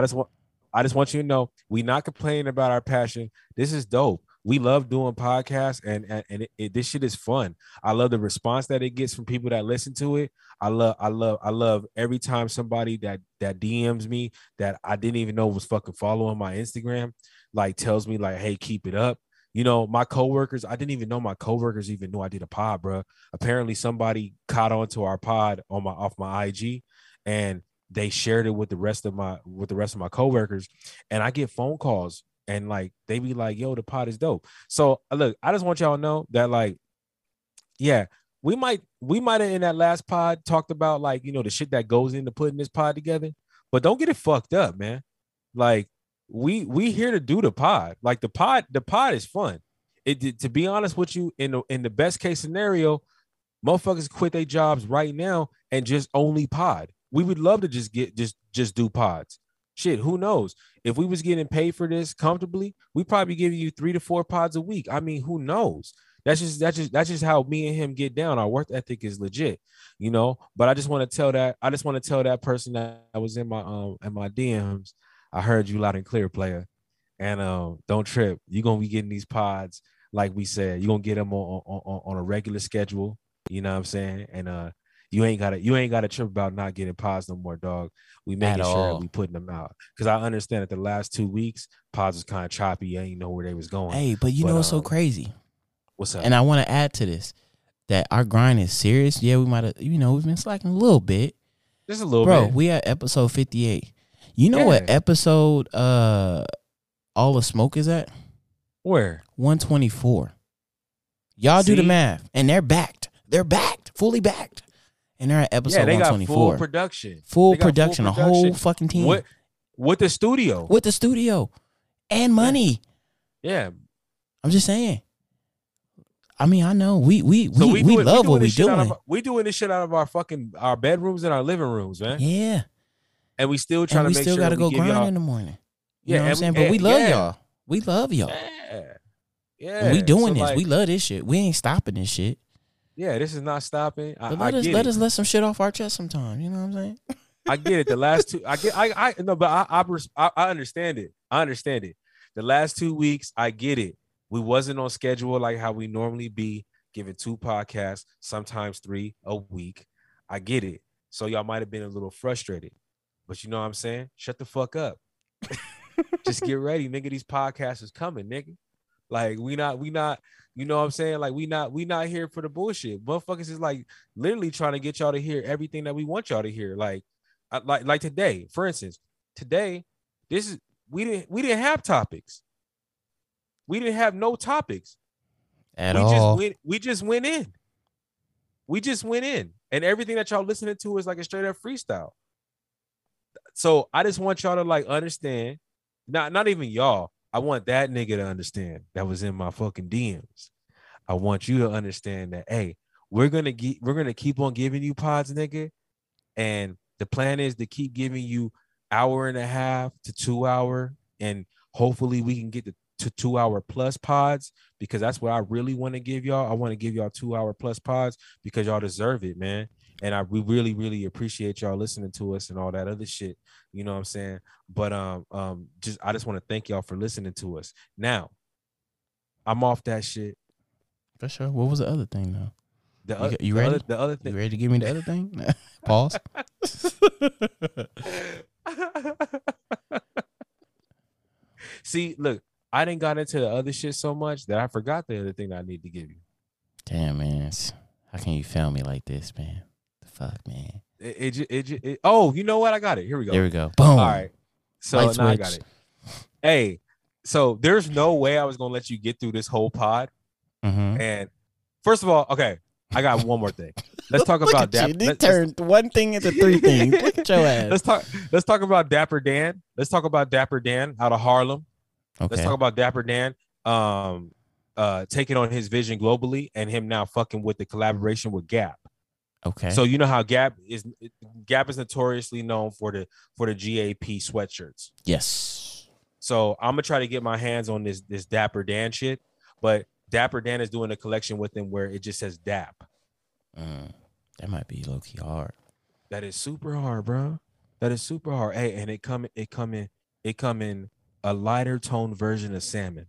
I just want you to know we not complaining about our passion. This is dope. We love doing podcasts and this shit is fun. I love the response that it gets from people that listen to it. I love every time somebody that DMs me that I didn't even know was fucking following my Instagram, like tells me like, hey, keep it up. You know, my coworkers, I didn't even know my coworkers even knew I did a pod, bro. Apparently somebody caught on to our pod off my IG and they shared it with the rest of my coworkers, and I get phone calls and like they be like, "Yo, the pod is dope." So look, I just want y'all to know that like, yeah, we might have in that last pod talked about like you know the shit that goes into putting this pod together, but don't get it fucked up, man. Like we here to do the pod. Like the pod is fun. It to be honest with you, in the best case scenario, motherfuckers quit their jobs right now and just only pod. We would love to just do pods. Shit, who knows? If we was getting paid for this comfortably, we'd probably give you 3 to 4 pods a week. I mean, who knows? That's just how me and him get down. Our work ethic is legit, you know. But I just want to tell that person that I was in my DMs. I heard you loud and clear, player. And don't trip. You're gonna be getting these pods, like we said. You're gonna get them on a regular schedule. You know what I'm saying? And You ain't gotta trip about not getting pods no more, dog. We making sure that we putting them out because I understand that the last 2 weeks pods was kind of choppy. I didn't know where they was going. Hey, but you know what's so crazy? What's up? And I want to add to this that our grind is serious. Yeah, we might have. You know, we've been slacking a little bit. Just a little bit, bro. We at episode 58. You know what episode all the smoke is at? Where 124. Y'all do the math, and they're backed. They're backed, fully backed. And they're at episode 124. Full production. Full production. A whole fucking team. With the studio. And money. Yeah. I'm just saying. I mean, I know. We love what we doing. We doing this shit out of our bedrooms and our living rooms, man. Yeah. And we still trying to make sure we still got to go grind in the morning. You know what I'm saying? But we love y'all. We love y'all. Yeah. We doing this. Like, we love this shit. We ain't stopping this shit. Yeah, this is not stopping. Let us let some shit off our chest sometime. You know what I'm saying? I get it. The last two, I understand it. The last 2 weeks, I get it. We wasn't on schedule like how we normally be, giving 2 podcasts, sometimes 3 a week. I get it. So y'all might have been a little frustrated, but you know what I'm saying? Shut the fuck up. Just get ready, nigga. These podcasts is coming, nigga. Like we not, you know what I'm saying? Like we not here for the bullshit. Motherfuckers is like literally trying to get y'all to hear everything that we want y'all to hear. Like today, for instance, we didn't have topics. We didn't have no topics at all. We just went in. We just went in, and everything that y'all listening to is like a straight up freestyle. So I just want y'all to like understand. Not even y'all. I want that nigga to understand that was in my fucking DMs. I want you to understand that, hey, we're gonna keep on giving you pods, nigga. And the plan is to keep giving you 1.5 to 2 hour, and hopefully we can get to 2 hour plus pods, because that's what I really want to give y'all. I want to give y'all 2 hour plus pods because y'all deserve it, man. And we really, really appreciate y'all listening to us and all that other shit. You know what I'm saying? But I just want to thank y'all for listening to us. Now, I'm off that shit. For sure. What was the other thing, though? You ready? The other thing. You ready to give me the other thing? Pause. See, look, I didn't got into the other shit so much that I forgot the other thing that I need to give you. Damn, man. How can you fail me like this, man? Fuck, man. Oh, you know what? I got it. Here we go. Here we go. Boom. All right. So now I got it. Hey, so there's no way I was going to let you get through this whole pod. Mm-hmm. And first of all, okay, I got one more thing. Let's talk about Dapper. You turned one thing into 3 things. Look at your ass. Let's talk about Dapper Dan. Let's talk about Dapper Dan out of Harlem. Okay. Let's talk about Dapper Dan. Taking on his vision globally and him now fucking with the collaboration with Gap. Okay. So you know how Gap is notoriously known for the GAP sweatshirts. Yes. So I'm gonna try to get my hands on this Dapper Dan shit, but Dapper Dan is doing a collection with him where it just says Dap. That might be low key hard. That is super hard, bro. That is super hard. Hey, and it come in a lighter tone version of salmon.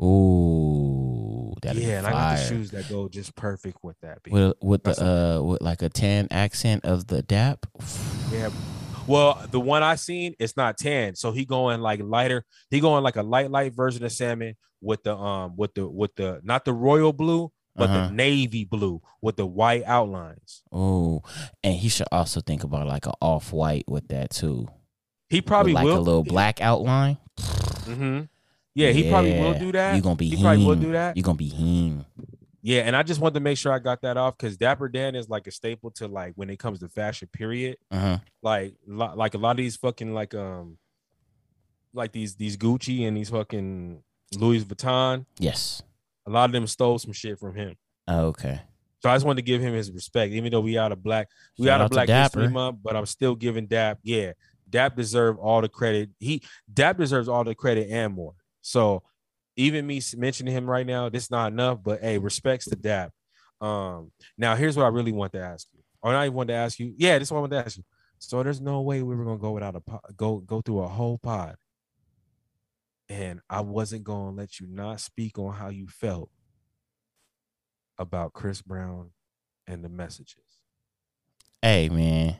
Ooh, yeah, and fire. I got the shoes that go just perfect with that. With like a tan accent of the Dap. Yeah, well, the one I seen, it's not tan, so he going like lighter. He going like a light version of salmon with the not the royal blue, but the navy blue with the white outlines. Oh, and he should also think about like an off white with that too. He probably with like a little black outline. Mm-hmm. Yeah, he probably will do that. You're going to be him. Yeah, and I just wanted to make sure I got that off, because Dapper Dan is like a staple to like when it comes to fashion, period. Uh-huh. Like a lot of these fucking like these Gucci and these fucking Louis Vuitton. Yes. A lot of them stole some shit from him. Oh, okay. So I just wanted to give him his respect, even though we out of Black History Month, but I'm still giving Dap. Yeah, Dap deserves all the credit. Dap deserves all the credit and more. So even me mentioning him right now, this is not enough, but hey, respects to Dap. Now here's what I really want to ask you. Or not even want to ask you. Yeah, this is what I want to ask you. So there's no way we were going to go without go through a whole pod, and I wasn't going to let you not speak on how you felt about Chris Brown and the messages. Hey, man.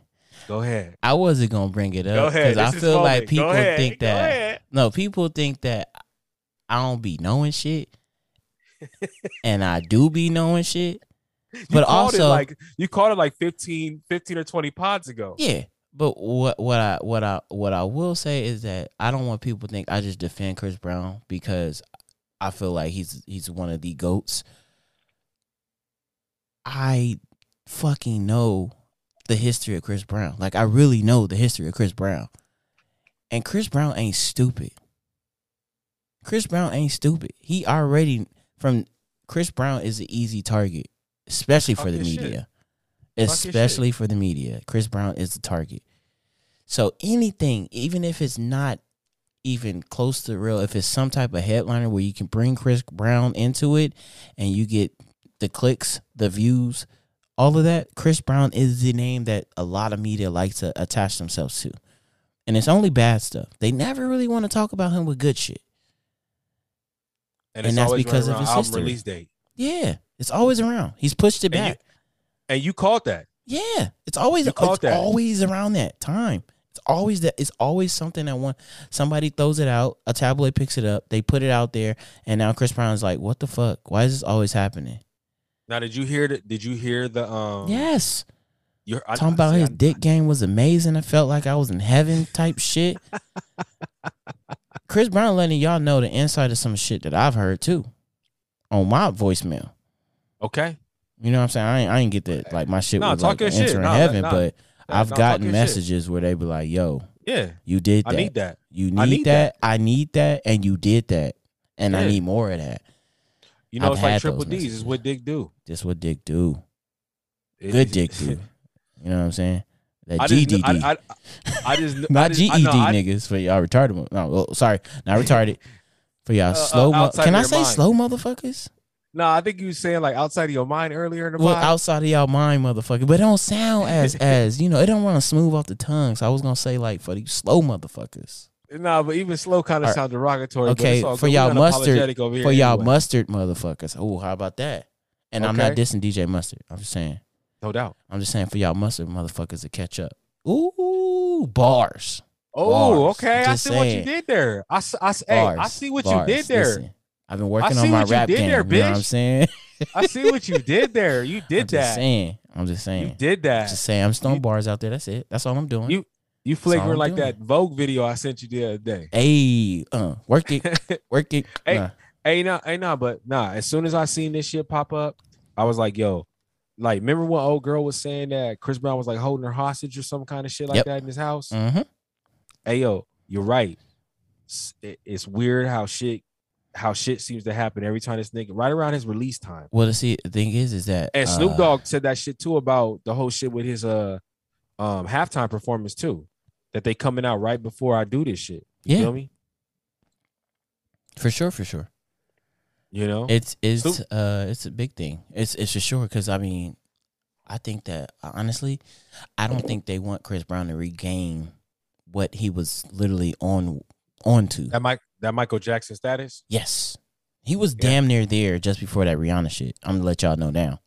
Go ahead. I wasn't going to bring it up because I feel like people think that. No, people think that I don't be knowing shit, and I do be knowing shit. But also, you called it like 15 or 20 pods ago. Yeah, but what I will say is that I don't want people to think I just defend Chris Brown, because I feel like he's one of the GOATs. I fucking know the history of Chris Brown. Like, I really know the history of Chris Brown, and Chris Brown ain't stupid. Chris Brown ain't stupid. He already from Chris Brown is an easy target, especially for the media. Especially for the media. Chris Brown is the target. So anything, even if it's not even close to real, if it's some type of headliner where you can bring Chris Brown into it and you get the clicks, the views, all of that, Chris Brown is the name that a lot of media likes to attach themselves to. And it's only bad stuff. They never really want to talk about him with good shit. And that's because of his history. Release date. Yeah, it's always around. He's pushed it back. And you caught that. Yeah, it's always around that time. It's always something that somebody throws it out, a tabloid picks it up, they put it out there, and now Chris Brown's like, "What the fuck? Why is this always happening?" Now, did you hear the Yes. Talking about his dick game was amazing. I felt like I was in heaven type shit. Chris Brown letting y'all know the inside of some shit that I've heard too on my voicemail. Okay. You know what I'm saying? I ain't get that. Like, my shit was like answering heaven, but I've gotten messages where they be like, "Yo, yeah, you did that. I need that. You need that. I need that. And you did that. And I need more of that." You know, it's like Triple D's. This is what Dick do. This is what Dick do. Good Dick do. You know what I'm saying? That GDD. I just not GED niggas for y'all retarded. No, sorry, not retarded for y'all slow. Can I say slow motherfuckers? No, I think you were saying like outside of your mind earlier in the podcast. Well, outside of y'all mind, motherfucker. But it don't sound as you know, it don't want to smooth off the tongue. So I was going to say like for these slow motherfuckers. No, but even slow kind of sounds derogatory. Okay, for y'all mustard, mustard motherfuckers. Oh, how about that? And okay. I'm not dissing DJ Mustard. I'm just saying. No doubt. I'm just saying for y'all mustard motherfuckers to catch up. Ooh, bars. Oh, bars. Okay. Just I see saying. What you did there. I see what bars. You did there. Listen. I've been working on my rap game. There, you know what I'm saying? I see what you did there. You did I'm just saying. You did that. I'm just saying. I'm throwing bars out there. That's it. That's all I'm doing. You flickering like doing. That Vogue video I sent you the other day. Hey, work it, work it. Nah. As soon as I seen this shit pop up, I was like, yo, like, remember when old girl was saying that Chris Brown was like holding her hostage or some kind of shit like that in his house? Mm-hmm. Hey, yo, you're right. It's weird how shit seems to happen every time this nigga right around his release time. Well, see, the thing is that and Snoop Dogg said that shit too about the whole shit with his halftime performance too, that they coming out right before I do this shit. You feel me? For sure. You know, it's a big thing. It's for sure because I mean, I think that honestly, I don't think they want Chris Brown to regain what he was literally onto. That Michael Jackson status? Yes. He was damn near there just before that Rihanna shit. I'm going to let y'all know now.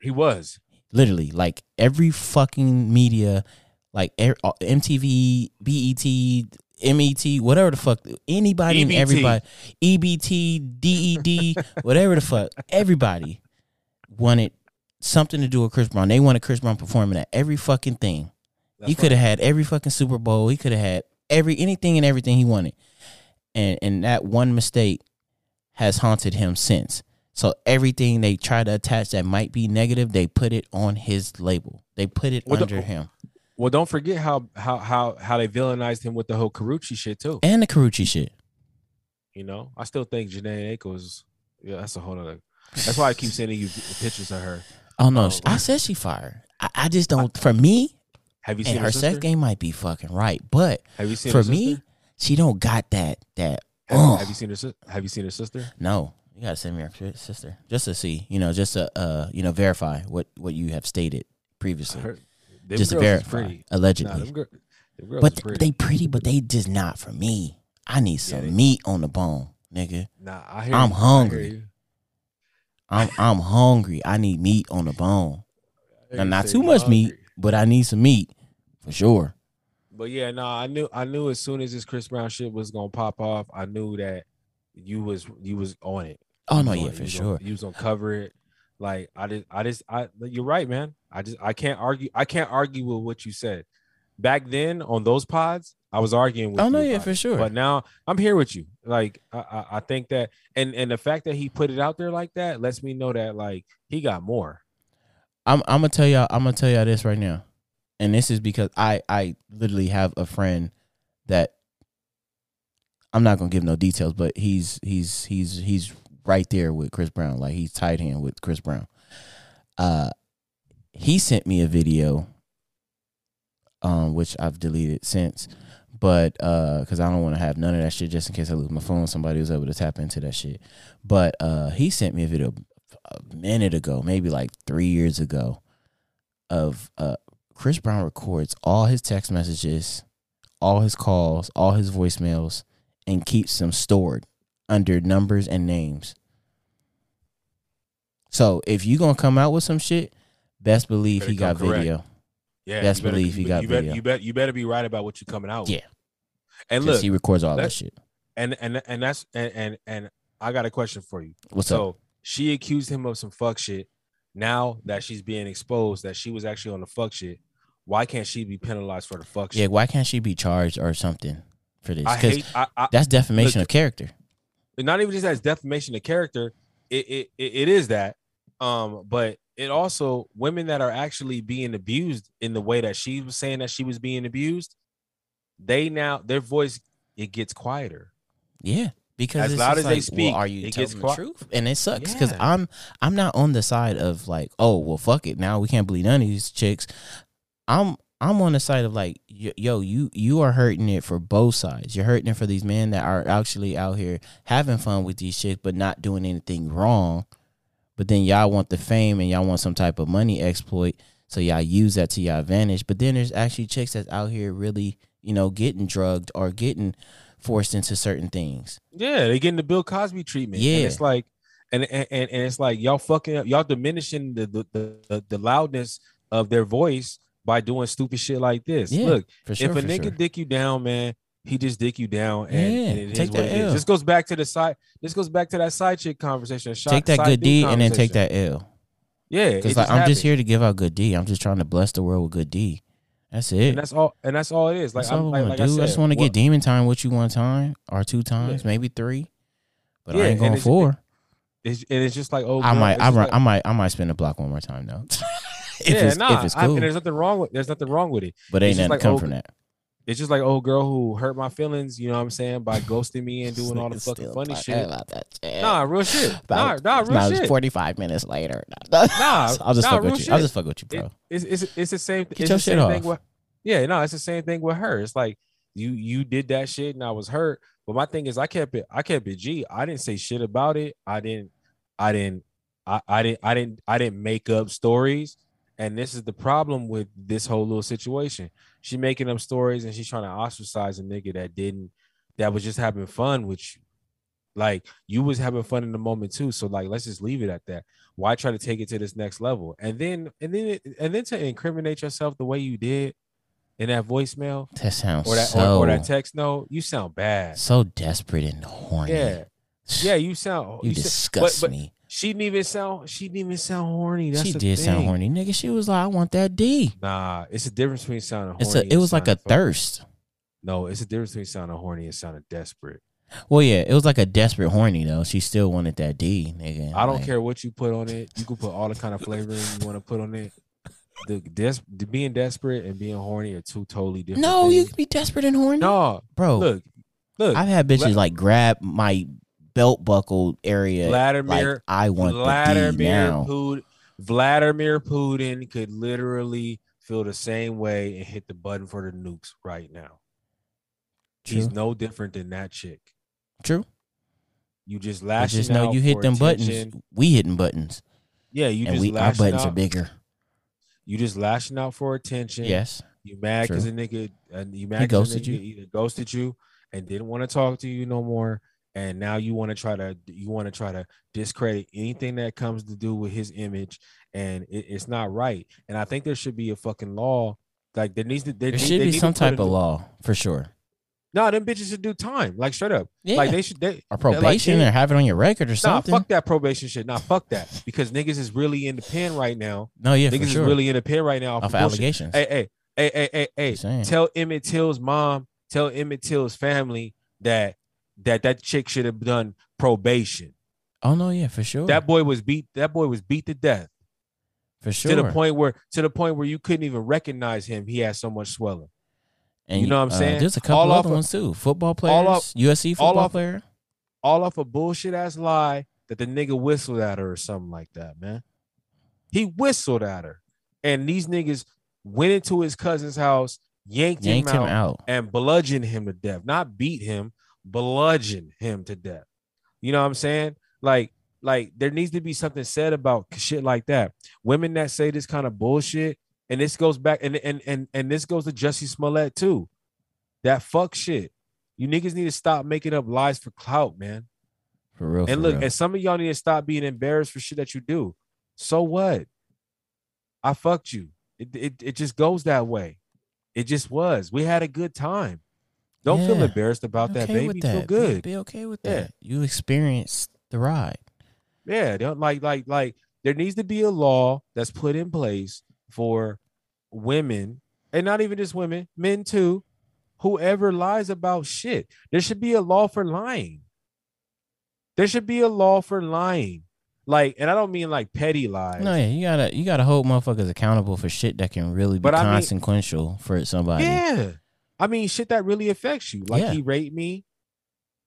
He was. Literally, like, every fucking media, like MTV, BET, MET, whatever the fuck, anybody EBT. And everybody, EBT, DED, whatever the fuck, everybody wanted something to do with Chris Brown. They wanted Chris Brown performing at every fucking thing. That's he could have had every fucking Super Bowl. He could have had anything and everything he wanted. And that one mistake has haunted him since. So everything they try to attach that might be negative, they put it on his label. They put it under him. Well, don't forget how they villainized him with the whole Karrueche shit too. And the Karrueche shit. You know, I still think Janae Aiko, that's a whole other. That's why I keep sending you pictures of her. Oh no, I said she fired. I just don't. For me, have you seen her sex game? Might be fucking right, but have you seen for me? She don't got that. Have you seen her sister? No, you gotta send me her sister just to see. You know, just to verify what you have stated previously. Just to verify, allegedly. Nah, but they pretty, but they just not for me. I need some meat on the bone, nigga. Nah, I'm hungry. I'm hungry. I need meat on the bone. Now, not too much meat, but I need some meat for sure. But yeah, no, I knew as soon as this Chris Brown shit was gonna pop off, I knew that you was on it. Oh no, yeah, for sure. You was gonna cover it. Like I you're right, man. I can't argue with what you said. Back then on those pods, I was arguing with you. Oh no, yeah, for sure. But now I'm here with you. Like I think that and the fact that he put it out there like that lets me know that like he got more. I'm gonna tell y'all this right now. And this is because I literally have a friend that I'm not gonna give no details, but he's right there with Chris Brown, like he's tight hand with Chris Brown. He sent me a video, which I've deleted since, But because I don't want to have none of that shit just in case I lose my phone. Somebody was able to tap into that shit. But he sent me a video a minute ago, maybe like 3 years ago, of Chris Brown records all his text messages, all his calls, all his voicemails, and keeps them stored under numbers and names. So if you gonna come out with some shit, best believe he got video. Yeah, best believe he got video. You better be right about what you're coming out with. Yeah, and look, he records all that shit. And that's and I got a question for you. What's up? So she accused him of some fuck shit. Now that she's being exposed that she was actually on the fuck shit, why can't she be penalized for the fuck shit? Yeah, why can't she be charged or something for this? Because that's defamation of character. Not even just that's defamation of character. It is that. But it also, women that are actually being abused in the way that she was saying that she was being abused, their voice, it gets quieter. Yeah, because as loud as they speak, are you telling the truth? And it sucks because I'm not on the side of like, oh well, fuck it, now we can't believe none of these chicks. I'm on the side of like, yo, you are hurting it for both sides. You're hurting it for these men that are actually out here having fun with these chicks but not doing anything wrong. But then y'all want the fame and y'all want some type of money exploit, so y'all use that to y'all advantage. But then there's actually chicks that's out here really, getting drugged or getting forced into certain things. Yeah, they getting the Bill Cosby treatment. Yeah, and it's like, and it's like y'all fucking up, y'all diminishing the loudness of their voice by doing stupid shit like this. Yeah, look, if a nigga dick you down, man, he just dick you down, and it is what it is. This goes back to the side. This goes back to that side chick conversation. Take that good D and then take that L. Yeah, because like, I'm just here to give out good D. I'm just trying to bless the world with good D. That's it. And that's all. And that's all it is. Like, I just want to get demon time with you one time or two times, maybe three. But I ain't going four. And it's just like, oh, I might spin the block one more time though. If it's cool. There's nothing wrong with it. But ain't nothing come from that. It's just like, old girl who hurt my feelings, you know what I'm saying, by ghosting me and doing all the fucking funny shit. About that shit. Nah, real shit. Real shit. 45 minutes later. I'll just fuck with you, bro. It's the same thing. Get your shit off. It's the same thing with her. It's like, you did that shit and I was hurt. But my thing is, I kept it G. I didn't say shit about it. I didn't make up stories. And this is the problem with this whole little situation. She making up stories and she's trying to ostracize a nigga that was just having fun with you. Like, you was having fun in the moment too. So like, let's just leave it at that. Why try to take it to this next level? And then to incriminate yourself the way you did in that voicemail, that sounds or that text note, you sound bad. So desperate and horny. Yeah, you sound you disgust me. She didn't even sound horny. That's sound horny, nigga. She was like, I want that D. Nah, it's a difference between sounding horny. It was like a thirst. No, it's a difference between sounding horny and sounding desperate. Well, yeah, it was like a desperate horny though. She still wanted that D, nigga. I don't care what you put on it. You can put all the kind of flavoring you want to put on it. Being desperate and being horny are two totally different things. You can be desperate and horny. No, bro. Look. I've had bitches like grab my belt buckle area. Vladimir Putin could literally feel the same way and hit the button for the nukes right now. True. He's no different than that chick. True. You just lashing out. Just know you hit them attention. Buttons. We hitting buttons. Yeah, you and just lashing our buttons out. Are bigger. You just lashing out for attention. Yes. You mad because a nigga either ghosted you and didn't want to talk to you no more. And now you want to try to discredit anything that comes to do with his image, and it's not right. And I think there should be a fucking law. Like there should be some type of law for sure. No, them bitches should do time. Like straight up. Yeah. Like or probation or have it on your record or something. Nah, fuck that probation shit. Nah, fuck that, because niggas is really in the pen right now. No, yeah, niggas for sure. Is really in the pen right now off of allegations. Hey. Tell Emmett Till's mom, tell Emmett Till's family that chick should have done probation. Oh no, yeah, for sure. That boy was beat to death. For sure. To the point where you couldn't even recognize him. He had so much swelling. And you know what I'm saying? There's a couple other ones too. Football players, USC football player. All off a bullshit ass lie that the nigga whistled at her or something like that, man. He whistled at her. And these niggas went into his cousin's house yanked him out and bludgeoned him to death. Not beat him, bludgeon him to death. You know what I'm saying? Like there needs to be something said about shit like that. Women that say this kind of bullshit, and this goes back, and this goes to Jussie Smollett too. That fuck shit. You niggas need to stop making up lies for clout, man. For real. And look, and some of y'all need to stop being embarrassed for shit that you do. So what? I fucked you. It just goes that way. It just was. We had a good time. Don't feel embarrassed about that, baby. Feel good. Be okay with that. You experienced the ride. Yeah, don't like. There needs to be a law that's put in place for women, and not even just women, men too. Whoever lies about shit, there should be a law for lying. There should be a law for lying. Like, and I don't mean like petty lies. No, yeah, you gotta hold motherfuckers accountable for shit that can really be consequential for somebody. Yeah, I mean shit that really affects you. Like he raped me.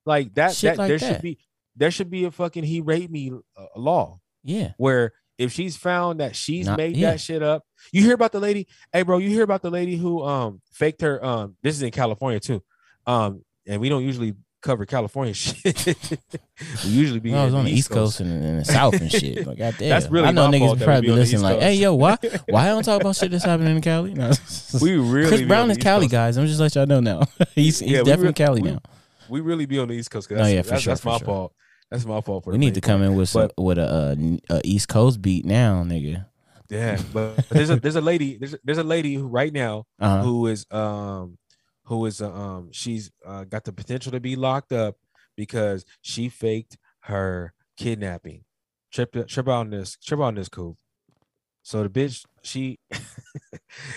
Like that. Shit that like there that. Should be a fucking he raped me law. Yeah, where if she's found that she's made that shit up, you hear about the lady. Hey, bro, you hear about the lady who faked her. This is in California too. And we don't usually cover California shit. We usually be on the East Coast and the South and shit. Like, goddamn. That's really I know niggas probably be listening like, hey, yo, why don't talk about shit that's happening in Cali? No. We really Chris Brown is Cali, guys. I'm just let y'all know now. he's definitely Cali now. We really be on the East Coast. That's my fault. That's my fault. For we need to come in with a East Coast beat now, nigga. Yeah, but there's a lady who right now who is she's got the potential to be locked up because she faked her kidnapping. Trip on this, Coop. So the bitch,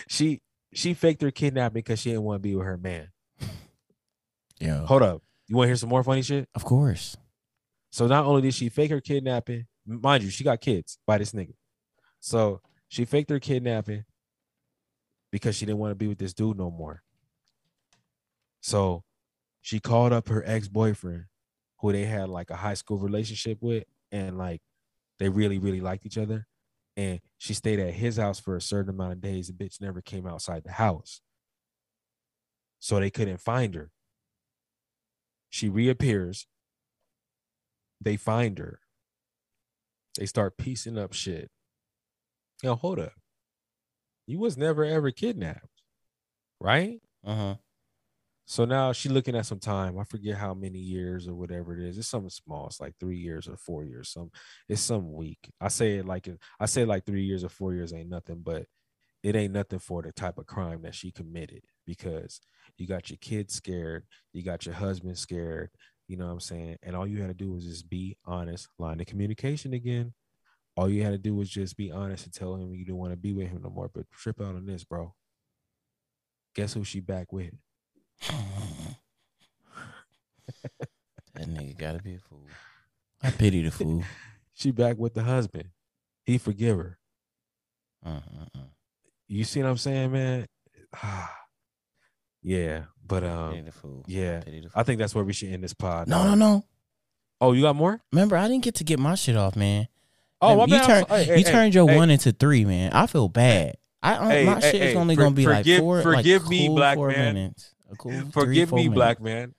she faked her kidnapping because she didn't want to be with her man. Yeah. Hold up. You want to hear some more funny shit? Of course. So not only did she fake her kidnapping, mind you, she got kids by this nigga. So she faked her kidnapping because she didn't want to be with this dude no more. So she called up her ex-boyfriend who they had like a high school relationship with, and like they really, really liked each other. And she stayed at his house for a certain amount of days. The bitch never came outside the house. So they couldn't find her. She reappears. They find her. They start piecing up shit. Now, hold up. You was never, ever kidnapped, right? Uh-huh. So now she's looking at some time. I forget how many years or whatever it is. It's something small. It's like 3 years or 4 years. It's some week. I say like 3 years or 4 years ain't nothing, but it ain't nothing for the type of crime that she committed, because you got your kids scared. You got your husband scared. You know what I'm saying? And all you had to do was just be honest. Line of communication again. All you had to do was just be honest and tell him you don't want to be with him no more. But trip out on this, bro. Guess who she back with? That nigga gotta be a fool. I pity the fool. She back with the husband. He forgive her. You see what I'm saying, man? Yeah, but pity the fool. Yeah, pity the fool. I think that's where we should end this pod. No. Oh, you got more? Remember, I didn't get to get my shit off, man. Oh, man, you turned your one into three, man. I feel bad. Forgive me, black man. Forgive me, my bad.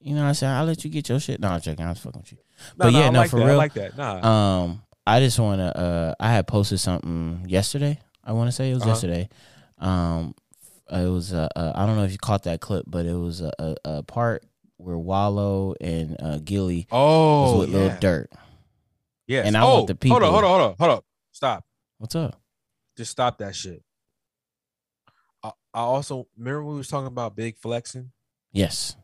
You know what I'm saying? I'll let you get your shit. No, I'm joking. I was fucking with you. But for real. I like that. Nah. I just want to, I had posted something yesterday. I want to say it was yesterday. It was, I don't know if you caught that clip, but it was a part where Wallo and Gilly was with Lil Durk. Yes. And I want the people. Hold on. Stop. What's up? Just stop that shit. I also remember we was talking about big flexing. Yes,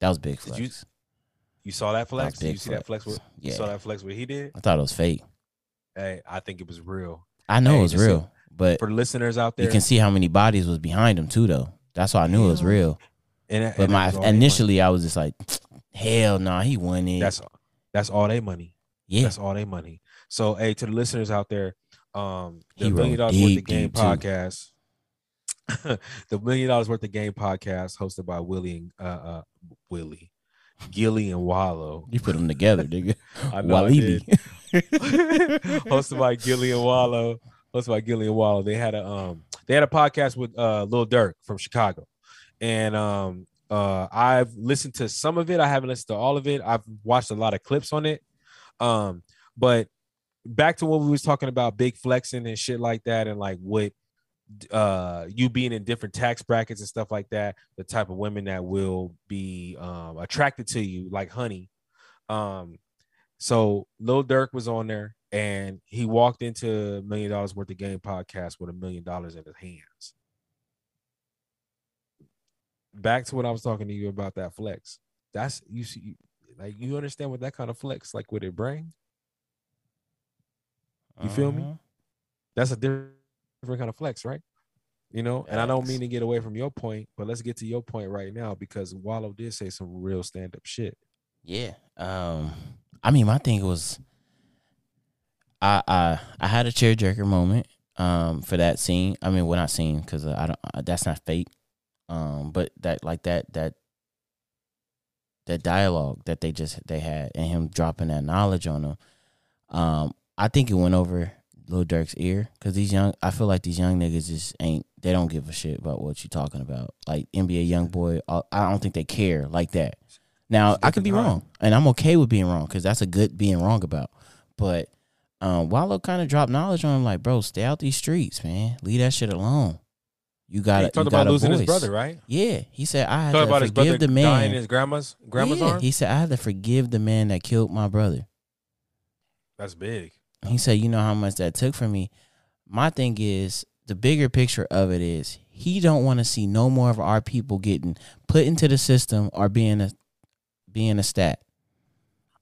that was big flex. You saw that flex? You saw that flex where he did? I thought it was fake. Hey, I think it was real. I know it was real, but for listeners out there, you can see how many bodies was behind him too, though. That's why I knew it was real. But initially I was just like, hell no, he won it. That's all they money. Yeah, that's all they money. So, hey, to the listeners out there, the $1 million worth of game podcast. The $1 million worth of game podcast hosted by Gilly and Wallo. You put them together, nigga. I know. Hosted by Gilly and Wallo. They had a They had a podcast with Lil Durk from Chicago. And I've listened to some of it. I haven't listened to all of it. I've watched a lot of clips on it. But back to what we was talking about, big flexing and shit like that, and like what you being in different tax brackets and stuff like that, the type of women that will be attracted to you, like honey. So Lil Durk was on there, and he walked into $1 Million Worth of Game podcast with $1 million in his hands. Back to what I was talking to you about, that flex. That's, you see, like, you understand what that kind of flex, like, would it bring? You feel me? That's a different kind of flex, right? You know, and I don't mean to get away from your point, but let's get to your point right now, because Wallo did say some real stand-up shit. Yeah. I mean, my thing was, I had a tearjerker moment for that scene. I mean, well, not scene, because I don't, that's not fake. But that, like, that dialogue that they had, and him dropping that knowledge on them, I think it went over Lil Durk's ear, because I feel like these young niggas just they don't give a shit about what you're talking about. Like, NBA YoungBoy, I don't think they care like that. Now, I could be wrong, and I'm okay with being wrong, because that's a good being wrong about. But Wallo kind of dropped knowledge on him, like, bro, stay out these streets, man. Leave that shit alone. You got to. He talked about losing his brother, right? Yeah. He said, I had to forgive his brother the man. Dying in his grandma's arm? He said, I had to forgive the man that killed my brother. That's big. He said, you know how much that took from me. My thing is, the bigger picture of it is, he don't want to see no more of our people getting put into the system or being a stat.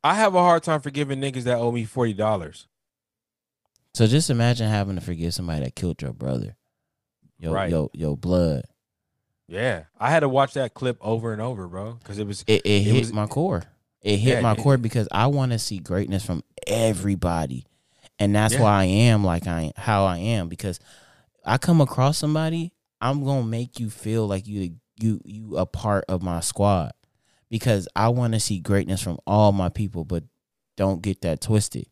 I have a hard time forgiving niggas that owe me $40. So just imagine having to forgive somebody that killed your brother. Your blood. Yeah. I had to watch that clip over and over, bro, because it hit my core. It hit my core, because I want to see greatness from everybody. And that's why I am like how I am, because I come across somebody, I'm going to make you feel like you a part of my squad, because I want to see greatness from all my people. But don't get that twisted.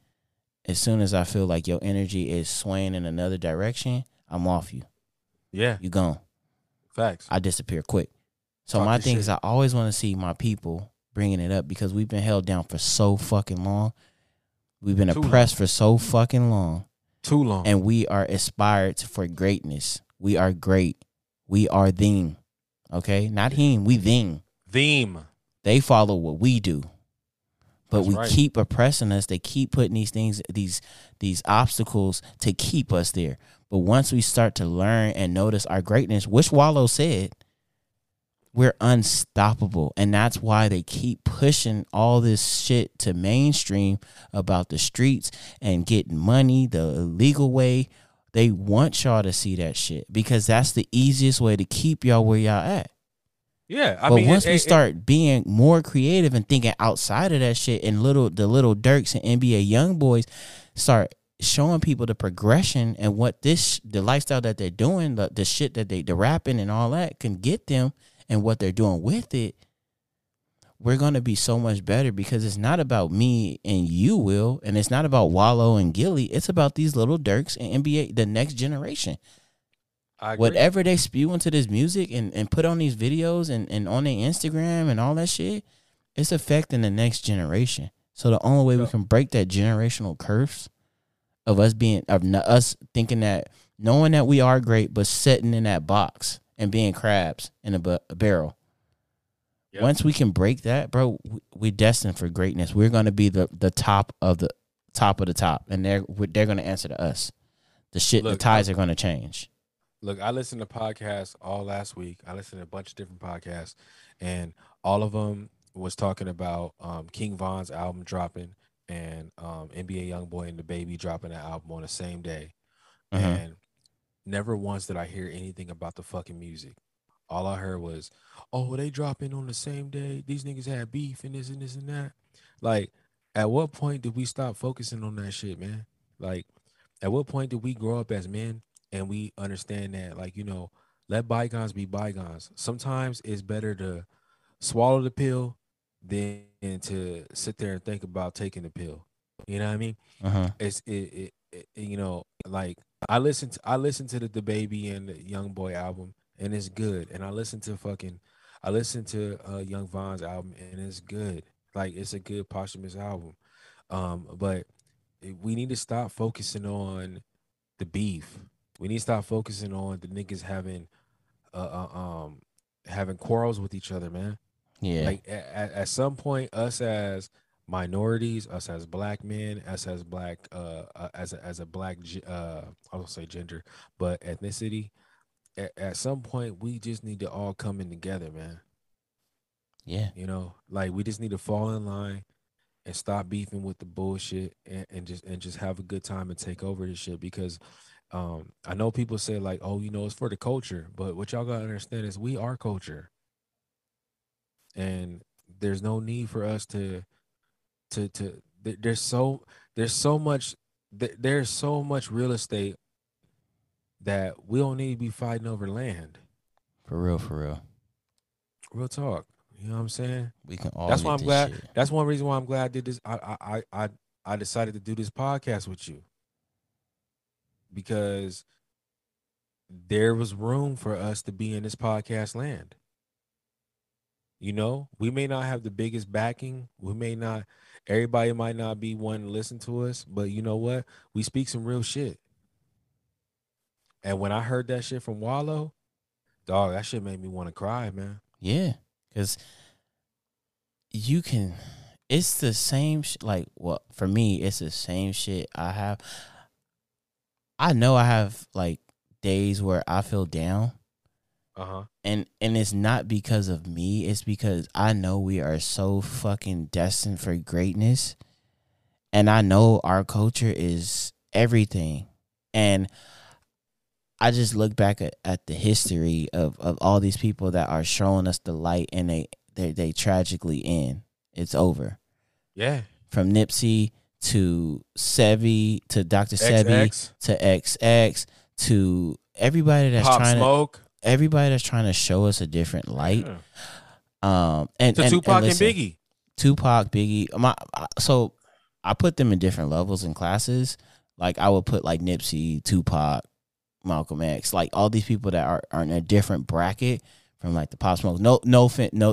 As soon as I feel like your energy is swaying in another direction, I'm off you. Yeah. You gone. Facts. I disappear quick. So my thing is, I always want to see my people bringing it up, because we've been held down for so fucking long. We've been oppressed for so fucking long. Too long. And we are aspired for greatness. We are great. We are them. Okay? Not him. We them. Them. They follow what we do. But we keep oppressing us. They keep putting these things, these obstacles to keep us there. But once we start to learn and notice our greatness, which Wallo said, we're unstoppable. And that's why they keep pushing all this shit to mainstream about the streets and getting money the illegal way. They want y'all to see that shit, because that's the easiest way to keep y'all where y'all at. Yeah, I mean, once we start being more creative and thinking outside of that shit, and the little Durks and NBA YoungBoys start showing people the progression and what the lifestyle that they're doing, the shit that the rapping and all that can get them, and what they're doing with it, we're gonna be so much better, because it's not about me and you, Will, and it's not about Wallo and Gilly. It's about these little Durks and NBA, the next generation. Whatever they spew into this music and put on these videos and on their Instagram and all that shit, it's affecting the next generation. So the only way we can break that generational curse of us being, of us thinking that, knowing that we are great, but sitting in that box and being crabs in a barrel. Yep. Once we can break that, bro, we're destined for greatness. We're going to be the top of the top of the top, and they're going to answer to us. The ties are going to change. Look, I listened to podcasts all last week. I listened to a bunch of different podcasts, and all of them was talking about King Von's album dropping, and NBA YoungBoy and The Baby dropping that album on the same day. Uh-huh. And never once did I hear anything about the fucking music. All I heard was, oh, they dropping on the same day. These niggas had beef and this and this and that. Like, at what point did we stop focusing on that shit, man? Like, at what point did we grow up as men? And we understand that, like, you know, let bygones be bygones. Sometimes it's better to swallow the pill than to sit there and think about taking the pill. You know what I mean? Uh-huh. It's it, it you know, like I listened to the Baby and the YoungBoy album, and it's good. And I listened to Young Von's album, and it's good. Like, it's a good posthumous album. But we need to stop focusing on the beef. We need to stop focusing on the niggas having quarrels with each other, man. Yeah. Like at some point, us as minorities, us as black men, us as black, as a black, I don't say gender, but ethnicity. At some point, we just need to all come in together, man. Yeah. You know, like, we just need to fall in line and stop beefing with the bullshit and just have a good time and take over this shit, because I know people say, like, oh, you know, it's for the culture, but what y'all gotta understand is we are culture, and there's no need for us to there's so much real estate that we don't need to be fighting over land. For real. Real talk. You know what I'm saying? We can all. That's why I'm glad. Shit. That's one reason why I'm glad I did this. I decided to do this podcast with you, because there was room for us to be in this podcast land. You know, we may not have the biggest backing. We may not. Everybody might not be wanting to listen to us, but you know what? We speak some real shit. And when I heard that shit from Wallo, dog, that shit made me want to cry, man. Yeah. Because you can, it's the same, for me, it's the same shit I have. I know I have, like, days where I feel down. Uh-huh. And it's not because of me. It's because I know we are so fucking destined for greatness. And I know our culture is everything. And I just look back at the history of all these people that are showing us the light, and they tragically end. It's over. Yeah. From Nipsey to Sevi to Dr. Sevi to XX to everybody that's trying to show us a different light. Yeah. And Tupac and Biggie. Tupac, Biggie. So I put them in different levels and classes. Like, I would put like Nipsey, Tupac, Malcolm X, like all these people that are in a different bracket from like the Pop Smoke. No,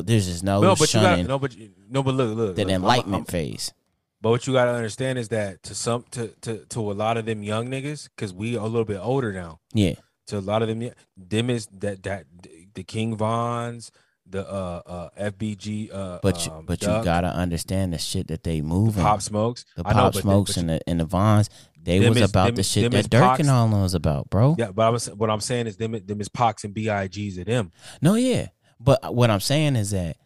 there's just no. But look. The enlightenment phase. But what you gotta understand is that to a lot of them young niggas, because we are a little bit older now. Yeah. To a lot of them is that the King Vons, the FBG. But you gotta understand the shit that they move. The Pop Smokes, the Vons. They them was is, about them, the shit that Durk and all was about, bro. Yeah, but what I'm saying is them is Pox and Big's of them. No, yeah. But what I'm saying is that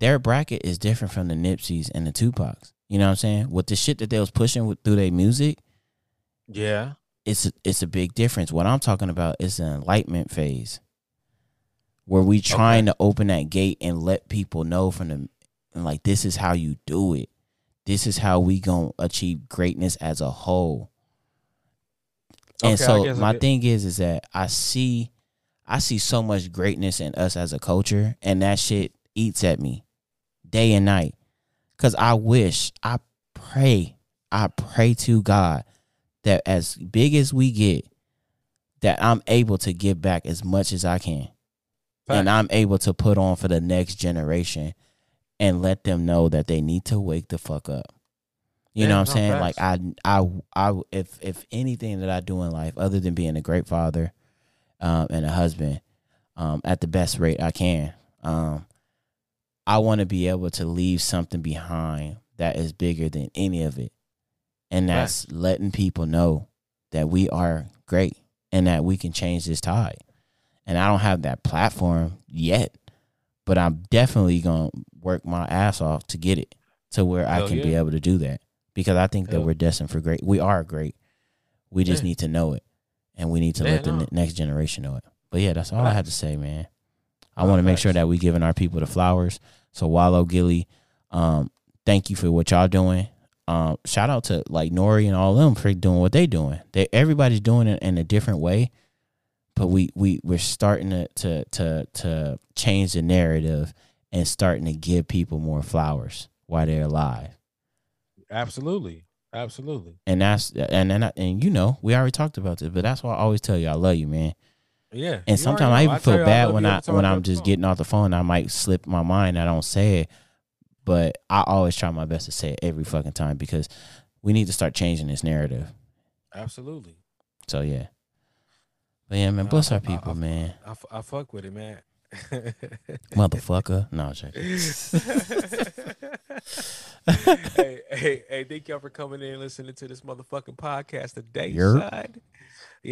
their bracket is different from the Nipseys and the Tupacs. You know what I'm saying? With the shit that they was pushing through their music, yeah, it's a big difference. What I'm talking about is the enlightenment phase, where we trying to open that gate and let people know from them, and like, this is how you do it. This is how we gonna achieve greatness as a whole. And so my thing is that I see so much greatness in us as a culture, and that shit eats at me day and night. Because I pray to God that as big as we get, that I'm able to give back as much as I can. Fact. And I'm able to put on for the next generation and let them know that they need to wake the fuck up. You know what I'm saying? Facts. Like, I if anything that I do in life, other than being a great father and a husband at the best rate I can, I want to be able to leave something behind that is bigger than any of it. And that's right. Letting people know that we are great and that we can change this tide. And I don't have that platform yet, but I'm definitely going to work my ass off to get it to where I can be able to do that, because I think that we're destined for great. We are great. We just need to know it, and we need to let the next generation know it. But yeah, that's all I had to say, man. I want to make sure that we giving our people the flowers. So Wallo, Gilly, thank you for what y'all doing. Shout out to like Nori and all them for doing what they doing. Everybody's doing it in a different way, but we're starting to change the narrative and starting to give people more flowers while they're alive. Absolutely. Absolutely. And that's and you know, we already talked about this, but that's why I always tell you I love you, man. Yeah. And sometimes I even feel bad when I'm just getting off the phone. I might slip my mind. I don't say it, but I always try my best to say it every fucking time because we need to start changing this narrative. Absolutely. So yeah. But yeah, man, bless our people, man. I fuck with it, man. Motherfucker. No, check it. Hey, thank y'all for coming in and listening to this motherfucking podcast today. You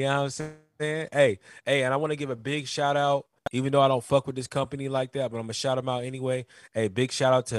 know what I'm saying? Hey, and I want to give a big shout out, even though I don't fuck with this company like that, but I'm going to shout them out anyway. Hey, big shout out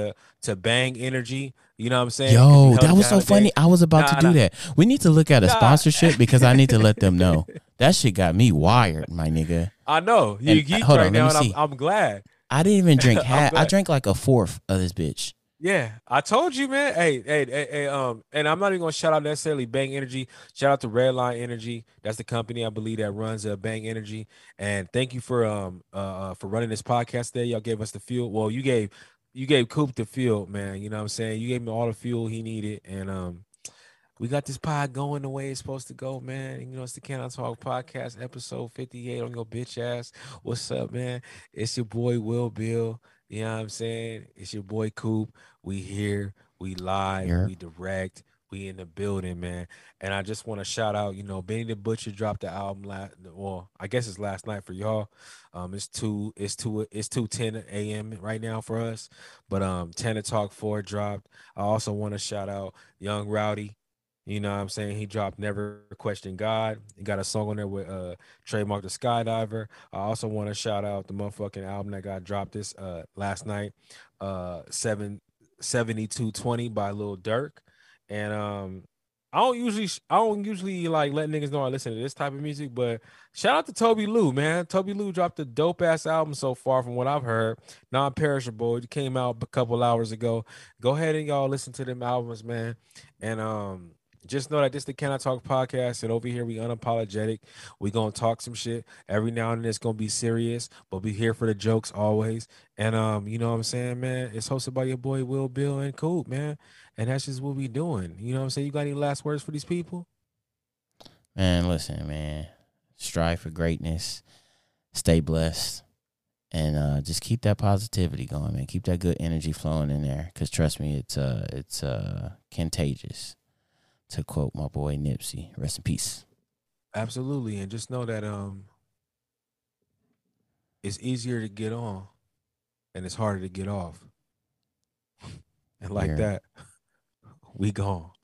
to Bang Energy. You know what I'm saying? Yo, that was so funny. I was about to do that. We need to look at a sponsorship because I need to let them know. That shit got me wired, my nigga. I know. You geek right now, and I'm glad. I didn't even drink half. I drank like a fourth of this bitch. Yeah, I told you, man. Hey, and I'm not even gonna shout out necessarily Bang Energy. Shout out to Redline Energy. That's the company I believe that runs Bang Energy. And thank you for running this podcast today. Y'all gave us the fuel. Well, you gave Coop the fuel, man. You know what I'm saying? You gave me all the fuel he needed, and we got this pod going the way it's supposed to go, man. You know, it's the Can I Talk Podcast, episode 58 on your bitch ass. What's up, man? It's your boy Will Bill. You know what I'm saying? It's your boy Coop. We here, we live, we direct, we in the building, man. And I just want to shout out, you know, Benny the Butcher dropped the album I guess it's last night for y'all. It's 2:10 a.m. right now for us. But Can I Talk 4 dropped. I also want to shout out Young Rowdy. You know what I'm saying? He dropped Never Question God. He got a song on there with Trademark the Skydiver. I also want to shout out the motherfucking album that got dropped this last night, 7220 by Lil Durk. And I don't usually like let niggas know I listen to this type of music, but shout out to Toby Lou, man. Toby Lou dropped a dope ass album so far from what I've heard. Non-Perishable. It came out a couple hours ago. Go ahead and y'all listen to them albums, man. And just know that this is the Can I Talk Podcast, and over here we unapologetic. We gonna talk some shit. Every now and then it's gonna be serious, but we here for the jokes always. And you know what I'm saying, man? It's hosted by your boy Will, Bill, and Coop, man. And that's just what we doing. You know what I'm saying? You got any last words for these people? Man, listen, man. Strive for greatness. Stay blessed. And just keep that positivity going, man. Keep that good energy flowing in there. Cause trust me, it's contagious. To quote my boy Nipsey, rest in peace. Absolutely, and just know that it's easier to get on, and it's harder to get off. And like that, we gone.